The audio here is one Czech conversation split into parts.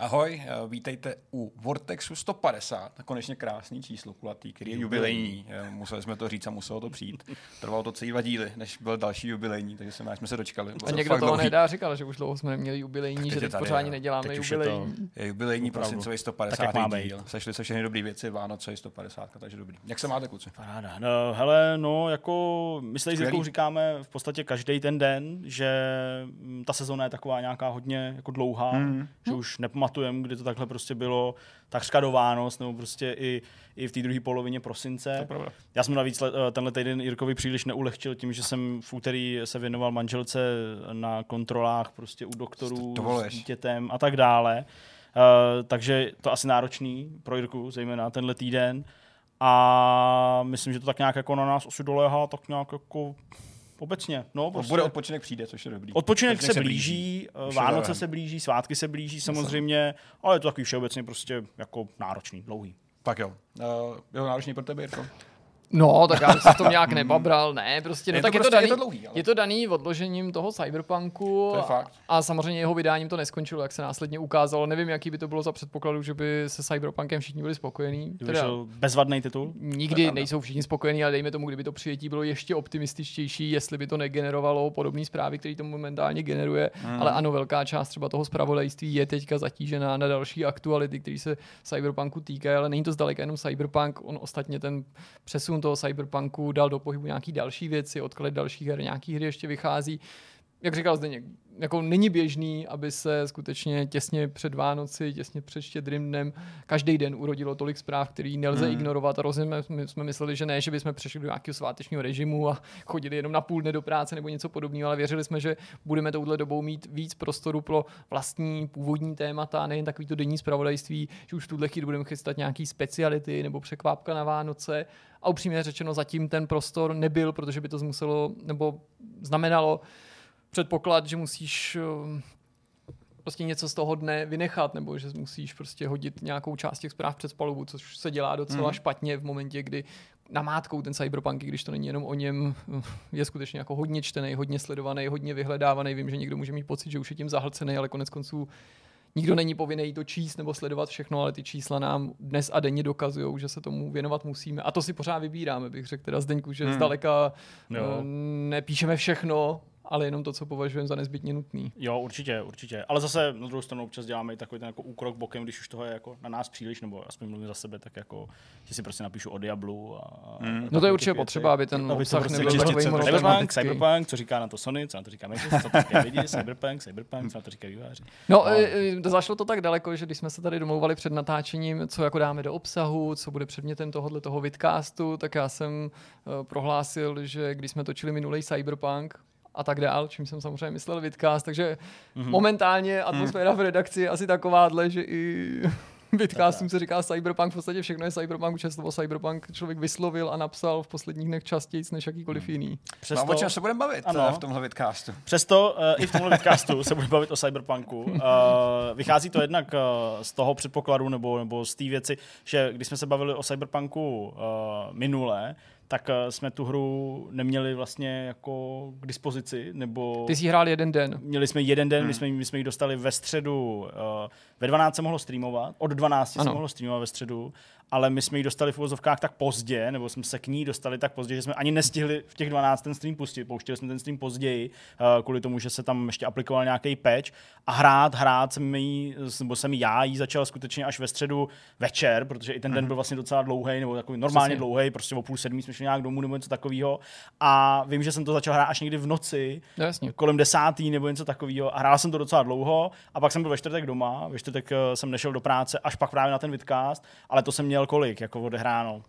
Ahoj, vítejte u Vortexu 150, konečně krásný číslo kulatý, který je jubilejní. Museli jsme to říct a muselo to přijít. Trvalo to celý 2 díly, než byl další jubilejní, takže se jsme se dočkali. A někdo toho nedá, říkal, že už dlouho jsme neměli jubilejní, že teď pořádně neděláme jubilejní. Je jubilejní prosincový 150. díl. Sešly se všechny dobrý věci, Vánoce je 150, takže dobrý. Jak se máte, kluci? Paráda. No, hele, no, jako jako říkáme v podstatě každý ten den, že ta sezóna je taková nějaká hodně jako dlouhá, že už nepamatujeme, kdy to takhle prostě bylo takřka do Vánoc, nebo prostě i v té druhé polovině prosince. Já jsem navíc tenhle týden Jirkovi příliš neulehčil tím, že jsem v úterý se věnoval manželce na kontrolách prostě u doktorů s dítětem a tak dále. Takže to asi náročný pro Jirku, zejména tenhle týden. A myslím, že to tak nějak jako na nás osud doléhá, tak nějak jako obecně. No, prostě. Bude odpočinek přijde, což je dobrý. Odpočinek se blíží, Vánoce se blíží, svátky se blíží samozřejmě, ale je to takový všeobecně prostě jako náročný, dlouhý. Tak jo. Je to náročný pro tebe, Jirko? No, tak já bych se v tom nějak nebabral, ne, prostě, no je tak to prostě, je to dlouhý, ale je to daný odložením toho Cyberpunku to a samozřejmě jeho vydáním to neskončilo, jak se následně ukázalo, nevím, jaký by to bylo za předpokladu, že by se Cyberpunkem všichni byli spokojení. Teda bezvadný titul? Nikdy nejsou všichni spokojení, ale dejme tomu, kdyby to přijetí bylo ještě optimističtější, jestli by to negenerovalo podobné zprávy, které to momentálně generuje, ale ano, velká část třeba toho zpravodajství je teďka zatížená na další aktuality, které se Cyberpunku týkají, ale není to zdaleka jenom Cyberpunk, on ostatně ten přesun toho Cyberpunku dal do pohybu nějaký další věci, odklad dalších her, nějaký hry ještě vychází. Jak říkal Zdeněk, jako není běžný, aby se skutečně těsně před Vánoci, těsně před Štědrým dnem každý den urodilo tolik zpráv, který nelze ignorovat a rozhodně jsme mysleli, že ne, že bychom přešli do nějakého svátečního režimu a chodili jenom na půl dne do práce nebo něco podobného, ale věřili jsme, že budeme touhle dobou mít víc prostoru pro vlastní původní témata, nejen takovýto denní zpravodajství, že už v tuhle chvíli budeme chystat nějaký speciality nebo překvápka na Vánoce. A upřímně řečeno, zatím ten prostor nebyl, protože by to muselo nebo znamenalo předpoklad, že musíš prostě něco z toho dne vynechat, nebo že musíš prostě hodit nějakou část těch zpráv přes palubu, což se dělá docela špatně v momentě, kdy namátkou ten Cyberpunk, když to není jenom o něm, je skutečně jako hodně čtený, hodně sledovaný, hodně vyhledávaný. Vím, že někdo může mít pocit, že už je tím zahlcený, ale konec konců nikdo není povinný to číst nebo sledovat všechno, ale ty čísla nám dnes a denně dokazují, že se tomu věnovat musíme. A to si pořád vybíráme, bych řekl teda Zdeňku, že zdaleka nepíšeme všechno, ale jenom to, co považujeme za nezbytně nutný. Jo, určitě, určitě. Ale zase na druhou stranu občas děláme i takový ten jako úkrok bokem, když už toho je jako na nás příliš, nebo aspoň mluvím za sebe, tak jako že si prostě napíšu o Diablu a no to je určitě potřeba, aby ten obsah nebyl takový monotematický. Cyberpunk, co říká na to Sony, co na to říká Microsoft, co to lidi, Cyberpunk, co na to říkají vývojáři. No, zašlo to tak daleko, že když jsme se tady domlouvali před natáčením, co jako dáme do obsahu, co bude předmětem tohohle toho vidcastu, tak já jsem prohlásil, že když jsme točili minulý Cyberpunk a tak dál, čím jsem samozřejmě myslel vidcast, takže momentálně atmosféra v redakci je asi takováhle, že i vidcastům se říká Cyberpunk, v podstatě všechno je Cyberpunk, už slovo Cyberpunk člověk vyslovil a napsal v posledních dnech častěji než jakýkoliv jiný. Přesto, mám o čem se budeme bavit v tomhle vidcastu. Přesto i v tomhle vidcastu se budeme bavit o Cyberpunku. Vychází to jednak z toho předpokladu nebo z té věci, že když jsme se bavili o Cyberpunku minule, tak jsme tu hru neměli vlastně jako k dispozici, nebo ty jsi hrál jeden den. Měli jsme jeden den, my jsme ji dostali ve středu, ve 12 se mohlo streamovat, od 12 se mohlo streamovat ve středu, ale my jsme ji dostali v uvozovkách tak pozdě, nebo jsme se k ní dostali tak pozdě, že jsme ani nestihli v těch 12 ten stream pustit, pouštili jsme ten stream později, kvůli tomu, že se tam ještě aplikoval nějaký patch a hrát jsem ji začal skutečně až ve středu večer, protože i ten den byl vlastně docela dlouhý, nebo takový normálně dlouhý, prostě o půl sedmí jsme šli nějak domů nebo něco takového a vím, že jsem to začal hrát až někdy v noci, kolem 10. nebo něco takového a hrál jsem to docela dlouho a pak jsem byl ve čtvrtek doma, ve čtvrtek jsem nešel do práce, až pak právě na ten vidcast, ale to jsem měl kolik, jako odehráno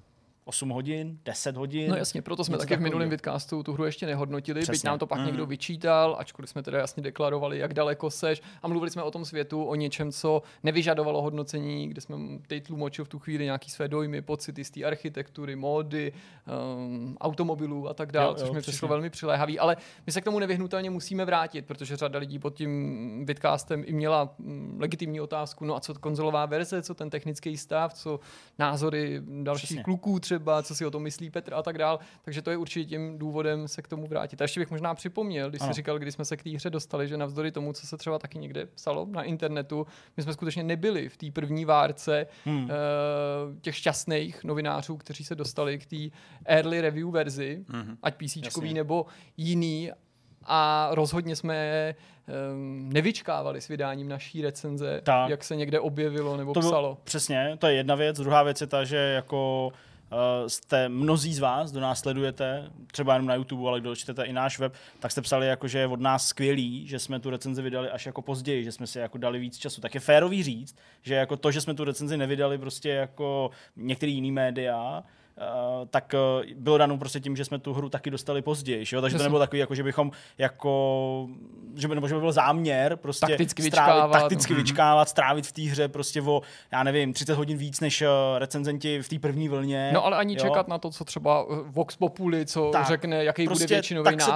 8 hodin, 10 hodin. No jasně, proto jsme taky v minulém vidcastu tu hru ještě nehodnotili, byť nám to pak někdo vyčítal, ačkoliv jsme teda jasně deklarovali, jak daleko seš a mluvili jsme o tom světu, o něčem, co nevyžadovalo hodnocení, kde jsme teď tlumočil v tu chvíli nějaký své dojmy, pocity z té architektury, módy, automobilů a tak dále, což mi přišlo velmi přiléhavý, ale my se k tomu nevyhnutelně musíme vrátit, protože řada lidí pod tím vidcastem i měla legitimní otázku, no a co konzolová verze, co ten technický stav, co názory dalších kluků třeba, co si o tom myslí Petr a tak dál. Takže to je určitě tím důvodem se k tomu vrátit. A ještě bych možná připomněl, když jsi říkal, když jsme se k té hře dostali, že navzdory tomu, co se třeba taky někde psalo na internetu, my jsme skutečně nebyli v té první várce těch šťastných novinářů, kteří se dostali k té early review verzi, ať PCčkový nebo jiný. A rozhodně jsme nevyčkávali s vydáním naší recenze, tak, jak se někde objevilo nebo psalo. Přesně, to je jedna věc. Druhá věc je ta, že jako jste mnozí z vás, kdo nás sledujete, třeba jenom na YouTube, ale kdo čtete i náš web, tak jste psali, jako, že je od nás skvělý, že jsme tu recenzi vydali až jako později, že jsme si jako dali víc času. Tak je férový říct, že jako to, že jsme tu recenzi nevydali prostě jako některý jiný média, tak bylo dáno prostě tím, že jsme tu hru taky dostali později, jo? Takže to nebylo takový, jako, že bychom jako, že by byl záměr prostě takticky vyčkávat, strávit v té hře prostě o, já nevím, 30 hodin víc než recenzenti v té první vlně. No ale ani čekat na to, co třeba Vox Populi, co tak, řekne, jaký prostě bude většinový tak názor. Tak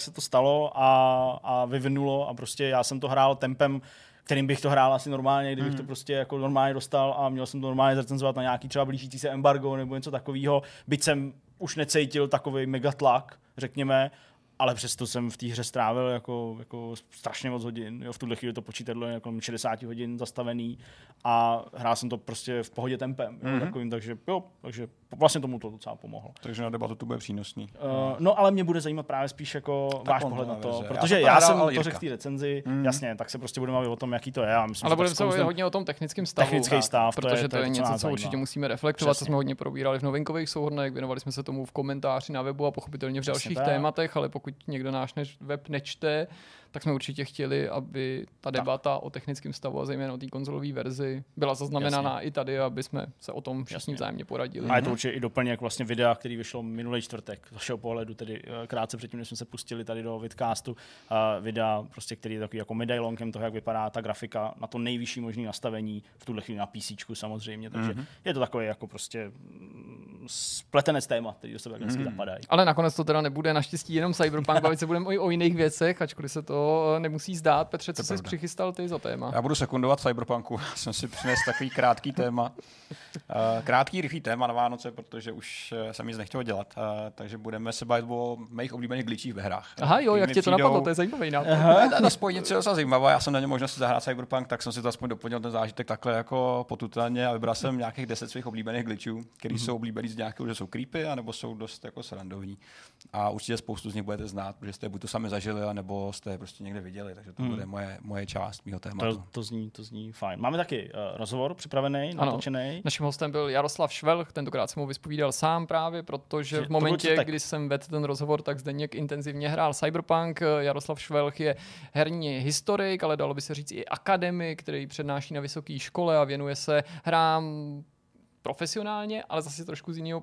se to stalo a vyvinulo a prostě já jsem to hrál tempem, kterým bych to hrál asi normálně, kdybych to prostě jako normálně dostal a měl jsem to normálně zrecenzovat na nějaký třeba blížící se embargo nebo něco takového, byť jsem už necítil takový megatlak, řekněme, ale přesto jsem v té hře strávil jako strašně moc hodin. Jo, v tuhle chvíli to počítadlo je kolem 60 hodin zastavený a hrál jsem to prostě v pohodě tempem. Takovým, takže vlastně tomu to docela pomohlo. Takže na debatu to bude přínosný. No ale mě bude zajímat právě spíš jako váš pohled na to, protože já jsem to řekl v té recenzi, jasně, tak se prostě budeme bavit o tom, jaký to je. Myslím, ale budeme se bavit hodně o tom technickém stavu. Technický stav, protože to je něco, co určitě musíme reflektovat, co jsme hodně probírali v novinkových souhrnech, věnovali jsme se tomu v komentáři na webu a pochopitelně v dalších tématech, ale pokud někdo náš web nečte, tak jsme určitě chtěli, aby ta debata o technickém stavu a zejména o té konzolové verzi byla zaznamenaná i tady, aby jsme se o tom všichni vzájemně poradili. A je to určitě i doplněk vlastně videa, který vyšlo minulý čtvrtek, z našeho pohledu, tedy krátce předtím, než jsme se pustili tady do vidcastu, videa, prostě, který je takový jako medailonkem toho, jak vypadá ta grafika na to nejvyšší možné nastavení, v tuhle chvíli na PCčku samozřejmě, takže je to takový jako prostě spletenec témat, který do sebe hezky zapadají. Ale nakonec to teda nebude naštěstí jenom Cyberpunk, bavit se budeme i o jiných věcech, ačkoliv se to nemusí zdát. Petře, co jsi přichystal ty za téma? Já budu sekundovat Cyberpunku. Já jsem si přinesl takový krátký téma. Krátký, rychlý téma na Vánoce, protože už jsem nic nechtěl dělat. Takže budeme se bavit o mých oblíbených glitchích ve hrách. Aha jo, jak tě to napadlo, to je zajímavý nápad. Ta spojnice je docela zajímavá. Já jsem na ně možnost zahrát Cyberpunk, tak jsem si to aspoň doplnil ten zážitek takhle jako potutaně a vybral jsem nějakých 10 svých oblíbených glitchů, který jsou oblíbený z nějakého, že jsou creepy, anebo jsou dost jako srandovní. A určitě spoustu z nich budete znát, protože jste buď to sami zažili, anebo jste prostě někde viděli, takže to bude moje část mýho tématu. To zní fajn. Máme taky rozhovor připravený, natočený. Naším hostem byl Jaroslav Švelch, tentokrát jsem ho vyspovídal sám právě, protože v momentě, kdy jsem vedl ten rozhovor, tak Zdeněk intenzivně hrál Cyberpunk. Jaroslav Švelch je herní historik, ale dalo by se říct i akademik, který přednáší na vysoké škole a věnuje se hrám profesionálně, ale zase trošku z jiného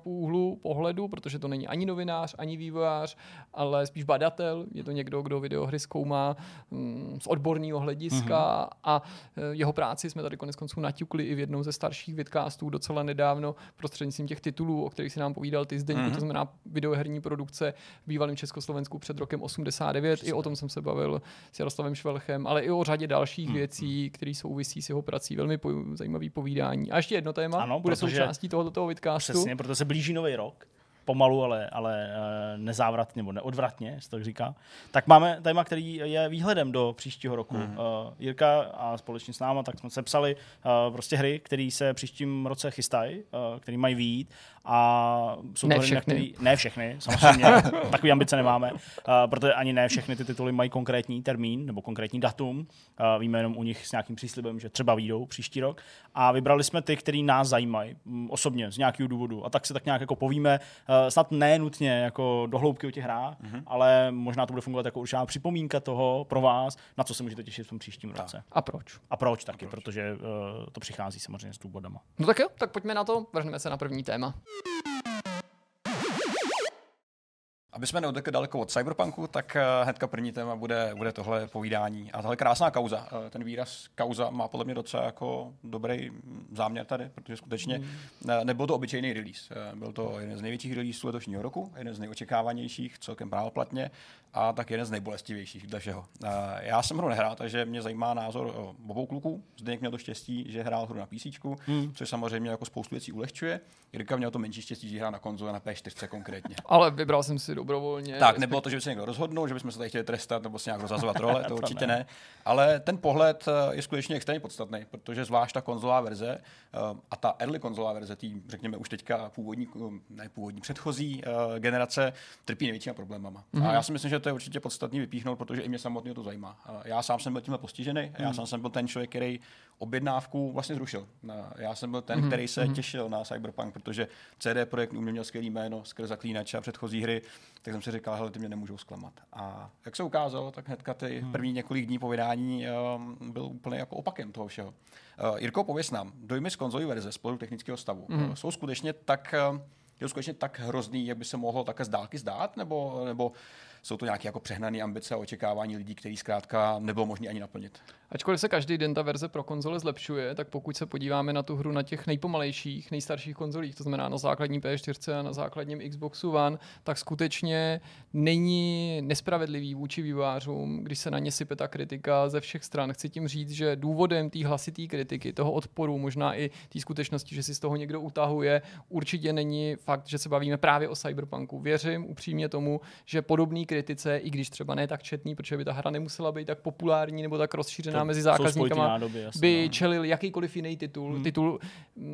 pohledu, protože to není ani novinář, ani vývojář, ale spíš badatel. Je to někdo, kdo videohry zkoumá z odborného hlediska a jeho práci jsme tady koneckonců naťukli i v jednou ze starších vidcastů docela nedávno prostřednictvím těch titulů, o kterých si nám povídal ty Zdeňku, to znamená videoherní produkce v bývalém Československu před rokem 89. Přesná. I o tom jsem se bavil s Jaroslavem Švelchem, ale i o řadě dalších věcí, které souvisí s jeho prací. Velmi zajímavý povídání. A ještě jedno téma. Ano, bude částí tohoto vidcastu. Přesně, protože se blíží nový rok, pomalu, ale nezávratně nebo neodvratně, jestli tak říká. Tak máme téma, který je výhledem do příštího roku. Jirka a společně s náma, tak jsme sepsali prostě hry, které se příštím roce chystají, které mají vyjít. A jsou to všechny. Ne všechny, samozřejmě, takový ambice nemáme, protože ani ne všechny ty tituly mají konkrétní termín nebo konkrétní datum. Víme jenom u nich s nějakým příslibem, že třeba vyjdou příští rok. A vybrali jsme ty, který nás zajímají osobně z nějakého důvodu. A tak se tak nějak jako povíme, snad ne nutně jako do hloubky o těch hrách, ale možná to bude fungovat jako určitá připomínka toho pro vás, na co se můžete těšit v tom příštím roce. A proč taky, protože to přichází samozřejmě s důvodama. No tak jo, tak pojďme na to, vrhneme se na první téma. Aby jsme neodtekli daleko od Cyberpunku, tak hnedka první téma bude tohle povídání. A tahle krásná kauza. Ten výraz kauza má podle mě docela jako dobrý záměr tady, protože skutečně nebyl to obyčejný release. Byl to jeden z největších releaseů letošního roku, jeden z nejočekávanějších, celkem právoplatně, a tak jeden z nejbolestivějších dle všeho. Já jsem hru nehrál, takže mě zajímá názor obou kluků. Zdeněk měl to štěstí, že hrál hru na PCčku, což samozřejmě jako spoustu věcí ulehčuje. Jirka měl to menší štěstí, že hrál na konzole, na P4 konkrétně. Ale vybral jsem si dobrovolně. Tak, nebylo to, že by se někdo rozhodnul, že bychom se tady chtěli trestat nebo si nějak rozhazovat role, to určitě ne. Ale ten pohled je skutečně extrémně podstatný, protože zvlášť ta konzolová verze a ta early konzolová verze, tý, řekněme už teďka původní předchozí generace, trpí největšíma problémama. A já si myslím, že to je určitě podstatný vypíchnout, protože i mě samotného to zajímá. Já sám jsem byl tímhle postižený, já sám jsem byl ten člověk, který objednávku vlastně zrušil. Já jsem byl ten, který se těšil na Cyberpunk, protože CD Projekt měl skvělé jméno skrz Zaklínače a předchozí hry, tak jsem si říkal, hele, ty mě nemůžou zklamat. A jak se ukázalo, tak hnedka ty první několik dní po vydání byl úplně jako opakem toho všeho. Jirko, pověz nám, dojmy z konzolí verze z pohledu technického stavu jsou skutečně tak hrozný, jak by se mohlo také z dálky zdát, nebo jsou to nějaké jako přehnané ambice a očekávání lidí, který zkrátka nebylo možné ani naplnit? Ačkoliv se každý den ta verze pro konzole zlepšuje, tak pokud se podíváme na tu hru na těch nejpomalejších, nejstarších konzolích, to znamená na základní PS4 a na základním Xboxu One, tak skutečně není nespravedlivý vůči vývojářům, když se na ně sype ta kritika ze všech stran. Chci tím říct, že důvodem té hlasité kritiky, toho odporu, možná i té skutečnosti, že si z toho někdo utahuje, určitě není fakt, že se bavíme právě o Cyberpunku. Věřím upřímně tomu, že podobný kritice, i když třeba ne tak četný, protože by ta hra nemusela být tak populární nebo tak rozšířená to mezi zákazníkama, nádoby, jasný, by čelil jakýkoliv jiný titul. Titul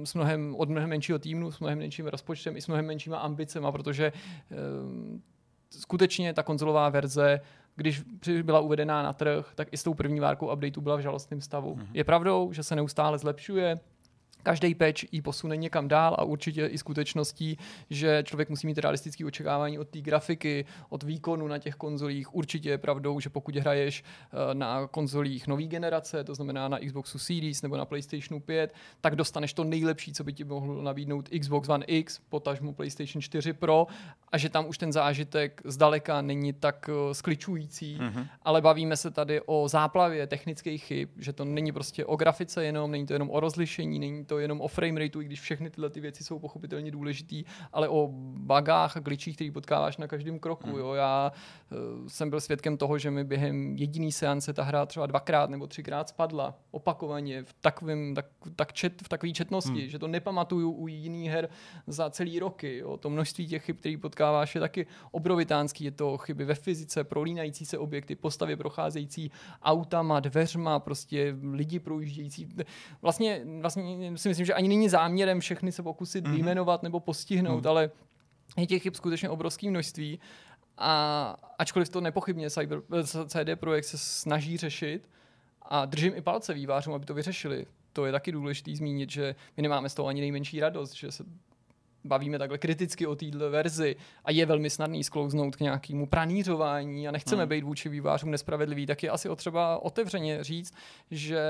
s mnohem, od mnohem menšího týmu, s mnohem menším rozpočtem i s mnohem menšíma ambicema, protože skutečně ta konzolová verze, když byla uvedená na trh, tak i s tou první várkou updateu byla v žalostném stavu. Je pravdou, že se neustále zlepšuje, každý patch ji posune někam dál a určitě i skutečností, že člověk musí mít realistické očekávání od té grafiky, od výkonu na těch konzolích. Určitě je pravdou, že pokud hraješ na konzolích nový generace, to znamená na Xboxu Series nebo na PlayStationu 5, tak dostaneš to nejlepší, co by ti mohl nabídnout Xbox One X, potažmo PlayStation 4 Pro, a že tam už ten zážitek zdaleka není tak skličující, ale bavíme se tady o záplavě technických chyb, že to není prostě o grafice jenom, není to jenom o rozlišení, není to jenom o frame rateu, i když všechny tyhle ty věci jsou pochopitelně důležitý, ale o bugách a glitchích, který potkáváš na každém kroku. Jo. Já jsem byl svědkem toho, že mi během jediné seance ta hra třeba 2x nebo 3x spadla opakovaně v takové četnosti, že to nepamatuju u jiných her za celý roky. Jo. To množství těch chyb, který potkáváš, je taky obrovitánský. Je to chyby ve fyzice, prolínající se objekty, postavy procházející autama, dveřma, prostě lidi projíždějící. Vlastně si myslím, že ani není záměrem všechny se pokusit vyjmenovat nebo postihnout, ale je těch chyb skutečně obrovské množství. A ačkoliv to nepochybně CD Projekt se snaží řešit a držím i palce vývářům, aby to vyřešili. To je taky důležité zmínit, že my nemáme z toho ani nejmenší radost, že se bavíme takhle kriticky o této verzi a je velmi snadný sklouznout k nějakému pranířování a nechceme být vůči vývářům nespravedliví, tak je asi třeba otevřeně říct, že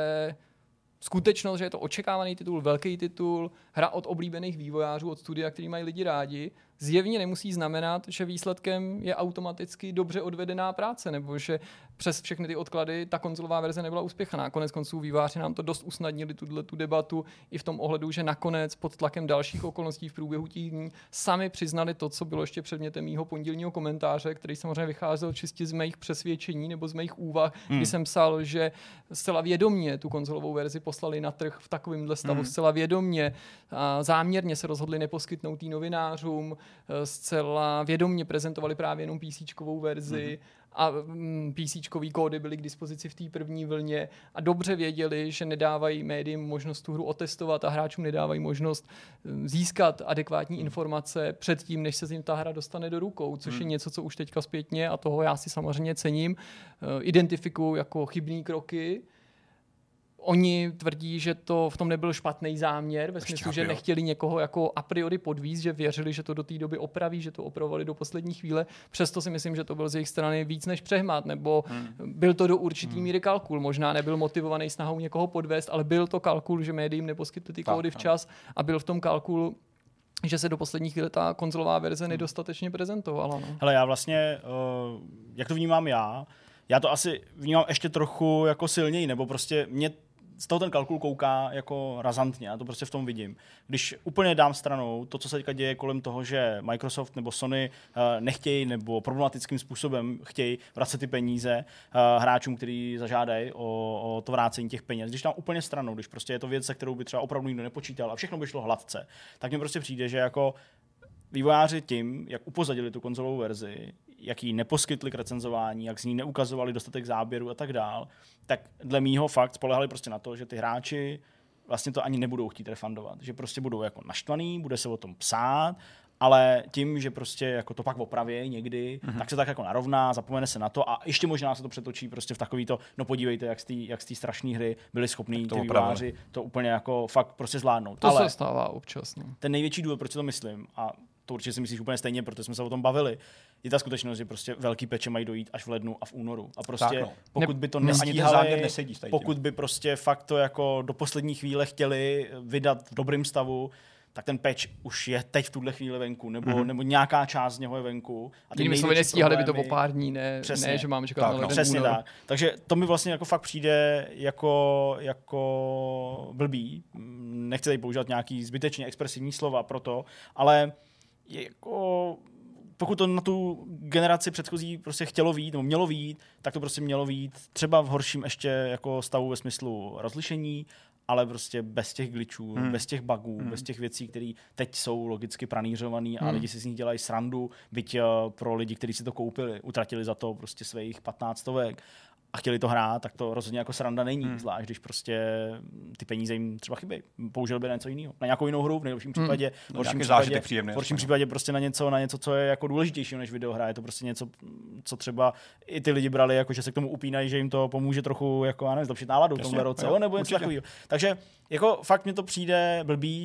skutečnost, že je to očekávaný titul, velký titul, hra od oblíbených vývojářů, od studia, který mají lidi rádi, zjevně nemusí znamenat, že výsledkem je automaticky dobře odvedená práce, nebo že přes všechny ty odklady ta konzolová verze nebyla úspěšná. Konec konců vývojáři nám to dost usnadnili, tu debatu, i v tom ohledu, že nakonec pod tlakem dalších okolností v průběhu těch dní sami přiznali to, co bylo ještě předmětem mýho pondělního komentáře, který samozřejmě vycházel čistě z mých přesvědčení nebo z mých úvah, kdy jsem psal, že zcela vědomě tu konzolovou verzi poslali na trh v takovémhle stavu, zcela vědomě a záměrně se rozhodli neposkytnout jí novinářům, zcela vědomě prezentovali právě jenom PCčkovou verzi a PCčkový kódy byly k dispozici v té první vlně a dobře věděli, že nedávají médiím možnost tu hru otestovat a hráčům nedávají možnost získat adekvátní informace před tím, než se jim ta hra dostane do rukou, což je něco, co už teďka zpětně, a toho já si samozřejmě cením, identifikuju jako chybný kroky. Oni tvrdí, že to v tom nebyl špatný záměr, ve smyslu, že nechtěli někoho jako a priori podvízt, že věřili, že to do té doby opraví, že to opravovali do poslední chvíle. Přesto si myslím, že to byl z jejich strany víc než přehmat, nebo byl to do určitý míry kalkul. Možná nebyl motivovaný snahou někoho podvést, ale byl to kalkul, že médiím neposkytli ty kódy včas a byl v tom kalkul že se do posledních let ta konzolová verze nedostatečně prezentovala. No. Hele, já vlastně, jak to vnímám já to asi vnímám ještě trochu jako silněji, nebo prostě mě z toho ten kalkul kouká jako razantně, já to prostě v tom vidím. Když úplně dám stranou to, co se teďka děje kolem toho, že Microsoft nebo Sony nechtějí nebo problematickým způsobem chtějí vracet ty peníze hráčům, kteří zažádají o to vrácení těch peněz. Když tam úplně stranou, když prostě je to věc, se kterou by třeba opravdu nikdo nepočítal a všechno by šlo hladce, tak mi prostě přijde, že jako vývojáři tím, jak upozadili tu konzolovou verzi, jak jí neposkytli k recenzování, jak z ní neukazovali dostatek záběru a tak dál, tak dle mýho fakt spolehali prostě na to, že ty hráči vlastně to ani nebudou chtít refundovat, že prostě budou jako naštvaný, bude se o tom psát, ale tím, že prostě jako to pak opraví někdy, tak se tak jako narovná, zapomene se na to a ještě možná se to přetočí prostě v takovýto, no podívejte, jak z té strašné hry byli schopní ty vývojáři to úplně jako fakt prostě zvládnout. To ale se stává občas. Ne? Ten největší důvod, proč to myslím, a to určitě si myslíš úplně stejně, protože jsme se o tom bavili, je ta skutečnost, že prostě velký peče mají dojít až v lednu a v únoru. A prostě tak, no. Pokud by to nestíhali, pokud by prostě fakt to jako do poslední chvíle chtěli vydat v dobrým stavu, tak ten patch už je teď v tuhle chvíli venku, nebo nějaká část z něho je venku. Jinými slovy, nestíhali by to po pár dní, ne že máme čekat na leden. Přesně únor. Tak. Takže to mi vlastně jako fakt přijde jako blbý. Nechci tady používat nějaký zbytečně expresivní slova pro to, ale jako pokud to na tu generaci předchozí prostě chtělo vyjít, nebo mělo vyjít, tak to prostě mělo vyjít třeba v horším ještě jako stavu ve smyslu rozlišení, ale prostě bez těch glitchů, bez těch bugů, bez těch věcí, které teď jsou logicky pranířovaný a lidi si z nich dělají srandu, byť pro lidi, kteří si to koupili, utratili za to prostě svých 15 stovek a chtěli to hrát, tak to rozhodně jako sranda není, zvlášť když prostě ty peníze jim třeba chybí. Použil by na něco jiného, na nějakou jinou hru, v nejlepším případě, v horším případě prostě na něco, co je jako důležitější než videohra, je to prostě něco, co třeba i ty lidi brali, jako že se k tomu upínají, že jim to pomůže trochu jako, já nevím, zlepšit náladu v tomhle roce, nebo něco takového. Takže jako fakt mi to přijde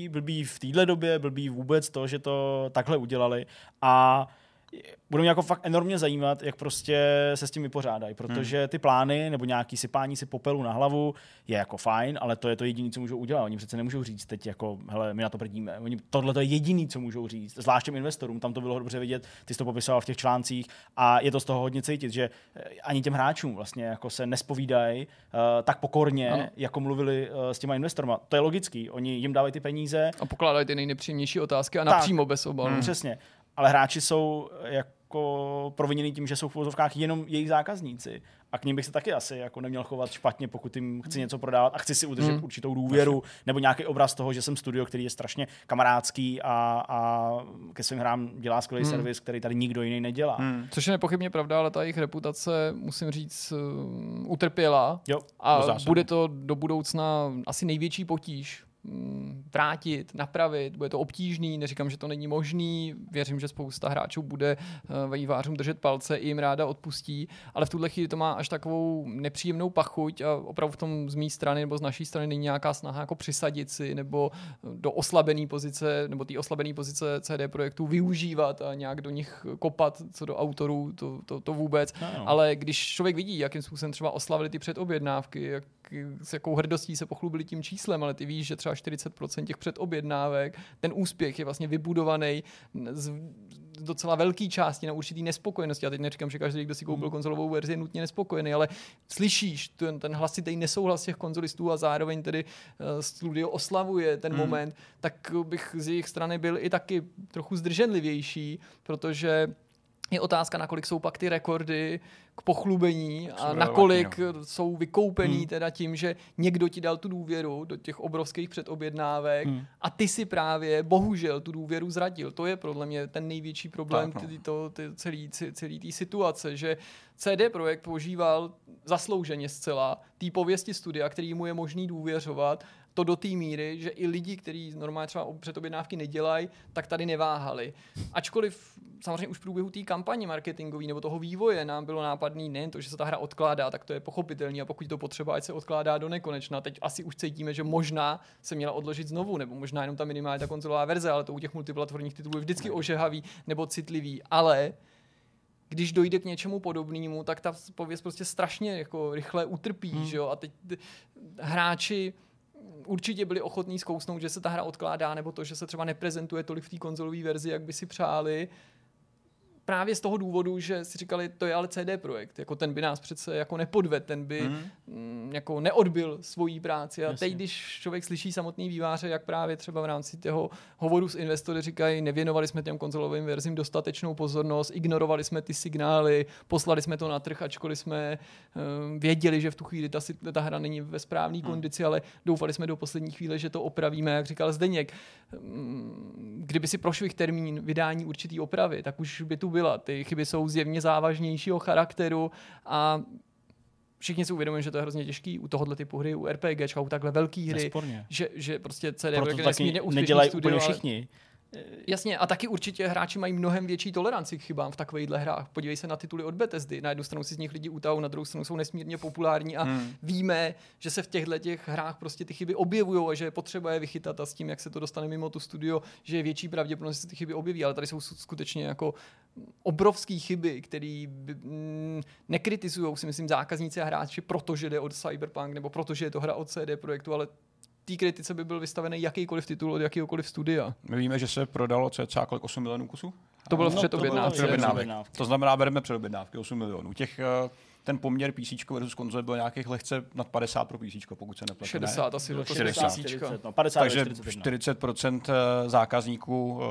blbý v téhle době, blbý vůbec to, že to takhle udělali a bude mě jako fakt enormně zajímat, jak prostě se s tím vypořádají, protože ty plány nebo nějaký sypání si popelu na hlavu je jako fajn, ale to je to jediné, co můžou udělat. Oni přece nemůžou říct teď jako, hele, my na to prdíme. Oni tohle to je jediné, co můžou říct. Zvlášť těm investorům, tam to bylo dobře vidět, ty jsi to popisoval v těch článcích a je to z toho hodně cítit, že ani těm hráčům vlastně jako se nespovídají tak pokorně, ano, jako mluvili s těma investorma. To je logický, oni jim dávají ty peníze a pokládají ty nejnepříjemnější otázky a napřímo bez obalu. Přesně. Ale hráči jsou jako proviněni tím, že jsou v uvozovkách jenom jejich zákazníci. A k nim bych se taky asi jako neměl chovat špatně, pokud jim chci něco prodávat a chci si udržet určitou důvěru nebo nějaký obraz toho, že jsem studio, který je strašně kamarádský a ke svým hrám dělá skvělý servis, který tady nikdo jiný nedělá. Což je nepochybně pravda, ale ta jejich reputace, musím říct, utrpěla. Jo, a bude to do budoucna asi největší potíž vrátit, napravit, bude to obtížný, neříkám, že to není možný, věřím, že spousta hráčů bude vývářům držet palce i jim ráda odpustí, ale v tuhle chvíli to má až takovou nepříjemnou pachuť a opravdu v tom z mé strany nebo z naší strany není nějaká snaha jako přisadit si nebo do oslabené pozice nebo té oslabené pozice CD projektů využívat a nějak do nich kopat co do autorů, to vůbec, no. Ale když člověk vidí, jakým způsobem třeba oslavili ty předobjednávky, s jakou hrdostí se pochlubili tím číslem, ale ty víš, že třeba 40% těch předobjednávek, ten úspěch je vlastně vybudovaný z docela velký části na určitý nespokojenosti. Já teď neříkám, že každý, kdo si koupil konzolovou verzi, je nutně nespokojený, ale slyšíš ten hlasitý nesouhlas těch konzolistů a zároveň tedy studio oslavuje ten moment, tak bych z jejich strany byl i taky trochu zdrženlivější, protože je otázka, nakolik jsou pak ty rekordy k pochlubení a nakolik jsou vykoupený teda tím, že někdo ti dal tu důvěru do těch obrovských předobjednávek a ty si právě bohužel tu důvěru zradil. To je podle mě ten největší problém celý té situace, že CD Projekt požíval zaslouženě zcela té pověsti studia, který mu je možný důvěřovat, to do té míry, že i lidi, kteří normálně třeba předobjednávky nedělají, tak tady neváhali. Ačkoliv samozřejmě už v průběhu té kampaně marketingové nebo toho vývoje nám bylo nápadný nejen to, že se ta hra odkládá, tak to je pochopitelný a pokud to potřeba, ať se odkládá do nekonečna. Teď asi už cítíme, že možná se měla odložit znovu, nebo možná jenom ta minimální ta konzolová verze, ale to u těch multiplatformních titulů je vždycky ožehavý nebo citlivý, ale když dojde k něčemu podobnému, tak ta pověst prostě strašně jako rychle utrpí, že jo? A teď hráči určitě byli ochotní zkousnout, že se ta hra odkládá, nebo to, že se třeba neprezentuje tolik v té konzolové verzi, jak by si přáli. Právě z toho důvodu, že si říkali, to je ale CD Projekt, jako ten by nás přece jako nepodvedl, ten by jako neodbil svoji práci. A teď, když člověk slyší samotný výváře, jak právě třeba v rámci toho hovoru s investory říkají, nevěnovali jsme těm konzolovým verzím dostatečnou pozornost, ignorovali jsme ty signály, poslali jsme to na trh, ačkoliv jsme věděli, že v tu chvíli ta hra není ve správné kondici, ale doufali jsme do poslední chvíle, že to opravíme, jak říkal Zdeněk. Kdyby si prošvih termín vydání určitý opravy, tak už by tu byla. Ty chyby jsou zjevně závažnějšího charakteru a všichni si uvědomují, že to je hrozně těžký u tohohle typu hry, u RPGčka, u takhle velký hry, že prostě CD Projekt nesmírně úspěšný studio. Všichni. Jasně, a taky určitě hráči mají mnohem větší toleranci k chybám v takovejhle hrách. Podívej se na tituly od Bethesdy. Na jednu stranu si z nich lidi utahou, na druhou stranu jsou nesmírně populární a víme, že se v těchto těch hrách prostě ty chyby objevují a že je potřeba je vychytat a s tím, jak se to dostane mimo tu studio, že je větší pravděpodobnost, že se ty chyby objeví, ale tady jsou skutečně jako obrovský chyby, které nekritizují, si myslím, zákazníci a hráči, protože jde od Cyberpunk nebo protože je to hra od CD Projektu, ale té kritice by byl vystavený jakýkoliv titul od jakéhokoliv studia. My víme, že se prodalo cca 8 milionů kusů? To bylo v předobědnávek. To znamená, bereme předobědnávky 8 milionů. Ten poměr PCčko versus konzole byl nějakých lehce nad 50 pro PCčko, pokud se nepletu. 60 asi do 40, no, 50. Takže 40% zákazníků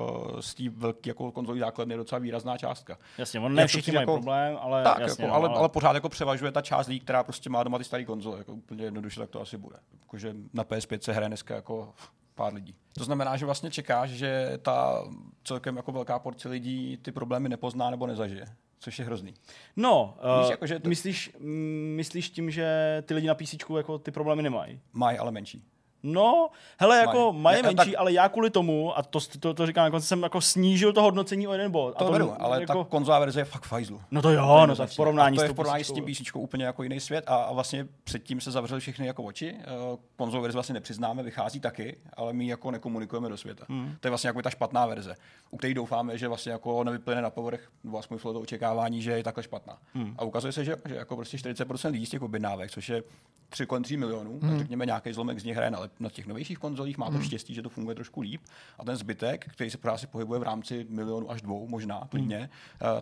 z té velké jako konzolí základny je docela výrazná částka. Jasně, on ne všichni mají jako problém, ale tak, jasně, jako, ale pořád jako převažuje ta část lidí, která prostě má doma ty staré konzole, jako úplně jednoduše tak to asi bude. Jakože na PS5 se hraje dneska jako pár lidí. To znamená, že vlastně čekáš, že ta celkem jako velká porce lidí ty problémy nepozná nebo nezažije. Což je hrozný. No, myslíš tím, že ty lidi na PCčku jako ty problémy nemají? Mají, ale menší. No, hele, jako mají menší, tak, ale já kvůli tomu, a to říkám na konci, jsem jako snížil to hodnocení o jeden bod. To beru, ale jako ta konzolová verze je fakt fajzlu. No to jo, no tak v porovnání s tím PCčkou úplně jako jiný svět a vlastně předtím se zavřeli všechny jako oči. Konzolovou verzi vlastně nepřiznáme, vychází taky, ale my jako nekomunikujeme do světa. To je vlastně jako ta špatná verze, u které doufáme, že vlastně jako nevyplyne na povrch, nebo aspoň to očekávání, že je takhle špatná. A ukazuje se, že jako prostě 40% lidí z těch objednávek, což je 3,3 milionů, tak řekněme nějaký zlomek z nich hraje na těch novějších konzolích, má to štěstí, že to funguje trošku líp a ten zbytek, který se právě pohybuje v rámci 1 až 2 milionů možná klidně,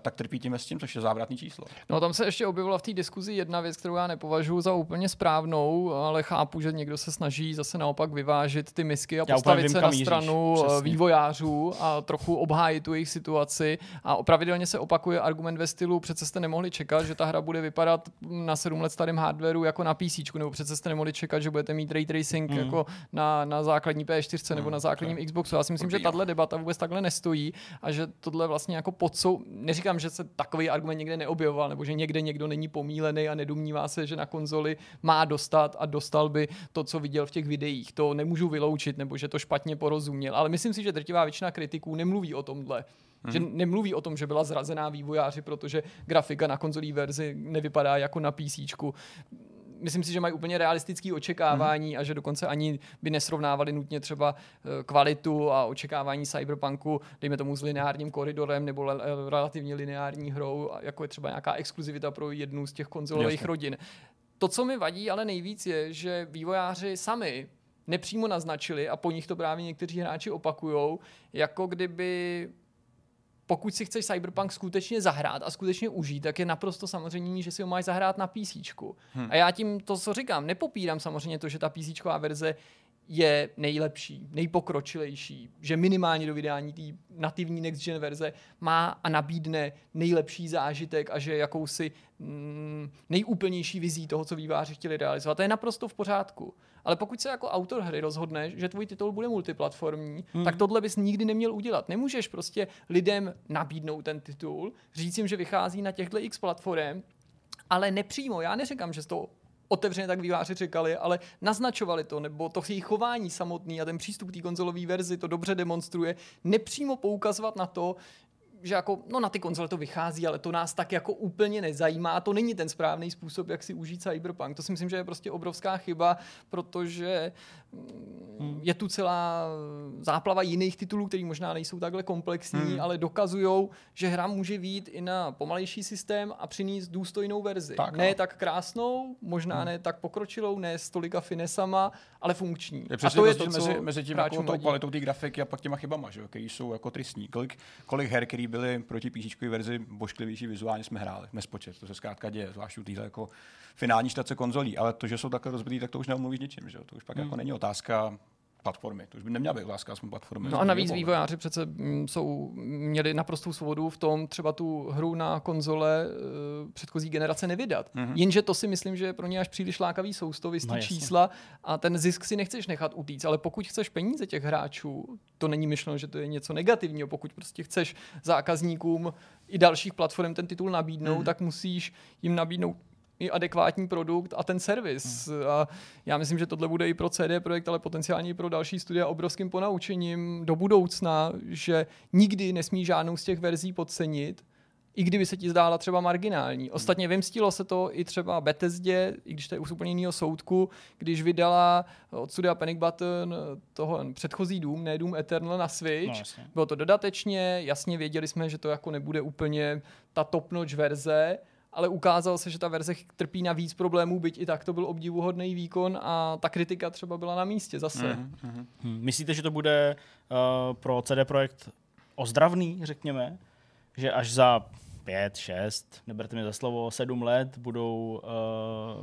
tak trpí tím s tím, což je závratný číslo. No tam se ještě objevila v té diskuzi jedna věc, kterou já nepovažuji za úplně správnou, ale chápu, že někdo se snaží zase naopak vyvážit ty misky a já postavit se na stranu vývojářů a trochu obhájit tu jejich situaci a pravidelně se opakuje argument ve stylu, přece jste nemohli čekat, že ta hra bude vypadat na 7 let starém hardwareu jako na PC, nebo přece jste nemohli čekat, že budete mít ray tracing jako na základní P4 nebo na základním Xboxu. Já si myslím, že tahle debata vůbec takhle nestojí a že tohle vlastně jako neříkám, že se takový argument někde neobjevoval nebo že někde někdo není pomílený a nedomnívá se, že na konzoli má dostat a dostal by to, co viděl v těch videích. To nemůžu vyloučit nebo že to špatně porozuměl, ale myslím si, že drtivá většina kritiků nemluví o tomhle. Že nemluví o tom, že byla zrazená vývojáři, protože grafika na konzolí verzi nevypadá jako na PCčku. Myslím si, že mají úplně realistické očekávání a že dokonce ani by nesrovnávali nutně třeba kvalitu a očekávání Cyberpunku, dejme tomu s lineárním koridorem nebo relativně lineární hrou, jako je třeba nějaká exkluzivita pro jednu z těch konzolových rodin. To, co mi vadí ale nejvíc, je, že vývojáři sami nepřímo naznačili a po nich to právě někteří hráči opakujou, jako kdyby pokud si chceš Cyberpunk skutečně zahrát a skutečně užít, tak je naprosto samozřejmě, že si ho máš zahrát na PCčku. A já tím to, co říkám, nepopírám samozřejmě to, že ta PCčková verze je nejlepší, nejpokročilejší, že minimálně do vydání té nativní next-gen verze má a nabídne nejlepší zážitek a že je jakousi nejúplnější vizí toho, co vývojáři chtěli realizovat. To je naprosto v pořádku. Ale pokud se jako autor hry rozhodneš, že tvůj titul bude multiplatformní, tak tohle bys nikdy neměl udělat. Nemůžeš prostě lidem nabídnout ten titul, říct jim, že vychází na těchto X platform, ale nepřímo. Já neříkám, že to otevřeně tak výváři říkali, ale naznačovali to, nebo to jejich chování samotný a ten přístup té konzolové verzi to dobře demonstruje, nepřímo poukazovat na to, že jako, no na ty konzole to vychází, ale to nás tak jako úplně nezajímá. To není ten správný způsob, jak si užít Cyberpunk. To si myslím, že je prostě obrovská chyba, protože je tu celá záplava jiných titulů, který možná nejsou takhle komplexní, ale dokazujou, že hra může vyjít i na pomalejší systém a přinést důstojnou verzi. Tak, ne tak krásnou, možná ne tak pokročilou, ne s tolika finesama, ale funkční. Je přesně a to je to, mezi tím jako tou kvalitou té grafiky a pak těma chybama, že? Který jsou jako tristní. Kolik her, který byly proti písíčkové verzi božklivější vizuálně, jsme hráli. Nespočet. To se zkrátka děje, zvlášť u téhle jako finální štace konzolí. Ale to, že jsou takhle rozbitý, tak to už neumluvíš ničím. Že? To už pak jako není otázka platformy. To už by neměla být otázka platformy. No a navíc vývojáři přece měli naprostou svobodu v tom třeba tu hru na konzole předchozí generace nevydat. Jenže to si myslím, že je pro ně až příliš lákavý sousto, ty čísla a ten zisk si nechceš nechat utíct, ale pokud chceš peníze těch hráčů, to není myšleno, že to je něco negativního, pokud prostě chceš zákazníkům i dalších platform ten titul nabídnout, tak musíš jim nabídnout i adekvátní produkt a ten servis. A já myslím, že tohle bude i pro CD Projekt, ale potenciálně i pro další studia obrovským ponaučením do budoucna, že nikdy nesmí žádnou z těch verzí podcenit, i kdyby se ti zdála třeba marginální. Ostatně vymstilo se to i třeba Bethesdě, i když to je už úplně jinýho soudku, když vydala od studia Panic Button toho předchozí Doom, ne Doom Eternal na Switch. No, bylo to dodatečně, jasně věděli jsme, že to jako nebude úplně ta top-notch verze, ale ukázalo se, že ta verze trpí na víc problémů, byť i tak to byl obdivuhodný výkon a ta kritika třeba byla na místě zase. Myslíte, že to bude pro CD Projekt ozdravný, řekněme? Že až za 5, 6, neberte mě za slovo, 7 let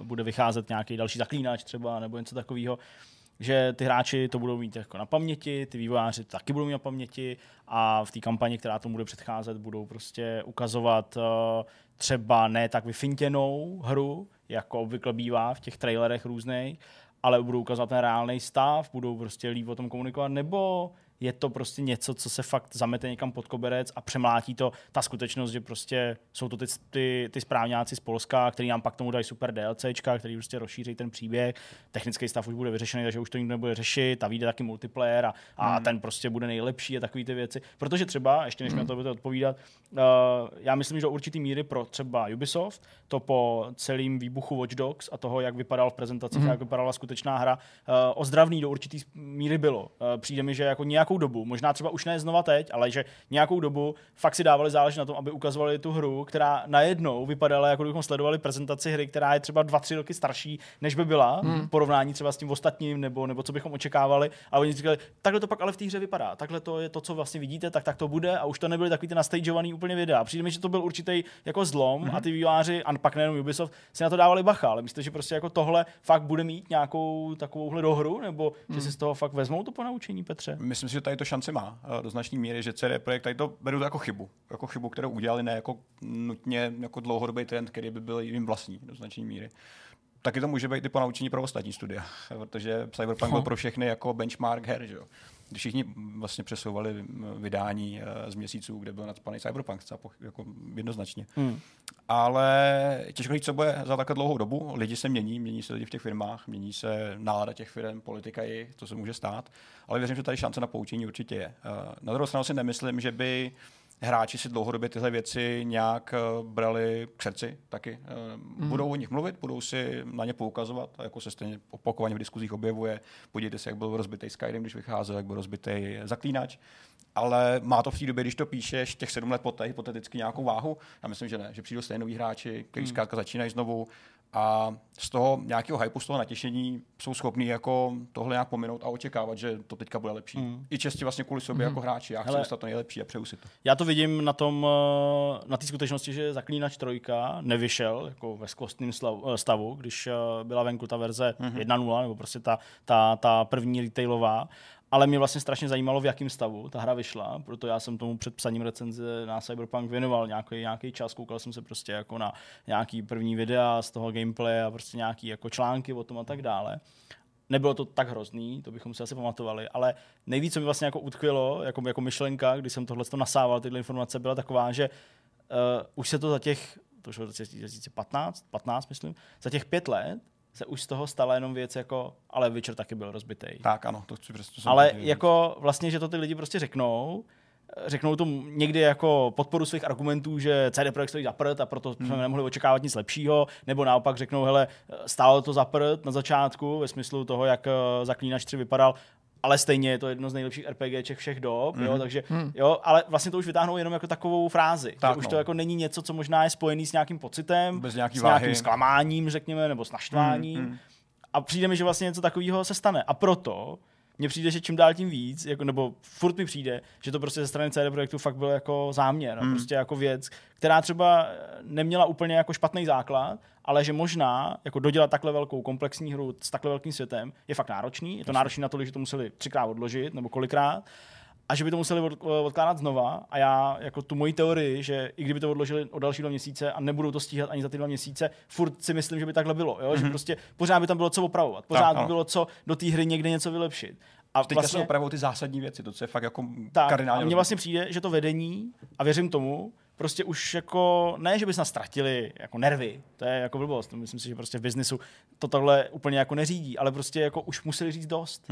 bude vycházet nějaký další Zaklínač třeba nebo něco takového, že ty hráči to budou mít jako na paměti, ty vývojáři to taky budou mít na paměti a v té kampani, která tomu bude předcházet, budou prostě ukazovat třeba ne tak vyfintěnou hru, jako obvykle bývá v těch trailerech různých, ale budou ukazovat ten reálný stav, budou prostě líp o tom komunikovat, nebo je to prostě něco, co se fakt zamete někam pod koberec a přemlátí to ta skutečnost, že prostě jsou to ty správňáci z Polska, kteří nám pak tomu dají super DLCčka, který prostě rozšíří ten příběh, technický stav už bude vyřešený, takže už to nikdo nebude řešit a vyjde taky multiplayer a ten prostě bude nejlepší a takové ty věci. Protože třeba, ještě než na to budete odpovídat, já myslím, že do určitý míry pro třeba Ubisoft, to po celém výbuchu Watch Dogs a toho, jak vypadal v prezentacích, jak vypadala skutečná hra, ozdravný do určitý míry bylo. Přijde mi, že jako nějakou dobu, možná třeba už ne znova teď, ale že nějakou dobu fakt si dávali záležit na tom, aby ukazovali tu hru, která najednou vypadala, jako kdybychom sledovali prezentaci hry, která je třeba 2-3 roky starší, než by byla, v porovnání třeba s tím ostatním, nebo co bychom očekávali. A oni říkali, takhle to pak ale v té hře vypadá, takhle to je to, co vlastně vidíte, tak to bude a už to nebyly takový ty nastageovaný úplně videa. Přijde mi, že to byl určitý jako zlom a ty vývojáři, a pak nejenom Ubisoft, si na to dávali bacha, ale myslíte, že prostě jako tohle fakt bude mít nějakou takovouhle dohru, nebo že si z toho fakt vezmou to ponaučení, Petře? Myslím, že tady to šance má do značné míry, že CD Projekt tady to beru jako chybu, kterou udělali, ne jako nutně jako dlouhodobý trend, který by byl jim vlastní do značné míry. Taky to může být i ponaučení pro ostatní studia, protože Cyberpunk byl pro všechny jako benchmark her, že jo. Všichni vlastně přesouvali vydání z měsíců, kde byl nadspaný Cyberpunk, jako jednoznačně. Ale těžko říct, co bude za takhle dlouhou dobu. Lidi se mění se lidi v těch firmách, mění se nálada těch firm, politika i, co se může stát. Ale věřím, že tady šance na poučení určitě je. Na druhou stranu si nemyslím, že by hráči si dlouhodobě tyhle věci nějak brali k srdci taky. Budou o nich mluvit, budou si na ně poukazovat, jako se stejně opakovaně v diskuzích objevuje. Podívejte se, jak byl rozbitý Skyrim, když vycházel, jak byl rozbitý Zaklínač. Ale má to v té době, když to píšeš, těch 7 let poté hypoteticky nějakou váhu? Já myslím, že ne, že přijdou stejně noví hráči, kteří zkrátka začínají znovu a z toho nějakého hypu, z toho natěšení jsou schopní jako tohle nějak pominout a očekávat, že to teďka bude lepší. I čestě vlastně kvůli sobě jako hráči, já chci dostat to nejlepší a přeju si to. Já to vidím na té skutečnosti, že Zaklínač 3 nevyšel jako ve skvostném stavu, když byla venku ta verze 1.0 nebo prostě ta první retailová. Ale mě vlastně strašně zajímalo, v jakém stavu ta hra vyšla, proto já jsem tomu před psaním recenze na Cyberpunk věnoval nějaký čas, koukal jsem se prostě jako na nějaký první videa z toho gameplay a prostě nějaký jako články o tom a tak dále. Nebylo to tak hrozný, to bychom si asi pamatovali, ale nejvíc, co mi vlastně jako utkvělo, jako myšlenka, když jsem tohleto nasával, tyhle informace, byla taková, že už se to za těch, to už bylo 15 myslím, za těch 5 let, se už z toho stala jenom věc jako, ale Witcher taky byl rozbitej. Tak ano, to chci přesně. Ale jako vlastně, že to ty lidi prostě řeknou, řeknou tomu někdy jako podporu svých argumentů, že CD Projekt stojí za prd a proto jsme nemohli očekávat nic lepšího, nebo naopak řeknou, hele, stálo to za prd na začátku, ve smyslu toho, jak Zaklínač 3 vypadal, ale stejně je to jedno z nejlepších RPGček všech dob, jo, takže jo, ale vlastně to už vytáhnou jenom jako takovou frázi, tak, že už to jako není něco, co možná je spojený s nějakým pocitem, bez nějaký s nějakým váhy, zklamáním, řekněme, nebo s naštváním. A přijde mi, že vlastně něco takového se stane. A proto mně přijde, že čím dál tím víc, jako, nebo furt mi přijde, že to prostě ze strany CD Projektu fakt byl jako záměr, prostě jako věc, která třeba neměla úplně jako špatný základ, ale že možná jako dodělat takhle velkou komplexní hru s takhle velkým světem je fakt náročný. Je to náročný na to, že to museli 3krát odložit nebo kolikrát a že by to museli odkládat znova. A já jako tu moji teorii, že i kdyby to odložili o další 2 měsíce a nebudou to stíhat ani za ty 2 měsíce, furt si myslím, že by takhle bylo, jo? Že prostě pořád by tam bylo co opravovat, pořád by bylo co do té hry někde něco vylepšit. A teďka vlastně se opravují ty zásadní věci, to co je fakt jako kardinální. A mně vlastně přijde, že to vedení, a věřím tomu, prostě už jako, ne, že by se nás ztratili jako nervy, to je jako blbost, myslím si, že prostě v biznisu to tohle úplně jako neřídí, ale prostě jako už museli říct dost.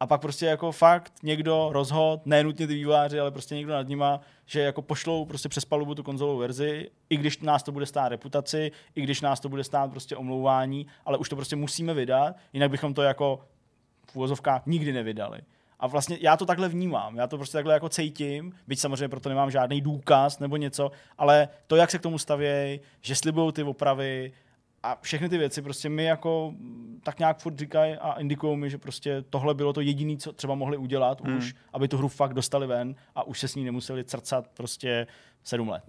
A pak prostě jako fakt někdo rozhodl, ne nutně ty vývojáři, ale prostě někdo nad nima, že jako pošlou prostě přes palubu tu konzolovou verzi, i když nás to bude stát reputaci, i když nás to bude stát prostě omlouvání, ale už to prostě musíme vydat, jinak bychom to jako v uvozovkách nikdy nevydali. A vlastně já to takhle vnímám, já to prostě takhle jako cítím, byť samozřejmě proto nemám žádný důkaz nebo něco, ale to, jak se k tomu stavějí, že slibujou ty opravy a všechny ty věci prostě mi jako tak nějak furt říkají a indikují mi, že prostě tohle bylo to jediné, co třeba mohli udělat už, aby tu hru fakt dostali ven a už se s ní nemuseli crcat prostě 7 let.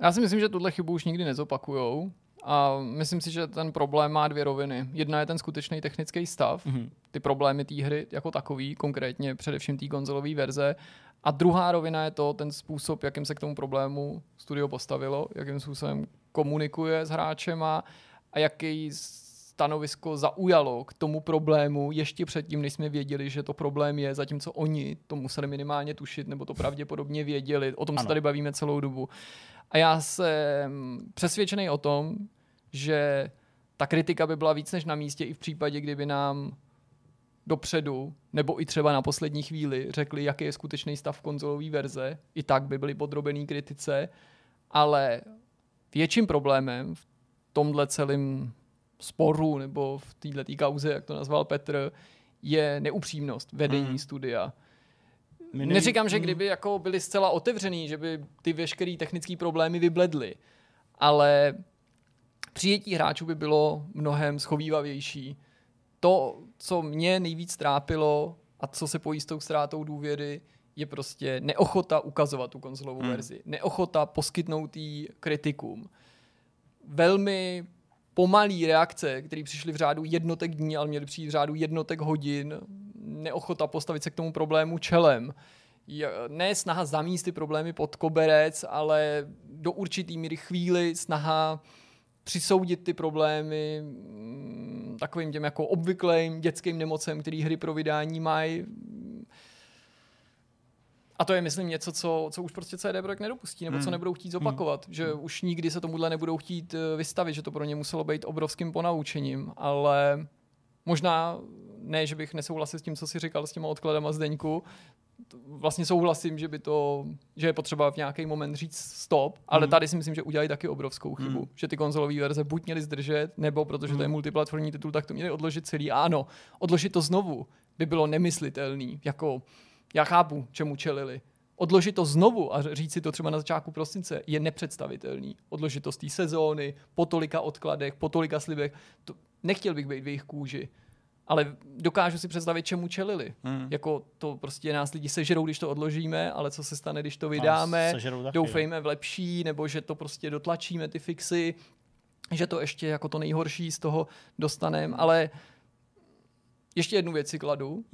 Já si myslím, že tuhle chybu už nikdy nezopakujou a myslím si, že ten problém má 2 roviny. Jedna je ten skutečný technický stav, ty problémy té hry jako takový, konkrétně především té konzolové verze. A druhá rovina je to ten způsob, jakým se k tomu problému studio postavilo, jakým způsobem komunikuje s hráčema a jaký stanovisko zaujalo k tomu problému ještě předtím, než jsme věděli, že to problém je, zatímco oni to museli minimálně tušit, nebo to pravděpodobně věděli. O tom se tady bavíme celou dobu. A já jsem přesvědčený o tom, že ta kritika by byla víc než na místě i v případě, kdyby nám dopředu, nebo i třeba na poslední chvíli řekli, jaký je skutečný stav konzolové verze. I tak by byly podrobený kritice, ale větším problémem v tomhle celém sporu, nebo v této kauze, jak to nazval Petr, je neupřímnost vedení studia. Neříkám, že kdyby jako byli zcela otevřený, že by ty veškeré technické problémy vybledly, ale přijetí hráčů by bylo mnohem schovývavější. To, co mě nejvíc trápilo a co se pojí s tou ztrátou důvěry, je prostě neochota ukazovat tu konzolovou verzi, neochota poskytnout jí kritikům. Velmi pomalý reakce, které přišly v řádu jednotek dní, ale měly přijít v řádu jednotek hodin, neochota postavit se k tomu problému čelem. Ne snaha zamíst ty problémy pod koberec, ale do určitý míry chvíli snaha přisoudit ty problémy takovým těm jako obvyklým dětským nemocem, který hry pro vydání mají. A to je, myslím, něco, co už prostě CD Projekt nedopustí, nebo co nebudou chtít zopakovat. Že už nikdy se tomuhle nebudou chtít vystavit, že to pro ně muselo být obrovským ponaučením. Ale možná ne, že bych nesouhlasil s tím, co jsi říkal s těma odkladama, Zdeňku. Vlastně souhlasím, že je potřeba v nějaký moment říct stop, ale tady si myslím, že udělají taky obrovskou chybu. Že ty konzolové verze buď měly zdržet, nebo protože to je multiplatformní titul, tak to měli odložit celý. A ano, odložit to znovu by bylo nemyslitelný, jako já chápu, čemu čelili. Odložit to znovu a říct si to třeba na začátku prosince je nepředstavitelný. Odložit to z té sezóny, po tolika odkladech, po tolika slibech. To, nechtěl bych být v jejich kůži, ale dokážu si představit, čemu čelili. Jako to prostě nás lidi sežerou, když to odložíme, ale co se stane, když to vydáme, doufejme v lepší, nebo že to prostě dotlačíme, ty fixy, že to ještě jako to nejhorší z toho dostaneme. Ale ještě jednu věc si kladu,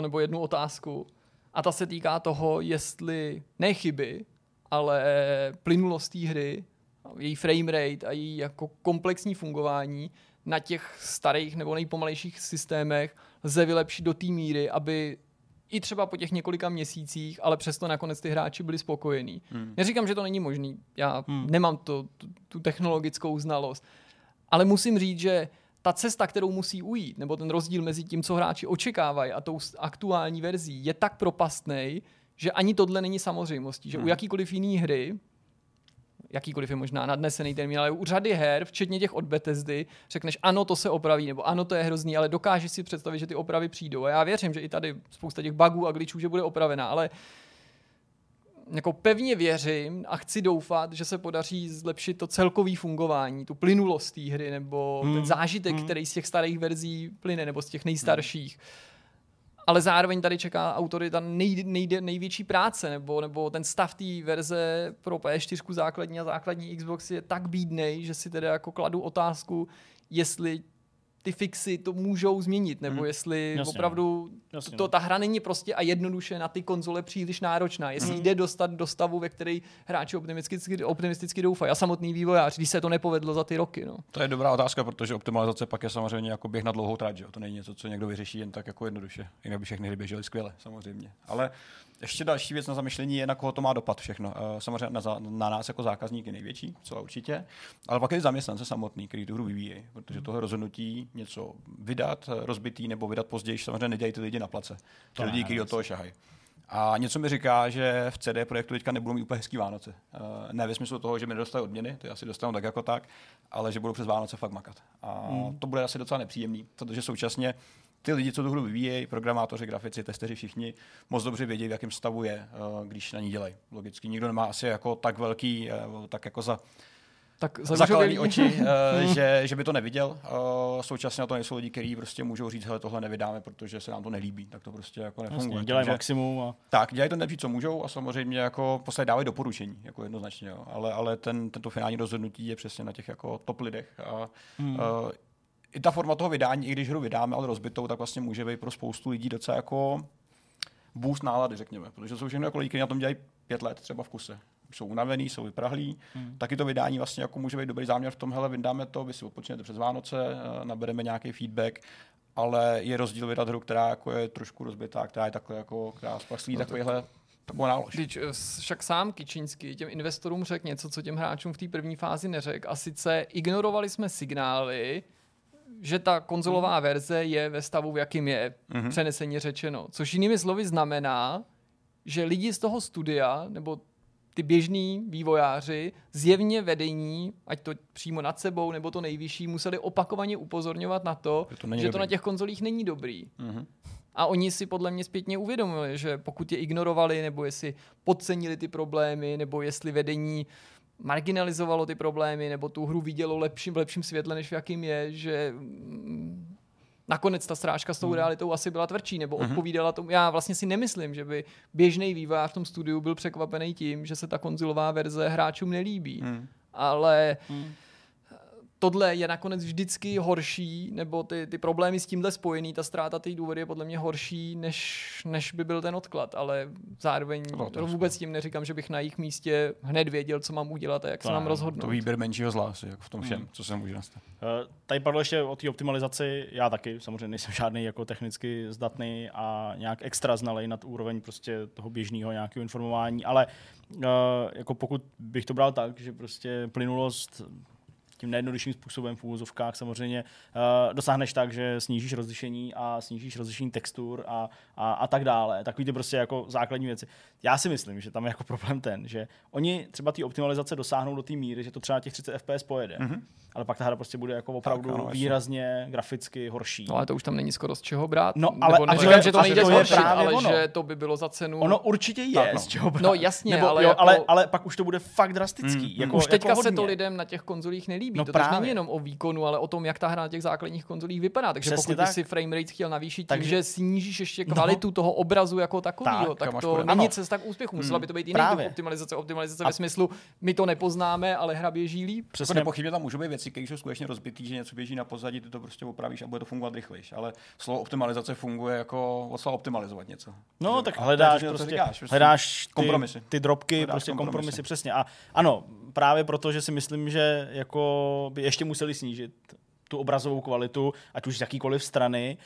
nebo jednu otázku. A ta se týká toho, jestli ne chyby, ale plynulost té hry, její frame rate a její jako komplexní fungování na těch starých nebo nejpomalejších systémech lze vylepšit do té míry, aby i třeba po těch několika měsících, ale přesto nakonec ty hráči byli spokojení. Neříkám, že to není možný, já nemám tu technologickou znalost, ale musím říct, že ta cesta, kterou musí ujít, nebo ten rozdíl mezi tím, co hráči očekávají a tou aktuální verzí, je tak propastnej, že ani tohle není samozřejmostí, že u jakýkoliv jiný hry, jakýkoliv je možná nadnesený termín, ale u řady her, včetně těch od Bethesdy, řekneš ano, to se opraví, nebo ano, to je hrozný, ale dokážeš si představit, že ty opravy přijdou. A já věřím, že i tady spousta těch bugů a glitchů, že bude opravená, ale jako pevně věřím a chci doufat, že se podaří zlepšit to celkové fungování, tu plynulost té hry, nebo ten zážitek, který z těch starých verzí plyne, nebo z těch nejstarších. Ale zároveň tady čeká autory ta největší práce, nebo ten stav té verze pro PS4 základní a základní Xbox je tak bídnej, že si teda jako kladu otázku, jestli ty fixy to můžou změnit, nebo jestli jasně, opravdu ta hra není prostě a jednoduše na ty konzole příliš náročná. Jestli jde dostat do stavu, ve které hráči optimisticky doufají a samotný vývojář, když se to nepovedlo za ty roky. No. To je dobrá otázka, protože optimalizace pak je samozřejmě jako běh na dlouhou trať. To není něco, co někdo vyřeší jen tak jako jednoduše. Jinak by všechny hry běžely skvěle, samozřejmě. Ale ještě další věc na zamyšlení je, na koho to má dopad všechno. Samozřejmě na nás jako zákazníky největší, co určitě, ale pak i zaměstnance samotný, který tu hru vyvíjí, protože tohle rozhodnutí něco vydat, rozbitý nebo vydat později, samozřejmě nedělají ty lidi na place. Ty lidi, kteří od toho šahají. A něco mi říká, že v CD Projektu teďka nebudou mít úplně hezký Vánoce. Ne ve smyslu toho, že mi nedostají odměny, ty asi dostanou tak jako tak, ale že budou přes Vánoce fakt makat. A to bude asi docela nepříjemný, protože současně ty lidi, co tu hru vyvíjejí, programátoři, grafici, testeři, všichni moc dobře vědí, v jakém stavu je, když na ní dělají. Logicky nikdo nemá asi jako tak velký, tak jako zakládný oči, že by to neviděl. Současně na to nejsou lidi, kteří prostě můžou říct, hele, tohle nevydáme, protože se nám to nelíbí. Tak to prostě jako nefunguje. Dělají maximum. Tak, dělají to nejlepší, co můžou a samozřejmě jako posledně dávají doporučení, jako jednoznačně. Jo. Ale tento finální rozhodnutí je přesně na těch jako top lidech. I ta forma toho vydání, i když hru vydáme, ale rozbitou, tak vlastně může být pro spoustu lidí docela jako boost nálady, řekněme. Protože jsou všechno jako lidi, kteří na tom dělají 5 let třeba v kuse. Jsou unavený, jsou vyprahlí. Taky to vydání vlastně jako může být dobrý záměr v tom, hele, vydáme to, vy si odpočinete přes Vánoce, nabereme nějaký feedback, ale je rozdíl vydat hru, která jako je trošku rozbitá, která je takhle jako, která spaslí takovýhle. To bylo nálož. Když však sám Kičínský těm investorům řekl něco, co těm hráčům v té první fázi neřekl, a sice ignorovali jsme signály, že ta konzolová verze je ve stavu, v jakým je přeneseně řečeno. Což jinými slovy znamená, že lidi z toho studia, nebo ty běžní vývojáři, zjevně vedení, ať to přímo nad sebou, nebo to nejvyšší, museli opakovaně upozorňovat na to, že to na těch konzolích není dobrý. A oni si podle mě zpětně uvědomili, že pokud je ignorovali, nebo jestli podcenili ty problémy, nebo jestli vedení marginalizovalo ty problémy, nebo tu hru vidělo v lepším světle, než v jakým je, že nakonec ta srážka s tou realitou asi byla tvrdší, nebo odpovídala tomu. Já vlastně si nemyslím, že by běžný vývojář v tom studiu byl překvapený tím, že se ta konzolová verze hráčům nelíbí. Ale tohle je nakonec vždycky horší, nebo ty problémy s tímhle spojený, ta ztráta té důvěry je podle mě horší, než by byl ten odklad, ale zároveň vůbec tím neříkám, že bych na jejich místě hned věděl, co mám udělat a jak se mám rozhodnout. To výběr menšího zla jako v tom všem, co se může nastat. Tady padlo ještě o té optimalizaci, já taky, samozřejmě nejsem žádný jako technicky zdatný a nějak extra znalej nad úroveň prostě toho běžného nějakého informování, ale jako pokud bych to bral tak, že prostě plynulost tím nejjednodušším způsobem v úvozovkách samozřejmě dosáhneš tak, že snížíš rozlišení a snížíš rozlišení textur a tak dále. Takový ty prostě jako základní věci. Já si myslím, že tam je jako problém ten, že oni třeba ty optimalizace dosáhnou do té míry, že to třeba těch 30 fps pojede, ale pak ta hra prostě bude jako opravdu tak, výrazně graficky horší. No ale to už tam není skoro z čeho brát. No, ale nebo neříkám, že to nejde zhoršit, ale ono, že to by bylo za cenu. Ono určitě je tak, z čeho brát. No jasně, nebo, ale, jo, jako ale pak už to bude fakt drastický. Jako, už teďka jako se to lidem na těch konzolích nelíbí. No to právě. Není jenom o výkonu, ale o tom, jak ta hra na těch základních konzolích vypadá. Takže přesně pokud tak. Si frame rate chtěl navýšit, takže snížíš ještě kvalitu toho obrazu jako takovýho, tak to není cesta k úspěchu. Musela by to být jiný typ optimalizace ve smyslu, my to nepoznáme, ale hra běží líp. Přesně. Nepochybně tam můžou být věci, které jsou skutečně rozbitý, že něco běží na pozadí, ty to prostě opravíš a bude to fungovat rychlejš, ale slovo optimalizace funguje jako odslova optimalizovat něco. No tak hledáš kompromisy. Ty drobky, prostě kompromisy přesně. A ano, právě proto, že si myslím, že jako by ještě museli snížit tu obrazovou kvalitu, ať už z jakýkoliv strany,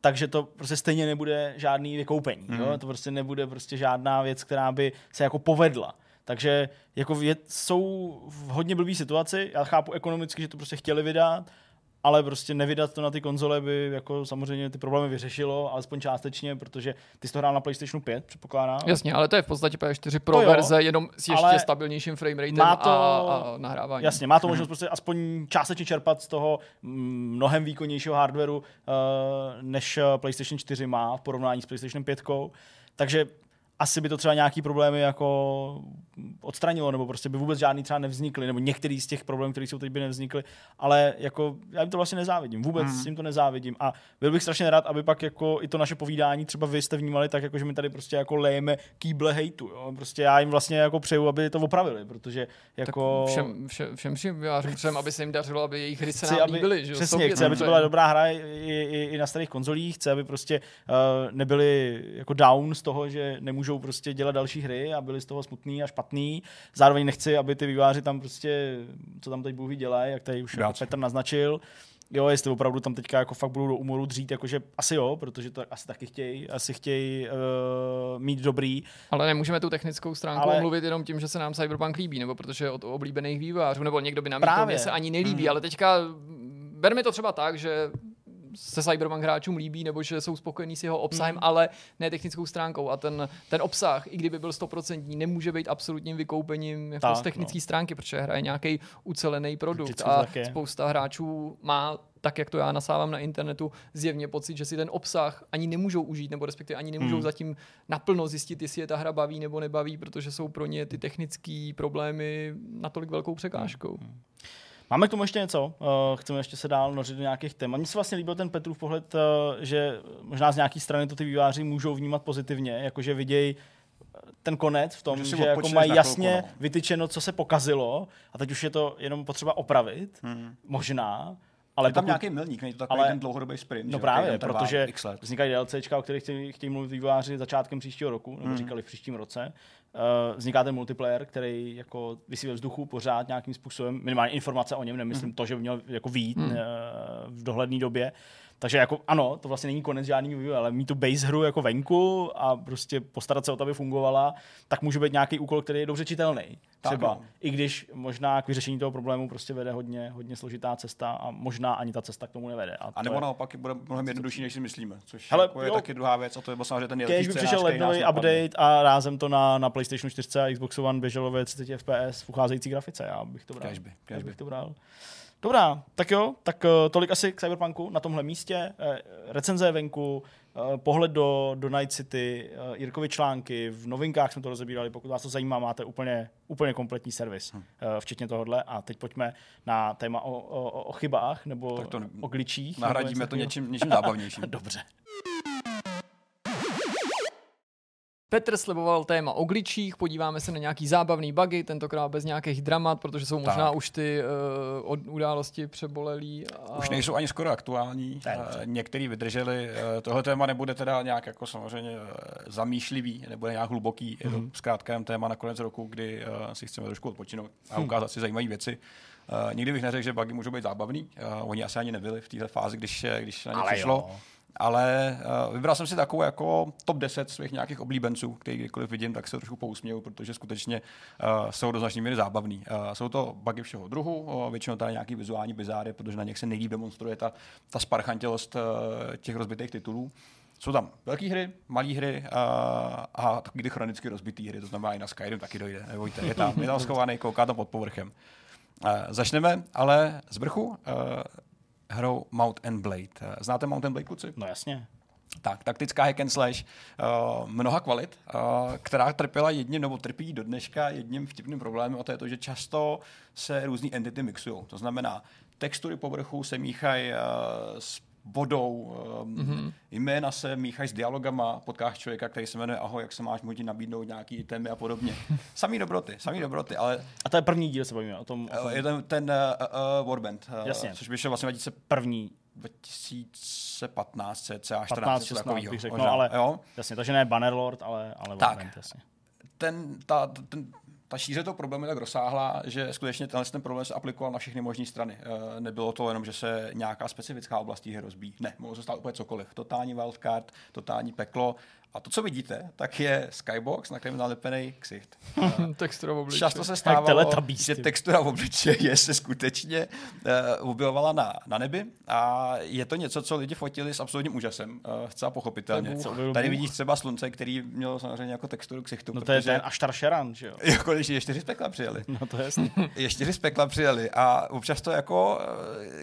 takže to prostě stejně nebude žádný vykoupení. Jo? To prostě nebude prostě žádná věc, která by se jako povedla. Takže jako jsou v hodně blbý situaci, já chápu ekonomicky, že to prostě chtěli vydat, ale prostě nevydat to na ty konzole by jako samozřejmě ty problémy vyřešilo, alespoň částečně, protože ty jsi to hrál na PlayStationu 5, předpokládám. Jasně, ale to je v podstatě PS4 Pro verze, jenom s ještě stabilnějším frameratem a nahrávání. Jasně, má to možnost prostě aspoň částečně čerpat z toho mnohem výkonnějšího hardwaru, než PlayStation 4 má v porovnání s PlayStation 5. Takže asi by to třeba nějaký problémy jako odstranilo, nebo prostě by vůbec žádný třeba nevznikly, nebo některý z těch problémů, které jsou teď, by nevznikly, ale jako já jim to vlastně nezávidím, vůbec jim to nezávidím a byl bych strašně rád, aby pak jako i to naše povídání třeba vy jste vnímali tak, jako že my tady prostě jako lejeme kýble hejtu, jo? Prostě já jim vlastně jako přeju, aby to opravili, protože jako... Tak všem já říkám, aby se jim dařilo, aby jejich hry se nám líbily, že jo? Přesně, chci, aby to byla dobrá hra i na starých konzolích, chci, aby prostě nebyli jako down z toho, že nemůžu prostě dělat další hry a byli z toho smutný a špatný. Zároveň nechci, aby ty vývojáři tam prostě, co tam teď bůh ví dělají, jak tady už jako Petr naznačil, jo, jestli opravdu tam teďka jako fakt budou do úmoru dřít, jakože asi jo, protože to asi taky chtějí mít dobrý. Ale nemůžeme tu technickou stránku mluvit jenom tím, že se nám Cyberpunk líbí, nebo protože od oblíbených vývojářů, nebo někdo by nám to se ani nelíbí, ale teďka berme to třeba tak, že se Cyberpunk hráčům líbí, nebo že jsou spokojení s jeho obsahem, ale ne technickou stránkou. A ten obsah, i kdyby byl 100%, nemůže být absolutním vykoupením jako z technické stránky, protože hraje nějaký ucelený produkt. Vždycky a spousta hráčů má, tak jak to já nasávám na internetu, zjevně pocit, že si ten obsah ani nemůžou užít, nebo respektive ani nemůžou zatím naplno zjistit, jestli je ta hra baví nebo nebaví, protože jsou pro ně ty technické problémy natolik velkou překážkou. Máme k tomu ještě něco, chceme ještě se dál nořit do nějakých témat. Mně se vlastně líbil ten Petrův pohled, že možná z nějaké strany to ty vývojáři můžou vnímat pozitivně, jakože vidějí ten konec v tom, že jako mají jasně vytyčeno, co se pokazilo a teď už je to jenom potřeba opravit, možná. Ale je tam nějaký milník, není to takový ten dlouhodobý sprint. No právě, protože vznikají DLCčka, o kterých chtějí mluvit vývojáři začátkem příštího roku, nebo říkali v příštím roce. Vzniká ten multiplayer, který jako visí ve vzduchu pořád nějakým způsobem, minimálně informace o něm, nemyslím to, že by měl jako vyjít v dohledné době. Takže jako ano, to vlastně není konec žádný vývoj, ale mít tu base hru jako venku a prostě postarat se o to, aby fungovala, tak může být nějaký úkol, který je dobře čitelný. Třeba, i když možná k vyřešení toho problému prostě vede hodně složitá cesta a možná ani ta cesta k tomu nevede. A nebo naopak bude mnohem jednodušší, než si myslíme, což hele, jako je taky druhá věc, a to je vlastně ten jelký scénář, by přišel lednový update a rázem to na PlayStation 4 a Xbox One běželo ve 30 FPS v ucházející grafice. Já bych to bral. Kéž bych to bral. Dobrá, tak jo, tak tolik asi k Cyberpunku na tomhle místě. Recenze venku, pohled do Night City, Jirkovy články, v novinkách jsme to rozebírali, pokud vás to zajímá, máte úplně kompletní servis, včetně tohohle. A teď pojďme na téma o chybách nebo o glitchích. Nahradíme to něčím zábavnějším. Dobře. Petr sliboval téma o glitchích, podíváme se na nějaký zábavný bugy, tentokrát bez nějakých dramat, protože jsou možná už ty události přebolelí. Už nejsou ani skoro aktuální, některý vydrželi. Tohle téma nebude teda nějak jako samozřejmě zamýšlivý, nebude nějak hluboký, je to zkrátka jen téma na konec roku, kdy si chceme trošku odpočinout a ukázat si zajímavé věci. Nikdy bych neřekl, že bugy můžou být zábavný, oni asi ani nebyli v téhle fázi, když na ně přišlo. Ale vybral jsem si takovou jako top 10 svých nějakých oblíbenců, který kdykoliv vidím, tak se trošku pousměju, protože skutečně jsou do značné míry zábavný. Jsou to bugy všeho druhu, většinou tady nějaký vizuální bizáry, protože na něch se nejlíp demonstruje ta sparchantělost těch rozbitých titulů. Jsou tam velké hry, malé hry a taky chronicky rozbité hry, to znamená i na Skyrim taky dojde, nebojte, je tam schovaný, kouká tam pod povrchem. Začneme ale z vrchu. Hrou Mount & Blade. Znáte Mount & Blade, kluci? No jasně. Tak, taktická hack and slash mnoha kvalit, která trpěla jedním, nebo trpí do dneška jedním vtipným problémem, a to je to, že často se různý entity mixujou. To znamená, textury povrchu se míchají s vodou, jména se míchají s dialogama, potkáš člověka, který se jmenuje ahoj, jak se máš, možná nabídnout nějaký itemy a podobně. Samý dobroty, ale... A to je první díl, se bavíme o tom. Je ten Warband, což vyšel vlastně 2015, cca 14, takovýho. No, ale, jo? Jasně, takže ne Bannerlord, ale Warband, jasně. Ten, ta, ten, ta šíře toho problému je tak rozsáhlá, že skutečně ten problém se aplikoval na všechny možné strany. Nebylo to jenom, že se nějaká specifická oblast her rozbíjí. Ne, mohlo se stát úplně cokoliv. Totální wildcard, totální peklo. A to, co vidíte, tak je skybox, na kterém je nalepený ksicht. Textura v obličeji. Často se stávalo, že textura v obličeji se skutečně objevovala na nebi a je to něco, co lidi fotili s absolutním úžasem. Zcela pochopitelně. Tady vidíš třeba slunce, který mělo samozřejmě jako texturu ksichtu. No to je ten Ashtar Sheran, že jo? Jako když ještě z pekla přijeli. No to je jasný. Ještě z pekla přijeli a občas to jako,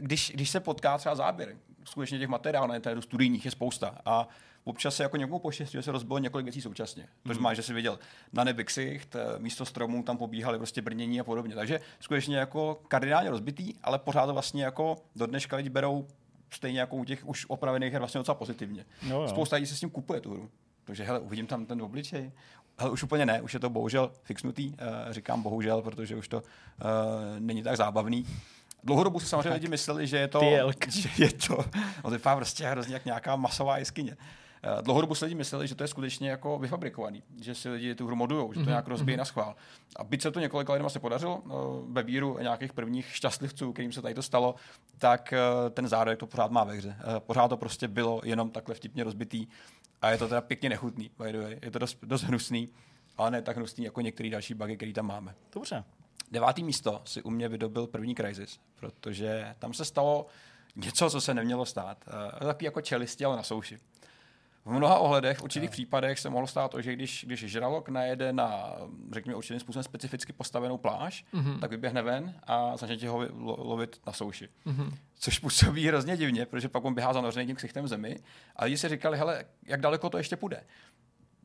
když se potká třeba záběr, skutečně těch materiálů na internetu studijních je spousta a občas se jako někomu poštěstí, že se rozbilo několik věcí současně. Protože máš, že si viděl na nebi ksicht, místo stromů tam pobíhaly prostě brnění a podobně. Takže skutečně jako kardinálně rozbitý, ale pořád to vlastně jako do dneška lidi berou stejně jako u těch už opravených her vlastně docela pozitivně. No, spousta lidí se s tím kupuje tu hru. Takže hele, uvidím tam ten obličej. Hele, už úplně ne, už je to bohužel fixnutý. Říkám bohužel, protože už to není tak zábavný. Dlouhodobu si samozřejmě lidi mysleli, že je to... je to prostě hrozně jak nějaká masová jeskyně. Dlouhodobu se lidi mysleli, že to je skutečně jako vyfabrikovaný, že si lidi tu hru modujou, že to nějak rozbíjí na schvál. A byť se to několika lidem se podařilo, ve víru nějakých prvních šťastlivců, kterým se tady to stalo, tak ten zárodek to pořád má ve hře. Pořád to prostě bylo jenom takhle vtipně rozbitý a je to teda pěkně nechutný, by the way. Je to dost hnusný, ale ne tak hnusný jako některé další bugy, které tam máme. Dobře. 9. místo si u mě vydobil první Crysis, protože tam se stalo něco, co se nemělo stát. Takový jako čelisti, ale na souši. V mnoha ohledech, v určitých případech se mohlo stát to, že když žralok najede na, řekněme, určitým způsobem specificky postavenou pláž, tak vyběhne ven a začne tě ho lovit na souši. Což působí hrozně divně, protože pak on běhá zanořený tím ksichtem v zemi a lidi si říkali, hele, jak daleko to ještě půjde.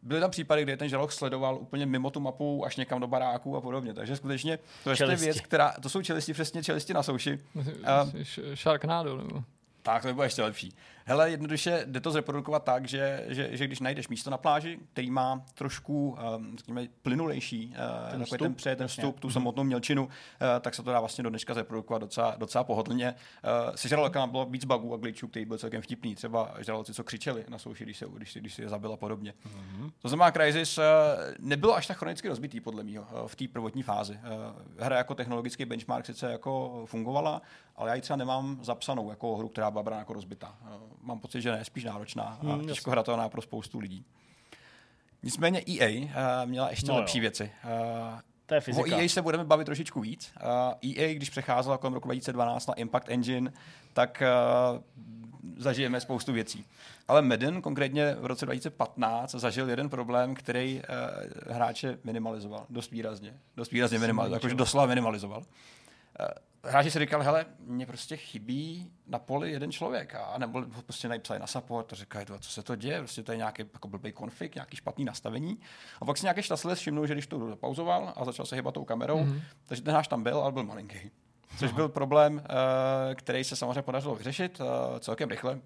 Byly tam případy, kdy ten žralok sledoval úplně mimo tu mapu až někam do baráku a podobně. Takže skutečně to je věc, která, to jsou čelisti, přesně čelisti na souši. Sharknado nebo... Tak to by bylo ještě lepší. Hele, jednoduše jde to zreprodukovat tak, že když najdeš místo na pláži, který má trošku řekněme, plynulejší ten vstup, tu samotnou mělčinu, tak se to dá vlastně do dneška zreprodukovat docela pohodlně. Se žralokama bylo víc bugů a glitchů, který byl celkem vtipný. Třeba žraloci, co křičeli na souši, když se je zabila podobně. To znamená, Crysis nebylo až tak chronicky rozbitý, podle mýho, v té prvotní fázi. Hra jako technologický benchmark sice jako fungovala, ale já ji třeba nemám zapsanou jako hru, která byla jako rozbitá. Mám pocit, že ne, spíš náročná a těžko hratelná pro spoustu lidí. Nicméně EA měla ještě lepší věci. O EA se budeme bavit trošičku víc. EA, když přecházela kolem roku 2012 na Impact Engine, tak zažijeme spoustu věcí. Ale Madden konkrétně v roce 2015 zažil jeden problém, který hráče minimalizoval. Dost výrazně minimalizoval, jakože doslova minimalizoval. Hráči si říkali, hele, mně prostě chybí na poli jeden člověk a nebo prostě najpsali na support a říkají, co se to děje, prostě to je nějaký jako blbý konflikt, nějaký špatný nastavení. A pak si nějaký šťastlivec všimnul, že když to zapauzoval a začal se hýbat tou kamerou, takže ten hráč tam byl, ale byl malinký. Což byl problém, který se samozřejmě podařilo vyřešit celkem rychle.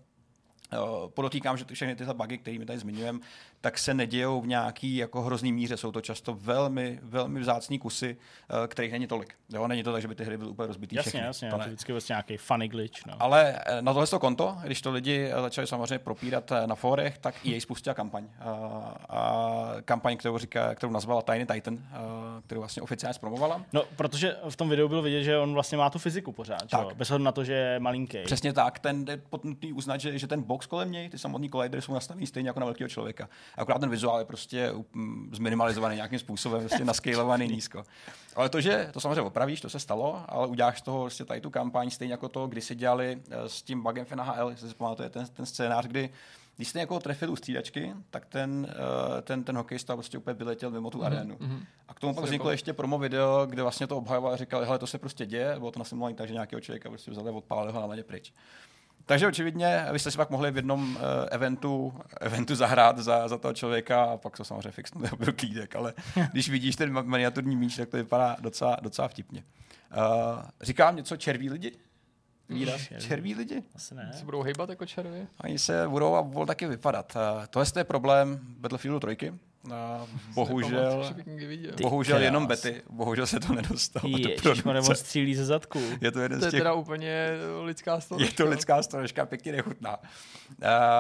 Podotýkám, že všechny tyhle bugy, které mi tady zmiňujeme, tak se nedějou v nějaký jako hrozný míře. Jsou to často velmi, velmi vzácný kusy, kterých není tolik. Jo, není to tak, že by ty hry byly úplně rozbitý všechny. Jasně, to vždycky vlastně nějaký funny glitch. No. Ale na tohle konto, když to lidi začali samozřejmě propírat na fórech, tak EA spustila kampaň. A kampaň, kterou nazvala Tiny Titan, kterou vlastně oficiálně zpromovala. No, protože v tom videu bylo vidět, že on vlastně má tu fyziku pořád, bez ohledu na to, že je malinký. Přesně tak, ten je potnutný uznat, že ten box kolem něj, ty samotný collidery jsou nastavený stejně jako na velkého člověka. Akorát ten vizuál je prostě zminimalizovaný nějakým způsobem, prostě naskalovaný nízko. Ale to, že to samozřejmě opravíš, to se stalo, ale uděláš z toho prostě tady tu kampaň stejně jako to, kdy si dělali s tím bugem v NHL, jestli si pamatuje ten scénář, kdy když jste někoho trefil u střídačky, tak ten hokejista prostě úplně vyletěl mimo tu arénu. A k tomu pak vzniklo ještě promo video, kde vlastně to obhajoval a říkal, hele, to se prostě děje, bylo to nasimulovaný tak, že nějakého člověka prostě vzali, odpálili ho na laně pryč. Takže očividně vy jste si pak mohli v jednom eventu zahrát za toho člověka a pak to samozřejmě fixnul, byl klídek, ale když vidíš ten miniaturní míč, tak to vypadá docela vtipně. Říkám něco červí lidi? Červí lidi? Asi ne. Se budou hejbat jako červy? Oni se budou a budou taky vypadat. Tohle je problém Battlefieldu 3, Bohužel jenom bety. Bohužel se to nedostalo do produkce. Nebo střílí ze zadku. Je to jeden z těch... To je teda úplně lidská stoložka. Je to lidská stoložka, pěkně nechutná.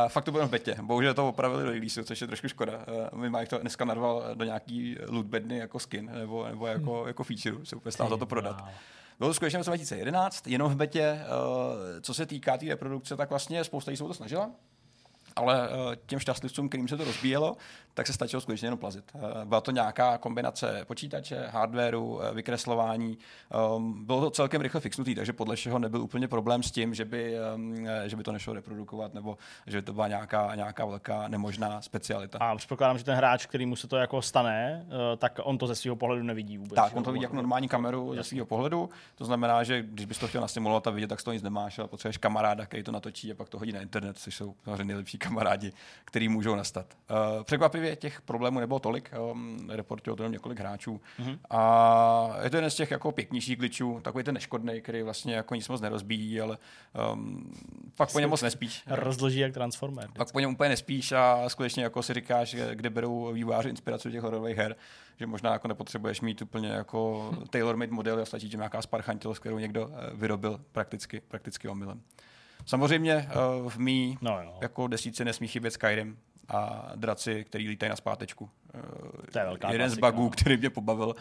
Fakt to bylo v betě. Bohužel to opravili do release, což je trošku škoda. Mike to dneska narval do nějaký loot bedny jako skin, nebo jako feature. Se úplně stalo toto prodat. Wow. Bylo to skutečně v 2011, jenom v betě. Co se týká té reprodukce, tak vlastně spousta jí se to snažila. Ale těm šťastlivcům, kterým se to rozbíjelo, tak se stačilo skutečně jenom plazit. Byla to nějaká kombinace počítače, hardwareu, vykreslování. Bylo to celkem rychle fixnutý, takže podle všeho nebyl úplně problém s tím, že by to nešlo reprodukovat, nebo že by to byla nějaká velká nemožná specialita. A předpokládám, že ten hráč, kterýmu se to jako stane, tak on to ze svého pohledu nevidí vůbec. Tak, on to vidí jako normální kameru ze svého pohledu. To znamená, že když bys to chtěl nasimulovat a vidět, tak z toho nic nemáš, ale potřebuješ kamaráda, který to natočí a pak to hodí na internet, což jsou nejlepší kamarádi, který můžou nastat. Překvapivě těch problémů nebylo tolik, reportilo to jenom několik hráčů. Mm-hmm. A je to jeden z těch jako pěknějších glitchů, takový ten neškodný, který vlastně jako nic moc nerozbíjí, ale pak po něm moc nespíš. Rozloží jak Transformer. Pak po něm úplně nespíš a skutečně jako si říkáš, kde berou vývojáři inspiraci těch hororových her, že možná jako nepotřebuješ mít úplně jako tailor-made model, a stačí tím nějaká sparchantilost, kterou někdo vyrobil prakticky omylem. Samozřejmě v mý jako desíce nesmí chybět Skyrim a draci, který lítají na zpátečku. Jeden z bugů, který mě pobavil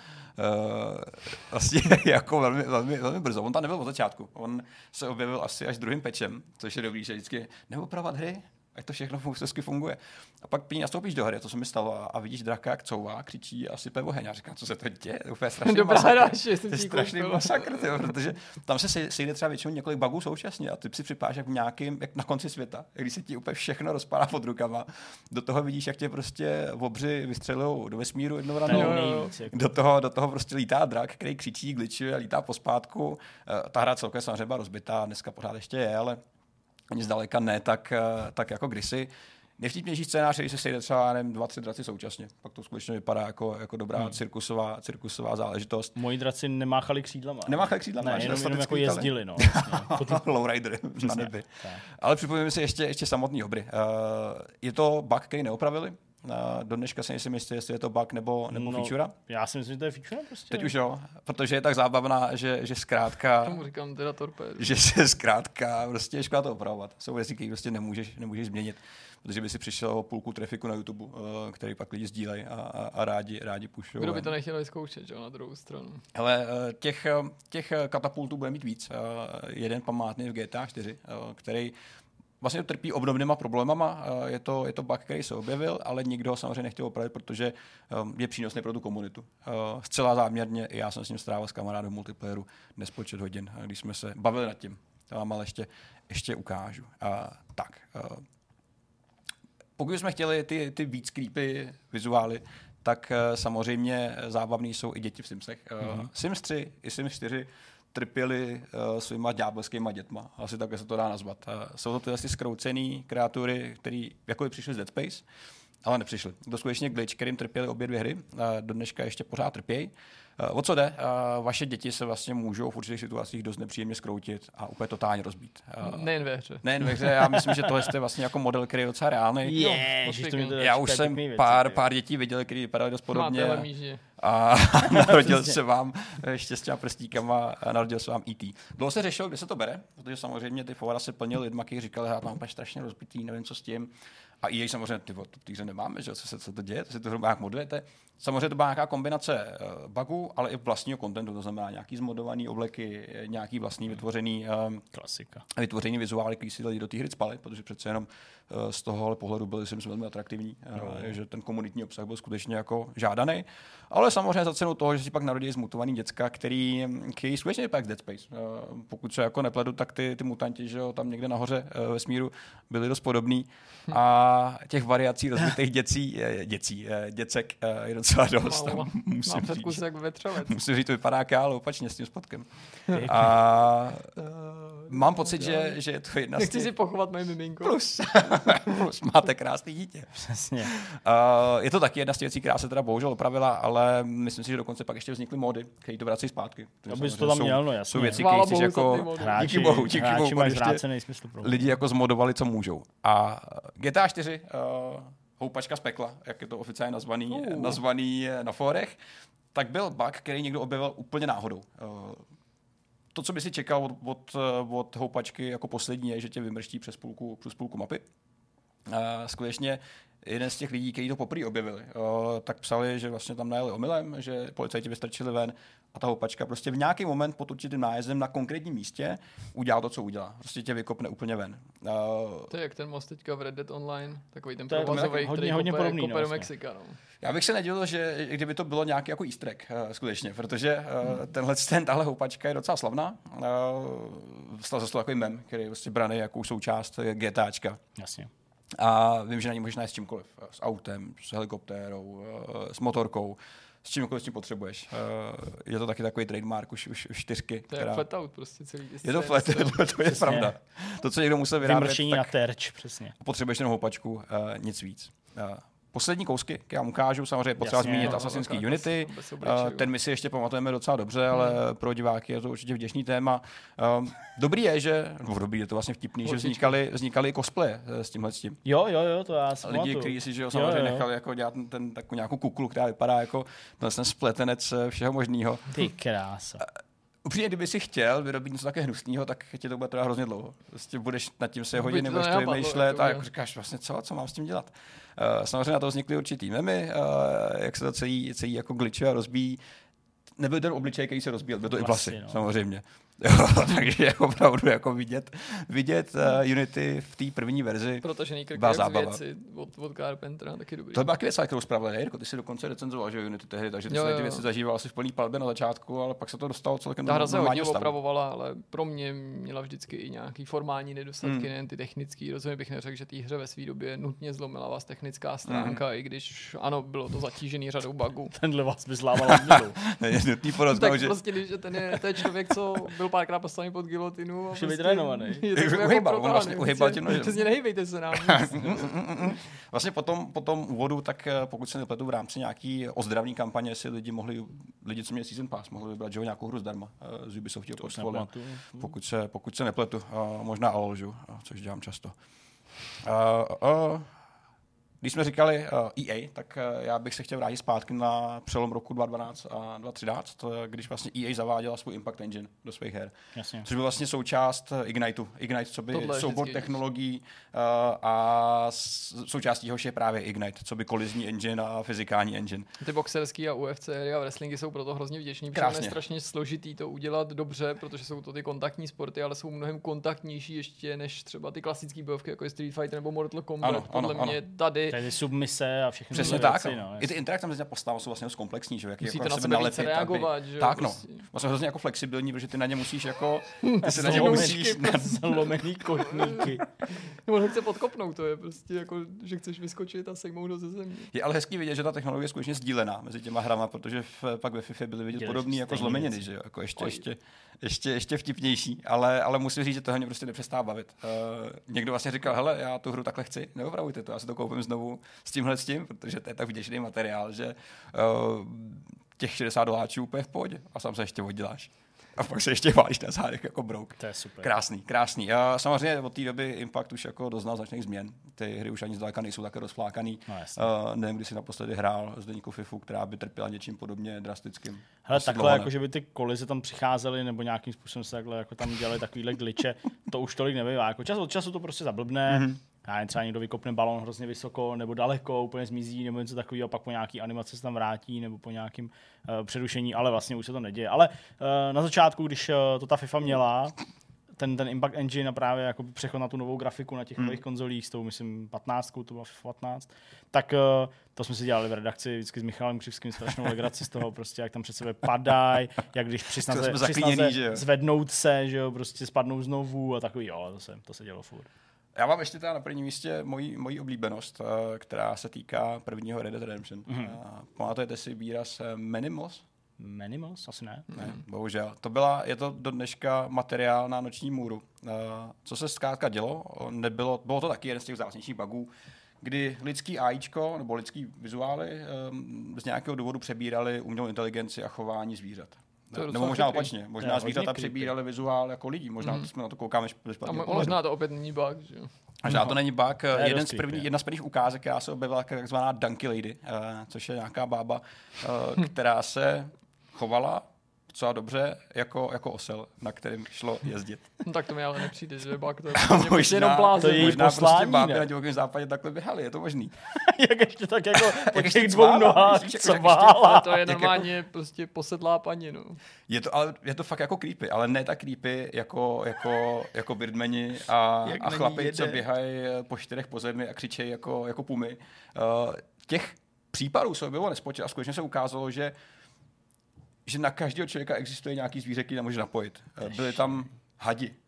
vlastně jako velmi, velmi, velmi brzo. On tam nebyl od začátku. On se objevil asi až druhým patchem, což je dobrý, že vždycky neopravat hry, ať to všechno hezky funguje. A pak pěkně nastoupíš do hry, to se mi stalo, a vidíš draka, jak couvá, křičí a sype oheň. A říkám, co se to děje? To je úplně strašný masakr, protože tam se sejde třeba většinou několik bugů současně a ty si připáš jak v nějakým, jak na konci světa, když se ti úplně všechno rozpadá pod rukama. Do toho vidíš, jak tě prostě obři vystřelují do vesmíru jednou ranou. Do toho prostě lítá drak, který křičí, glitchuje a lítá pospátku. Ta hra celkově samozřejmě byla rozbitá, dneska pořád ještě je, ale ani zdaleka ne, tak jako kdysi. Nejvtipnější scénář, když se sejde třeba, nevím, 2-3 draci současně. Pak to skutečně vypadá jako dobrá cirkusová záležitost. Moji draci nemáchali křídlama. Jenom jako jezdili, no. Lowrider na nebi. Ale připomínám si ještě samotný obry. Je to bug, který neopravili. Do dneška si nejsem jistý, jestli je to bug nebo feature. Já si myslím, že to je feature prostě. Teď už jo, protože je tak zábavná, že zkrátka... Tomu říkám teda torpédu. Že se zkrátka prostě je škoda to opravovat. Jsou věci, které prostě nemůžeš změnit, protože by si přišel o půlku trafiku na YouTube, který pak lidi sdílejí a rádi pušou. Kdo by to nechtěl zkoušet, jo, na druhou stranu. Hele, těch katapultů bude mít víc. Jeden památný v GTA 4, který... Vlastně to trpí obdobnýma problémama, je to bug, který se objevil, ale nikdo ho samozřejmě nechtěl opravit, protože je přínosný pro tu komunitu. Zcela záměrně, já jsem s ním strávil s kamarádem v multiplayeru nespočet hodin, když jsme se bavili nad tím. To vám ale ještě ukážu. Pokud jsme chtěli ty víc creepy vizuály, tak samozřejmě zábavný jsou i děti v Simsech. Sims 3 i Sims 4 trpěli svýma ďábelskýma dětma. Asi také se to dá nazvat. Jsou to tyhle zkroucený kreatury, které jako by přišly z Dead Space, ale nepřišly. To skutečně glitch, kterým trpěly obě dvě hry. Do dneška ještě pořád trpějí. O co jde? Vaše děti se vlastně můžou v určitých situacích dost nepříjemně zkroutit a úplně totálně rozbít. Nejen ve hře. Já myslím, že tohle je vlastně jako model, který je docela reálný. Já už jsem pár dětí viděl, který vypadaly dost podobně. A narodil se vám ještě s těma prstíkama, narodil se vám E.T. Dlouho se řešilo, kde se to bere, protože samozřejmě ty fóra se plnily lidma, kteří říkali, já mám úplně strašně rozbitý, nevím, co s tím. A EA samozřejmě, ty nemáme, že? Co to děje, to si to hruba jak modlujete. Samozřejmě to byla nějaká kombinace bugů, ale i vlastního kontentu, to znamená nějaký zmodovaný obleky, nějaký vlastní vytvořený vytvořený vizuály, který si lidi do té hry spali, protože přece jenom z tohohle pohledu byli si velmi atraktivní, že ten komunitní obsah byl skutečně jako žádaný. Ale samozřejmě za cenu toho, že si pak narodí zmutovaný děcka, který skutečně vypadá jak Dead Space. Pokud se jako nepledu, tak ty mutanti, že jo, tam někde nahoře ve smíru byli dost podobný. A těch variací rozbitých děcek je docela dost. Musím říct, to vypadá ale opačně s tím spotkem. A mám pocit, že je to jedna z těch... Nechci si pochovat moje miminko. Plus máte krásný dítě. Přesně. Je to taky jedna z těch věcí, která se teda bohužel opravila, ale myslím si, že dokonce pak ještě vznikly módy, které to vrací zpátky. Abys to tam měl, no jasně. Jsou věci, které chceš jako... Díky bohu. Lidi jako zmodovali, co můžou. A GTA 4 houpačka z pekla, jak je to oficiálně nazvaný na fórech, tak byl bug, který někdo objevil úplně náhodou. To, co by si čekal od houpačky jako poslední, je, že tě vymrští přes půlku mapy. Skutečně jeden z těch lidí, kteří to poprvé objevili, tak psali, že vlastně tam najeli omylem, že policajti vystrčili ven a ta houpačka prostě v nějaký moment pod určitým nájezdem na konkrétním místě udělal to, co udělá. Prostě tě vykopne úplně ven. To je jak ten most teďka v Red Dead Online, takový ten provazovej, který kope do Mexika. No. Já bych se nedělil, že kdyby to bylo nějaký jako easter egg, skutečně, protože tahle houpačka je docela slavná. Stal se to takový mem, který je vlastně braný jako součást GTAčka. Jasně. A vím, že na ní můžeš najít s čímkoliv. S autem, s helikoptérou, s motorkou, s čímkoliv s tím potřebuješ. Je to taky takový trademark už čtyřky. To je flat out prostě celý. Je to flat, to je pravda. To, co někdo musel vyrábět. Vymršení na terč, přesně. Potřebuješ jenom houpačku, nic víc. Poslední kousky, které vám ukážu, samozřejmě potřeba zmínit Assassin's Creed Unity. Ten my si ještě pamatujeme docela dobře, ale pro diváky je to určitě vděčný téma. Dobrý je, že je to vlastně vtipný, že vznikaly i cosplaye s tímhletím. Jo, to já si pamatuju. Lidi, kteří si samozřejmě nechali jako dělat takovou nějakou kuklu, která vypadá jako ten spletenec všeho možného. Ty krása. Upřímně, kdyby si chtěl vyrobit něco také hnusného, tak ti to bude trvat hrozně dlouho. Vlastně budeš nad tím se hodiny, budeš to vymýšlet a jako říkáš vlastně co mám s tím dělat. Samozřejmě na to vznikly určitý memy, jak se to celý jako glitchuje a rozbíjí. Nebyl ten obličej, který se rozbíjel, byl to i vlasy, no. Samozřejmě. Takže je opravdu jako vidět Unity v té první verzi. Protože byla zábava. Věci od Carpentera, taky dobrý. To byla taky věc, kterou zpravili, Jirko, ty jsi dokonce recenzoval, že Unity tehdy, takže ty jsi ty věci zažíval asi v plný palbě na začátku, ale pak se to dostalo celkem normálního stavu. Ta hra se hodně opravovala, ale pro mě měla vždycky i nějaký formální nedostatky, nejen ty technický. Rozumím, bych neřekl, že té hře ve své době nutně zlomila vás technická stránka, i když ano, bylo to zatížený řadou bugů. Tenhle vás by zlámal mělou. Tak prostě, že ten člověk, co byl párkrát postavený pod gilotinu. Už je vytrénovaný. Uhejbal tím nožem. Přesně, nehejbejte se nám. Vlastně po tom úvodu, tak pokud se nepletu v rámci nějaký ozdravní kampaně, si lidi, co měli Season Pass, mohli vybrat nějakou hru zdarma z Ubisoftu. Pokud se nepletu, možná alžu, což dělám často. Když jsme říkali EA, tak já bych se chtěl vrátit zpátky na přelom roku 2012 a 2013, když vlastně EA zaváděla svůj Impact Engine do svých her. Jasně. Což byl vlastně součást Igniteu. Ignite, co by soubor technologií a součástí jeho je právě Ignite, co by kolizní engine a fyzikální engine. Ty boxerský a UFC hry a wrestlingy jsou proto hrozně vděčný, protože je strašně složitý to udělat dobře, protože jsou to ty kontaktní sporty, ale jsou mnohem kontaktnější ještě než třeba ty klasické bojovky, jako je Street Fighter nebo Mortal Kombat. Ano. Mě tady tedy submise a všechny přesně tak. Věci, no, i ty interakce mezi postavami jsou vlastně komplexní, že jaký jako na sebe naletí, reagovat, že tak prostě. No. Vlastně hrozně jako flexibilní, protože ty na ně musíš jako ty se na ně musíš na zlomený kotníky. Nebo ho chce podkopnout, to je prostě jako že chceš vyskočit a sejmout ho ze země. Je ale hezký vidět, že ta technologie je skutečně sdílená mezi těma hrama, protože pak ve FIFA byly vidět podobný jako zlomeniny, že jako ještě vtipnější, ale musím říct, že tohle mě prostě nepřestává bavit. Někdo vlastně říkal: "Hele, já tu hru takhle chci. Neopravujte to, já si to koupím znovu s tímhle, protože to je tak vděčný materiál, že těch $60 úplně v pohodě a sám se ještě odděláš. A pak se ještě válíš na zádech jako brouk. To je super. Krásný. A samozřejmě od té doby Impact už jako doznal značných změn. Ty hry už ani zdaleka nejsou také rozflákaný. No, nevím, kdy jsi naposledy hrál Zdeňku Fifu, která by trpěla něčím podobně drastickým. Hele, takhle jako, že by ty kolize tam přicházely nebo nějakým způsobem se takhle jako tam dělali takovýhle glitche, to už tolik nebývá. Jako čas od času to prostě zablbne. Mm-hmm. A třeba někdo vykopne balón hrozně vysoko nebo daleko, úplně zmizí nebo něco takového, pak po nějaký animaci se tam vrátí nebo po nějakém přerušení, ale vlastně už se to neděje. Ale na začátku, když to ta FIFA měla, ten Impact Engine a právě jako přechod na tu novou grafiku na těch nových konzolích s tou, myslím, 15, to byla FIFA 15, tak to jsme si dělali v redakci vždycky s Michalem Křivským strašnou legraci z toho, prostě jak tam před sebe padají, jak když při snaze zvednout se, že jo, prostě spadnou znovu a takový, jo, to se dělo furt. Já mám ještě teda na prvním místě moji oblíbenost, která se týká prvního Red Dead Redemption. Pamatujete si výraz Menimos? Menimos? Asi ne. Ne, bohužel. Je to do dneška materiál na nočním můru. Co se zkrátka dělo, bylo to taky jeden z těch zásadnějších bugů, kdy lidský AIčko nebo lidský vizuály z nějakého důvodu přebírali umělou inteligenci a chování zvířat. Nebo možná opačně. Možná zvířata přebírali vizuál jako lidi. Možná jsme na to koukáme špatně. A možná to opět není bug. A že to není bug. Jedna z prvních ukázek, která se objevila, takzvaná Donkey Lady, což je nějaká bába, která se chovala docela dobře jako osel, na kterým šlo jezdit. No tak to mi ale nepřijde, že bug, to je možná, jenom blázen. To je možná poslání, prostě báby na divokém západě takhle běhali, je to možný. Jak ještě tak jako po těch dvou nohách cvála. To je normálně jako prostě posedlá paní. No. Je to fakt jako creepy, ale ne tak creepy jako birdmeni a chlapi, co běhají po čtyřech po zemi a křičejí jako pumy. Těch případů se bylo nespočet a skutečně se ukázalo, že na každého člověka existuje nějaký zvíře, který nemůže napojit. Byli tam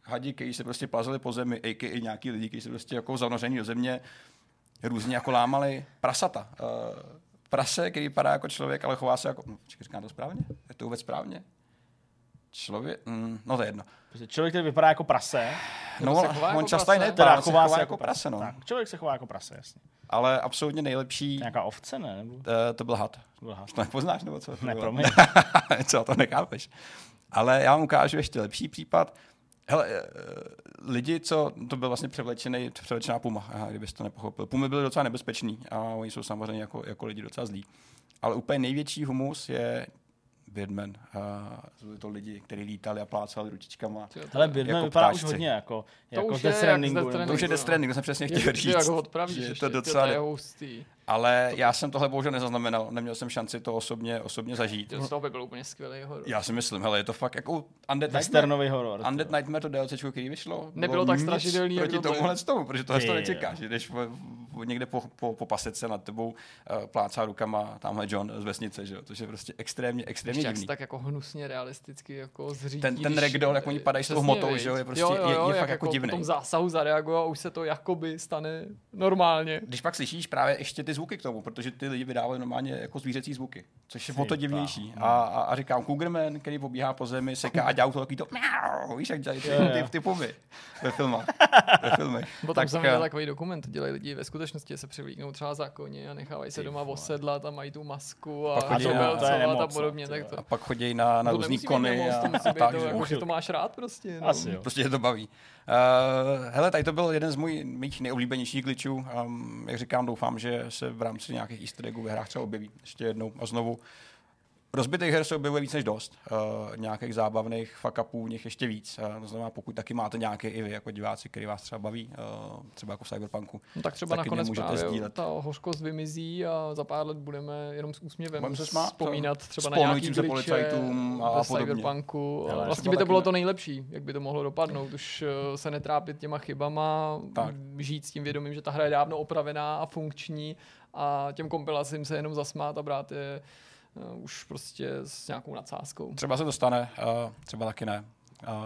hadi, kteří se prostě plazili po zemi, a.k.a. nějaký lidi, kteří se prostě jako zanoření do země různě jako lámali prasata. Prase, který vypadá jako člověk, ale chová se jako... Říkám to správně? Je to vůbec správně? Člověk... No to je jedno. Člověk, který vypadá jako prase. No, on často i nevypadá, chová se jako prase. No. Tak, člověk se chová jako prase, jasně. Ale absolutně nejlepší... Nějaká ovce, ne? To byl had. To nepoznáš, nebo co? Ne, promiň. Co, to nechápeš. Ale já vám ukážu ještě lepší případ. Hele, lidi, co... To byl vlastně převlečená puma, kdybys to nepochopil. Pumy byly docela nebezpeční a oni jsou samozřejmě jako lidi docela zlí. Ale úplně největší humus je... Birdman. Jsou to lidi, kteří lítali a plácali ručičkama. Ale Birdman jako vypadá už hodně jako Death Strandingu. To už je Death Stranding, to jsem přesně chtěl říct. Je to docela... Ale já jsem tohle bohužel nezaznamenal. Neměl jsem šanci to osobně zažít. To by byl úplně skvělý horor. Já si myslím, hele, je to fakt jako Westernový horor. Undead Nightmare, to DLCčko, který vyšlo. Nebylo tak strašidelný. Proti tomuhle tomu, protože tohle to nečekáš. Jdeš někde po pasece nad tebou, plácá rukama tamhle John z vesnice, že jo. To je prostě extrémně divný. Tak jako hnusně realisticky jako zřídí. Ten ragdoll, jak oni padají s tou hmotou, že jo, je prostě je fakt jako divný. V tom zásahu zareaguje a už se to jakoby stane normálně. Když pak slyšíš právě ještě ty zvuky k tomu, protože ty lidi vydávali normálně jako zvířecí zvuky, což je o to divnější. A říkám Cougarman, který pobíhá po zemi, seká a dělá to takový to miau, víš, jak dělají ty pumy ve filmech. Potom jsem měl takový dokument, dělají lidi ve skutečnosti, se převlíknou třeba za koně a nechávají se doma osedlat a mají tu masku a to byl celá a podobně. A pak chodí na různý kony a tak. Že to máš rád prostě. Prostě je to baví. Hele, tady to byl jeden z mých nejoblíbenějších glitchů. Jak říkám, doufám, že se v rámci nějakých easter eggů ve hrách třeba objeví ještě jednou a znovu. Rozbitých her se objevuje víc než dost. Nějakých zábavných fuck-upů, nich ještě víc. To znamená, pokud taky máte nějaké i vy jako diváci, který vás třeba baví, třeba jako v Cyberpunku, no tak třeba nakonec právě sdílet. Ta hořkost vymizí a za pár let budeme jenom s úsměvem vzpomínat třeba na nějaký glitche ve Cyberpunku. Vlastně by to bylo to nejlepší, jak by to mohlo dopadnout. Už se netrápit těma chybama, žít s tím vědomím, že ta hra je dávno opravená a funkční a těm kompilacím se jenom zasmát a brát je už prostě s nějakou nadsázkou. Třeba se to stane, třeba taky ne.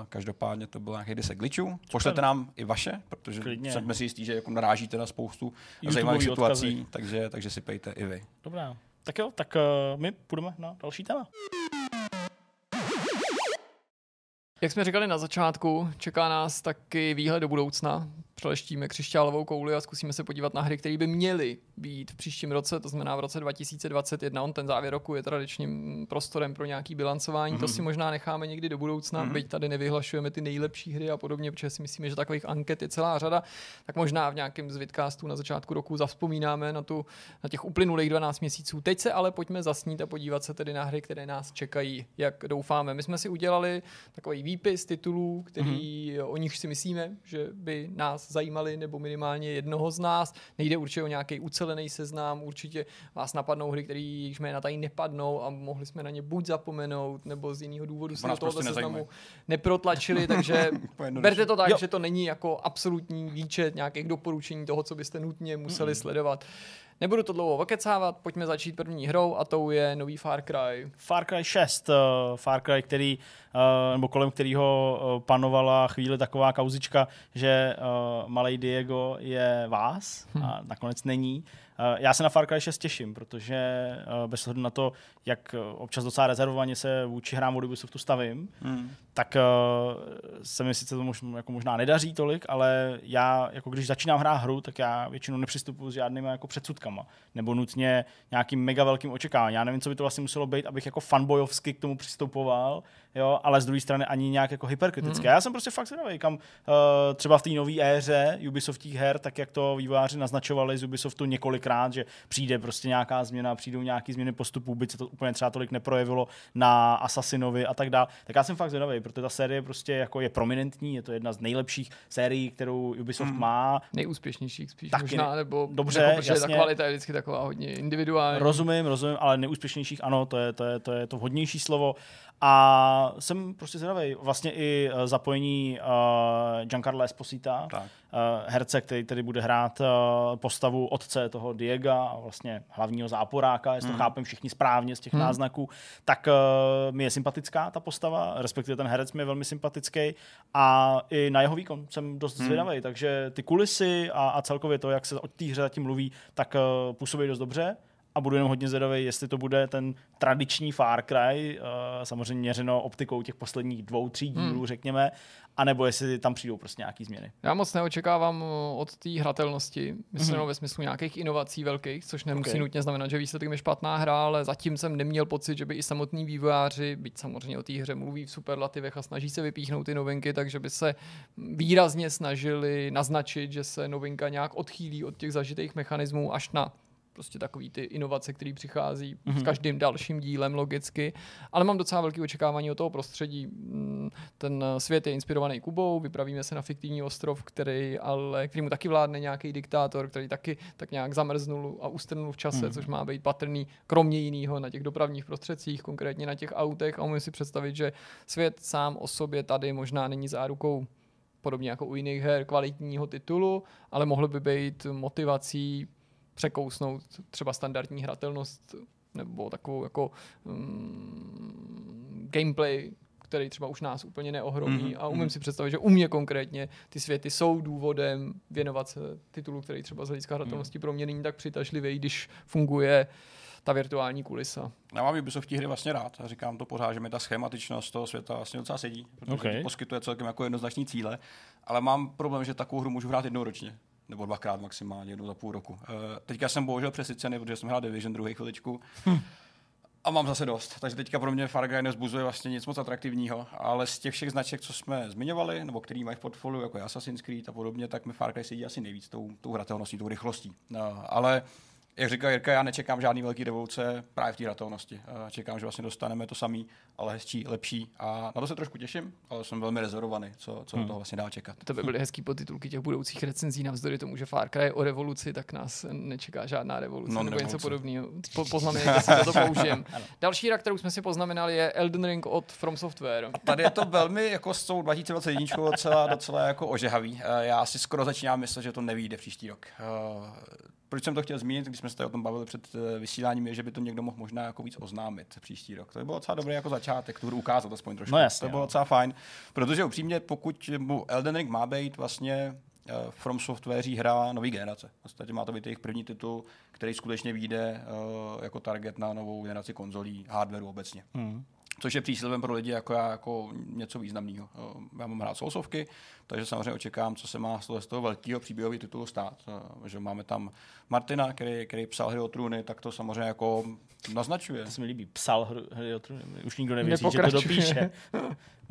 Každopádně to bylo nějakých 10 glitchů. Pošlete nám i vaše, protože jsme si jistí, že jako narážíte na spoustu zajímavých situací, takže si pejte i vy. Dobrá. Tak jo, tak my půjdeme na další téma. Jak jsme říkali na začátku, čeká nás taky výhled do budoucna. Přeleštíme křišťálovou kouli a zkusíme se podívat na hry, které by měly být v příštím roce, to znamená v roce 2021. On ten závěr roku je tradičním prostorem pro nějaký bilancování. To si možná necháme někdy do budoucna, byť tady nevyhlašujeme ty nejlepší hry a podobně, protože si myslíme, že takových anket je celá řada. Tak možná v nějakém z vidcastu na začátku roku zavzpomínáme na těch uplynulých 12 měsíců. Teď se ale pojďme zasnít a podívat se tedy na hry, které nás čekají, jak doufáme. My jsme si udělali takový výpis titulů, který o nich si myslíme, že by nás zajímali, nebo minimálně jednoho z nás. Nejde určitě o nějaký ucelený seznam, určitě vás napadnou hry, které již jména tady nepadnou a mohli jsme na ně buď zapomenout, nebo z jiného důvodu se do tohoto seznamu neprotlačili, takže berte to tak, že to není jako absolutní výčet nějakých doporučení toho, co byste nutně museli sledovat. Nebudu to dlouho okecávat, pojďme začít první hrou a tou je nový Far Cry. Far Cry 6, Far Cry, nebo kolem kterého panovala chvíli taková kauzička, že malej Diego je vás a nakonec není. Já se na Far Cry 6 těším, protože bez ohledu na to, jak občas docela rezervovaně se vůči hrám od Ubisoftu stavím, tak se mi sice to možná nedaří tolik, ale já, jako když začínám hrát hru, tak já většinou nepřistupuji s žádnými jako předsudkama, nebo nutně nějakým mega velkým očekáváním. Já nevím, co by to vlastně muselo být, abych jako fanboyovsky k tomu přistupoval, jo, ale z druhé strany ani nějak jako hyperkritické. Já jsem prostě fakt zvědavý, kam třeba v té nové éře Ubisoftích her, tak jak to vývojáři naznačovali z Ubisoftu několikrát, že přijde prostě nějaká změna, přijdou nějaký změny postupů, byť se to úplně třeba tolik neprojevilo na Assassinovi a tak dále. Tak já jsem fakt zvědavý, protože ta série prostě jako je prominentní, je to jedna z nejlepších sérií, kterou Ubisoft má, nejúspěšnějších spíš taky, možná, nebo dobře, protože ta kvalita je vždycky taková hodně individuální. Rozumím, ale nejúspěšnějších, ano, to je to vhodnější slovo. A jsem prostě zvědavý. Vlastně i zapojení Giancarla Esposita, herce, který tedy bude hrát postavu otce toho Diega a vlastně hlavního záporáka, jestli to chápem všichni správně z těch náznaků, tak mi je sympatická ta postava, respektive ten herec mi je velmi sympatický a i na jeho výkon jsem dost zvědavý, takže ty kulisy a celkově to, jak se o té hře zatím mluví, tak působí dost dobře. A budu jenom hodně zvědavý, jestli to bude ten tradiční Far Cry, samozřejmě měřeno optikou těch posledních 2-3 dílů, řekněme, anebo jestli tam přijdou prostě nějaký změny. Já moc neočekávám od té hratelnosti, myslím ve smyslu nějakých inovací velkých, což nemusí nutně znamenat, že výsledek je špatná hra, ale zatím jsem neměl pocit, že by i samotní vývojáři, byť samozřejmě o té hře mluví v superlativech a snaží se vypíchnout ty novinky, takže by se výrazně snažili naznačit, že se novinka nějak odchýlí od těch zažitých mechanismů až na prostě takový ty inovace, který přichází s každým dalším dílem logicky. Ale mám docela velké očekávání od toho prostředí. Ten svět je inspirovaný Kubou, vypravíme se na fiktivní ostrov, kterýmu taky vládne nějaký diktátor, který taky tak nějak zamrznul a ustrnul v čase, což má být patrný kromě jiného na těch dopravních prostředcích, konkrétně na těch autech. A umím si představit, že svět sám o sobě tady možná není zárukou, podobně jako u jiných her, kvalitního titulu, ale mohlo by být motivací překousnout třeba standardní hratelnost nebo takovou jako gameplay, který třeba už nás úplně neohromí a umím si představit, že u mě konkrétně ty světy jsou důvodem věnovat se titulu, který třeba z hlediska hratelnosti pro mě není tak přitažlivý, když funguje ta virtuální kulisa. Já mám Ubisoftí hry vlastně rád a říkám to pořád, že mi ta schematičnost toho světa vlastně docela sedí, protože poskytuje celkem jako jednoznačný cíle, ale mám problém, že takovou hru můžu hrát jednou ročně. Nebo dvakrát maximálně, jednou za půl roku. Teďka jsem bohužel přesycený, protože jsem hrál Division druhý chviličku a mám zase dost. Takže teďka pro mě Far Cry nevzbuzuje vlastně nic moc atraktivního, ale z těch všech značek, co jsme zmiňovali, nebo který mají v portfoliu, jako Assassin's Creed a podobně, tak mi Far Cry sedí asi nejvíc tou hratelností, tou rychlostí. Ale jak říká Jirka, já nečekám žádný velký revoluce právě v té hratelnosti. Čekám, že vlastně dostaneme to samý, ale hezčí, lepší. A na to se trošku těším, ale jsem velmi rezervovaný, co toho vlastně dá čekat. To by byly hezký podtitulky těch budoucích recenzí, navzdory tomu, že Far Cry je o revoluci, tak nás nečeká žádná revoluce nebo něco podobného. Poznamenejte si, to použijem. Další hra, kterou jsme si poznamenali, je Elden Ring od From Software. A tady je to velmi jako s tou 2021 docela jako ožehavý. Já si skoro začínám myslet, že to nevyjde příští rok. Proč jsem to chtěl zmínit, když jsme se tady o tom bavili před vysíláním, je, že by to někdo mohl možná jako víc oznámit příští rok. To by bylo docela dobrý jako začátek, tu hru ukázat aspoň trošku. No jasně, to bylo docela fajn, protože upřímně, pokud mu Elden Ring má být vlastně From Softwareří hra nový generace. Vlastně má to být jejich první titul, který skutečně vyjde jako target na novou generaci konzolí, hardwareu obecně. Což je příslibem pro lidi jako já, jako něco významného. Já mám hrát sousovky, takže samozřejmě očekám, co se má z toho velkého příběhového titulu stát. Že máme tam Martina, který psal Hry o trůny, tak to samozřejmě jako naznačuje. To se mi líbí, psal Hry o trůny, už nikdo nevěří, že to dopíše.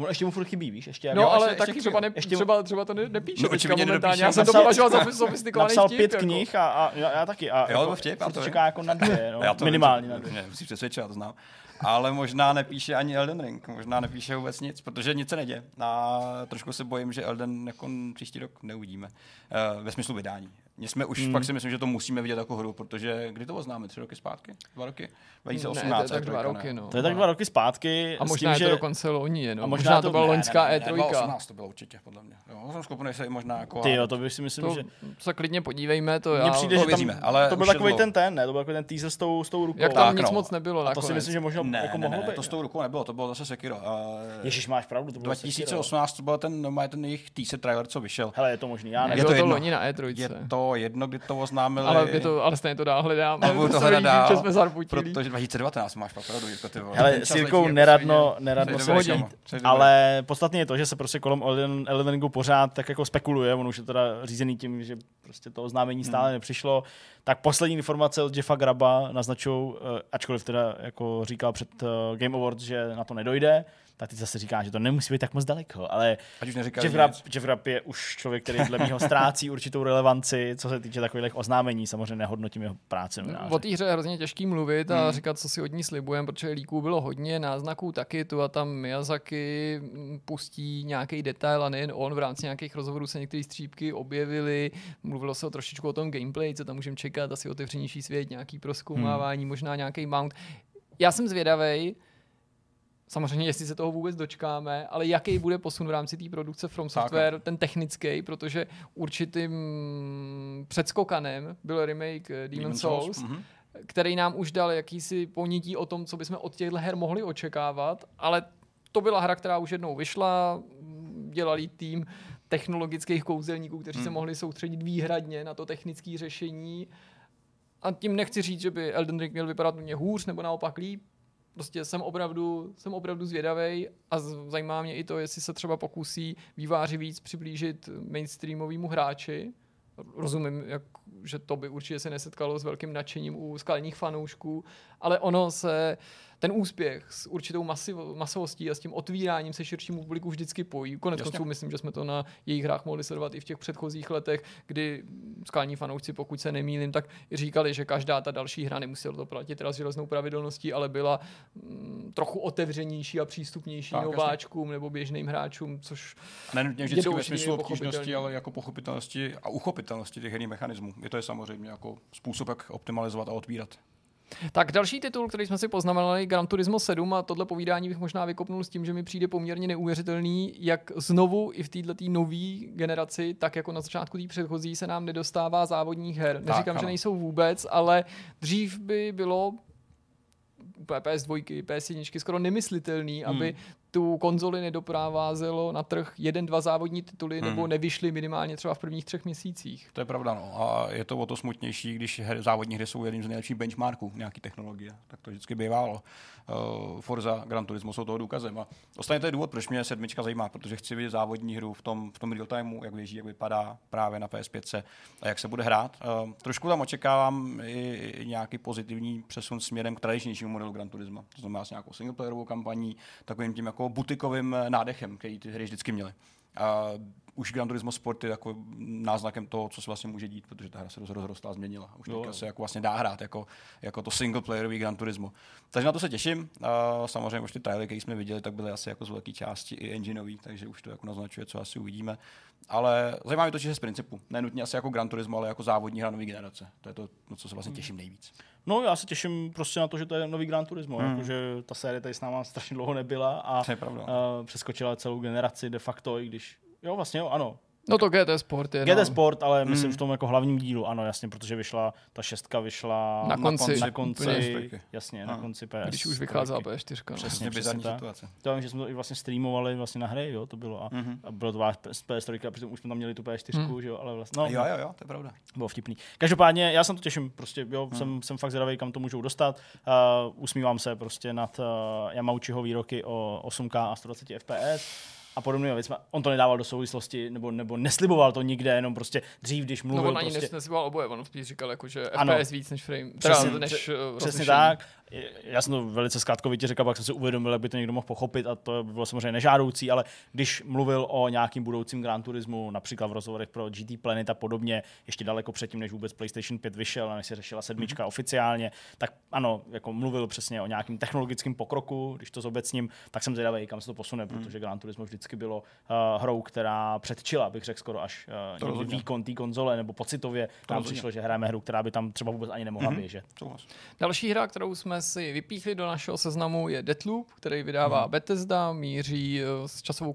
Ještě mu furt chybí, víš? Ještě, no, ale ještě, taky ještě třeba to nepíše. No, já jsem to považoval za sofistikovaný vtip. Napsal 5 knih a já taky. A jo, jako, vtip, já to čeká jako na 2, minimálně na 2. Musíš přesvědčovat, znám. Ale možná nepíše ani Elden Ring, možná nepíše vůbec nic, protože nic se neděje. A trošku se bojím, že Elden jako příští rok neuvidíme. Ve smyslu vydání. Jsme už pak si myslím, že to musíme vidět jako hru, protože kdy to oznáme? 3 roky zpátky? 2 roky? 2018. Ne, to je tak 2 roky, no. To je tak 2 roky zpátky. A možná je to dokonce loni, no. A možná to byla loňská E3. 2018 to bylo určitě, podle mě. Jo, jsem skupný se i možná jako... Ty jo, to by si myslím, že... se klidně podívejme, to já... Přijde, to věříme, ale... To byl takový ten teaser s tou rukou. Jak tam nic moc nebylo nakonec. To si myslím, že možná jako mohlo být. To s tou rukou nebylo, to bylo zase Sekiro. Ježíš, máš pravdu, to bylo 2018, to byl ten jejich teaser trailer, co vyšel. Hele, je to možný, já nevím. Je to loni na E3. Jedno, kdy to oznámili. Ale stejně to dál hledám. Nebudu to hledat dál, protože 2019 máš pravdu. Hele, s Jirkou neradno se hodit. Ale podstatně je to, že se prostě kolem Elden Ringu pořád tak jako spekuluje. On už je teda řízený tím, že prostě to oznámení stále nepřišlo. Tak poslední informace od Jeffa Graba naznačují, ačkoliv teda jako říkal před Game Awards, že na to nedojde, tak teď zase říká, že to nemusí být tak moc daleko, ale Jeff Rapp je už člověk, který dle mýho ztrácí určitou relevanci, co se týče takových oznámení, samozřejmě nehodnotím jeho práci. O té hře je hrozně těžký mluvit a říkat, co si od ní slibujeme, protože líků bylo hodně, náznaků taky, tu a tam Miyazaki pustí nějaký detail a nejen on, v rámci nějakých rozhovorů se některé střípky objevily, mluvilo se o trošičku o tom gameplay, co tam můžeme čekat, asi otevřenější svět, nějaký prozkoumávání, možná nějaký mount. Já jsem zvědavej, samozřejmě, jestli se toho vůbec dočkáme, ale jaký bude posun v rámci té produkce From Software, ten technický, protože určitým předskokanem byl remake Demon's Souls. Mm-hmm. Který nám už dal jakýsi ponětí o tom, co bychom od těchto her mohli očekávat, ale to byla hra, která už jednou vyšla, dělali tým technologických kouzelníků, kteří se mohli soustředit výhradně na to technické řešení. A tím nechci říct, že by Elden Ring měl vypadat mě hůř nebo naopak líp. Prostě jsem opravdu zvědavej a zajímá mě i to, jestli se třeba pokusí výváři víc přiblížit mainstreamovému hráči. Rozumím, že to by určitě se nesetkalo s velkým nadšením u skalních fanoušků, ale ono se ten úspěch s určitou masovostí a s tím otvíráním se širšímu publiku vždycky pojí. Koneckonců myslím, že jsme to na jejich hrách mohli sledovat i v těch předchozích letech, kdy skalní fanoušci, pokud se nemýlím, tak říkali, že každá ta další hra nemusela to platit teda s železnou pravidelností, ale byla trochu otevřenější a přístupnější nováčkům nebo běžným hráčům, což nenutně vždycky ve smyslu obtížnosti, ale jako pochopitelnosti a uchopitelnosti těch herních mechanismů. Je to je samozřejmě jako způsob, jak optimalizovat a otvírat. Tak další titul, který jsme si poznamenali, Gran Turismo 7, a tohle povídání bych možná vykopnul s tím, že mi přijde poměrně neuvěřitelný, jak znovu i v této nový generaci, tak jako na začátku té předchozí, se nám nedostává závodních her. Neříkám, že nejsou vůbec, ale dřív by bylo PS2, PS1 skoro nemyslitelný, aby tu konzoli nedoprovázelo na trh 1-2 závodní tituly nebo nevyšly minimálně třeba v prvních 3 měsících. To je pravda, no. A je to o to smutnější, když závodní hry jsou jedním z nejlepších benchmarků nějaký technologie. Tak to vždycky bývalo. Forza, Gran Turismo jsou toho důkazem. A ostatně to je důvod, proč mě 7 zajímá, protože chci vidět závodní hru v tom real timeu, jak běží, jak vypadá právě na PS5 a jak se bude hrát. Trošku tam očekávám i nějaký pozitivní přesun směrem k tradičnějšímu modelu Gran Turisma. To znamená s nějakou singleplayerovou kampaní, takovým tím jako butikovým nádechem, který ty hry vždycky měly. A už Gran Turismo Sport je jako náznakem toho, co se vlastně může dít, protože ta hra se rozrostla a změnila. Už teďka se jako vlastně dá hrát jako to singleplayerový Gran Turismo. Takže na to se těším. A samozřejmě už ty trailery, které jsme viděli, tak byly asi jako z velké části i engineový, takže už to jako naznačuje, co asi uvidíme. Ale zajímá mě to čistě z principu. Ne nutně asi jako Gran Turismo, ale jako závodní hra nový generace. To je to, na co se vlastně těším nejvíc. No, já se těším prostě na to, že to je nový Gran Turismo, protože ta série tady s náma strašně dlouho nebyla a přeskočila celou generaci de facto, i když Jo, vlastně, ano. No to GT Sport je. GT Sport, ale myslím v tom jako hlavním dílu, ano, jasně, protože vyšla, ta 6 vyšla na konci jasně, na konci PS. Když už vycházela PS4. Přesně, bizarní situace. To vím, že jsme to i vlastně streamovali vlastně na hry, jo, to bylo a bylo to PS3, přitom už jsme tam měli tu PS4, že jo, ale vlastně. No, jo, to je pravda. Bylo vtipný. Každopádně já se to těším, prostě jo, jsem fakt zvědavý, kam to můžou dostat. Usmívám se prostě nad Yamauchiho výroky o 8K a 120 FPS. A podobně věc. On to nedával do souvislosti, nebo nesliboval to nikde, jenom prostě dřív, když mluvil. No on ani nesliboval oboje, on spíš říkal, jako, že FPS víc než frame. Přesně tak. Já jsem to velice zkrátkovitě řekl, pak jsem si uvědomil, jak by to někdo mohl pochopit a to bylo samozřejmě nežádoucí, ale když mluvil o nějakým budoucím Gran Turismu, například v rozhovorech pro GT Planet a podobně, ještě daleko předtím, než vůbec PlayStation 5 vyšel a než se řešila 7 oficiálně, tak ano, jako mluvil přesně o nějakým technologickém pokroku, když to zobecním, tak jsem zvědavý, kam se to posune, protože Gran Turismo vždycky bylo hrou, která předčila, bych řekl skoro až výkon té konzole, nebo pocitově nám přišlo, že hrajeme hru, která by tam třeba vůbec ani nemohla běžet. Další hra, kterou jsme si vypíchli do našeho seznamu, je Deathloop, který vydává Bethesda, míří s časovou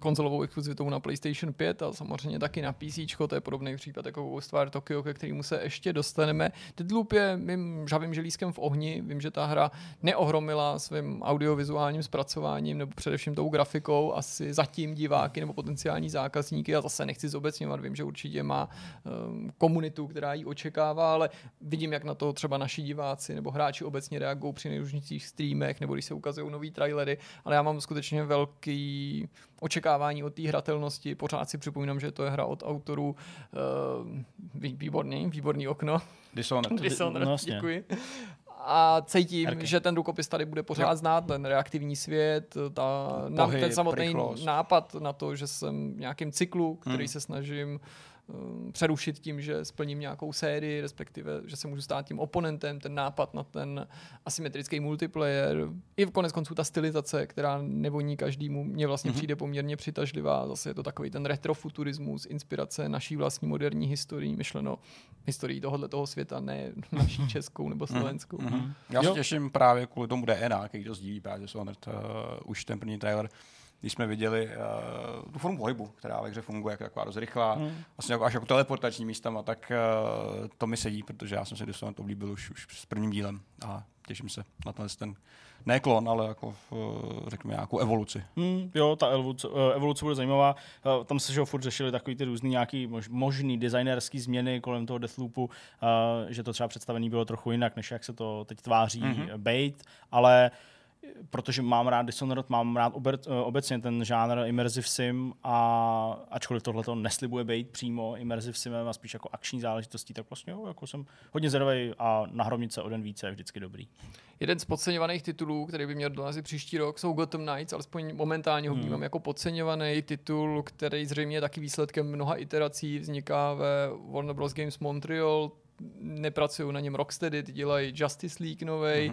konzolovou exkluzivitou na PlayStation 5 a samozřejmě taky na PC, to je podobný případ jako Ghostwire Tokyo, ke kterému se ještě dostaneme. Deathloop je mým žhavým želízkem v ohni, vím, že ta hra neohromila svým audiovizuálním zpracováním nebo především tou grafikou asi zatím diváky nebo potenciální zákazníky a zase nechci zobecňovat, vím, že určitě má komunitu, která ji očekává, ale vidím, jak na to třeba naši diváci nebo hráči obecně reagují při nejrůznějších streamech nebo když se ukazují nový trailery, ale já mám skutečně velký očekávání od té hratelnosti. Pořád si připomínám, že to je hra od autorů výborný okno. Dishonored. Děkuji. a cítím, že ten rukopis tady bude pořád znát, ten reaktivní svět, ten samotný nápad na to, že jsem v nějakém cyklu, který se snažím přerušit tím, že splním nějakou sérii, respektive, že se můžu stát tím oponentem, ten nápad na ten asymetrický multiplayer. I v konec konců ta stylizace, která nevoní každému, mě vlastně přijde poměrně přitažlivá. Zase je to takový ten retrofuturismus, inspirace naší vlastní moderní historii, myšleno historii tohoto světa, ne naší českou nebo slovenskou. Já se těším právě kvůli tomu DNA, který to sdílí, právě jsou hned už ten první trailer, když jsme viděli tu formu pohybu, která ve hře funguje jako taková rozrychlá, vlastně jako, až jako teleportační místama, tak to mi sedí, protože já jsem se dostal na to oblíbil už s prvním dílem a těším se na ten ne klon, ale jako řekněme nějakou evoluci. Jo, ta evoluce bude zajímavá. Tam se furt řešili takový ty různý nějaký možný designerský změny kolem toho Deathloopu, že to třeba představený bylo trochu jinak, než jak se to teď tváří bejt, ale protože mám rád Dishonored, mám rád obecně ten žánr immersive sim a ačkoliv tohleto neslibuje být přímo immersive simem a spíš jako akční záležitostí, tak vlastně jo, jako jsem hodně zvědavý a na hromnice o den více je vždycky dobrý. Jeden z podceňovaných titulů, který by měl dorazit příští rok, jsou Gotham Knights, alespoň momentálně ho vnímám jako podceňovaný titul, který zřejmě je taky výsledkem mnoha iterací, vzniká ve Warner Bros. Games Montreal, nepracují na něm Rocksteady, ty dělají Justice League novej,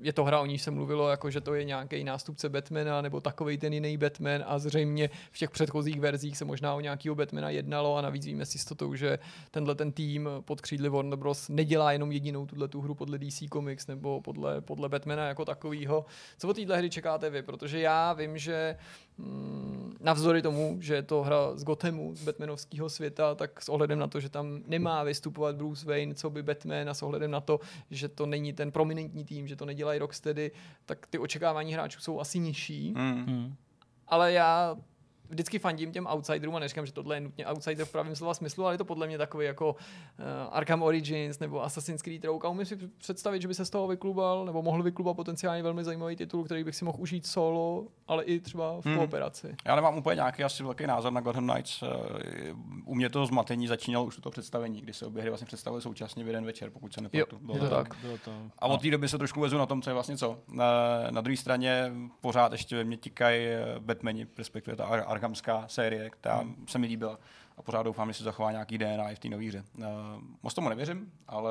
je to hra, o níž se mluvilo, jako že to je nějaký nástupce Batmana, nebo takovej ten jiný Batman a zřejmě v těch předchozích verzích se možná o nějakýho Batmana jednalo a navíc víme s jistotou, že tenhle ten tým pod křídly Warner Bros. Nedělá jenom jedinou tu hru podle DC Comics nebo podle Batmana jako takovýho. Co od téhle hry čekáte vy? Protože já vím, že navzdory tomu, že je to hra z Gothamu, z batmanovského světa, tak s ohledem na to, že tam nemá vystupovat Bruce Wayne, co by Batman, a s ohledem na to, že to není ten prominentní tým, že to nedělají Rocksteady, tak ty očekávání hráčů jsou asi nižší. Ale já vždycky fandím těm outsiderům a neříkám, že tohle je nutně outsider v pravém slova smyslu, ale je to podle mě takový jako Arkham Origins nebo Assassin's Creed Rogue. Umím si představit, že by se z toho vyklubal nebo mohl vyklubat potenciálně velmi zajímavý titul, který bych si mohl užít solo, ale i třeba v kooperaci. Já nemám úplně nějaký asi velký názor na Gotham Knights. U mě to zmatení začínalo už to představení, kdy se obě hry vlastně představily současně v jeden večer, pokud se nepletu. Bylo to tak. A od té doby se trošku vezu na tom, co je vlastně co. Na druhé straně pořád ještě ve mě tikají Batmani, respektive ta arkhamská série, která se mi líbila a pořád doufám, že se zachová nějaký DNA i v té nový hře. Moc tomu nevěřím, ale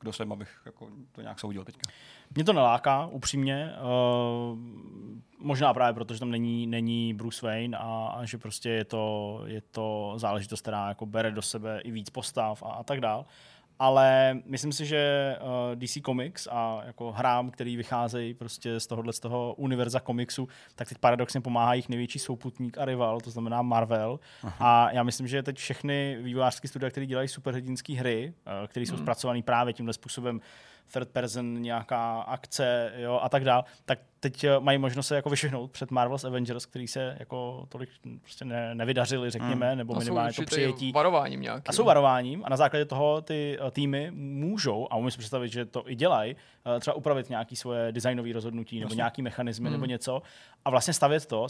kdo jsem, abych jako to nějak soudil teďka. Mě to neláká, upřímně. Možná právě proto, že tam není Bruce Wayne a že prostě je to záležitost, která jako bere do sebe i víc postav a tak dál. Ale myslím si, že DC Comics a jako hrám, který vycházejí prostě z toho univerza komiksu, tak teď paradoxně pomáhá jich největší souputník a rival, to znamená Marvel. A já myslím, že teď všechny vývojářské studia, které dělají superhrdinské hry, které jsou zpracované právě tímhle způsobem, third person, nějaká akce, jo, a tak dál, tak teď mají možnost se jako vyšvihnout před Marvel's Avengers, který se jako tolik prostě nevydařili, řekněme, nebo minimálně to přijetí. A jsou varováním a na základě toho ty týmy můžou, a umím si představit, že to i dělají, třeba upravit nějaké svoje designové rozhodnutí nebo nějaký mechanismy nebo něco a vlastně stavět to,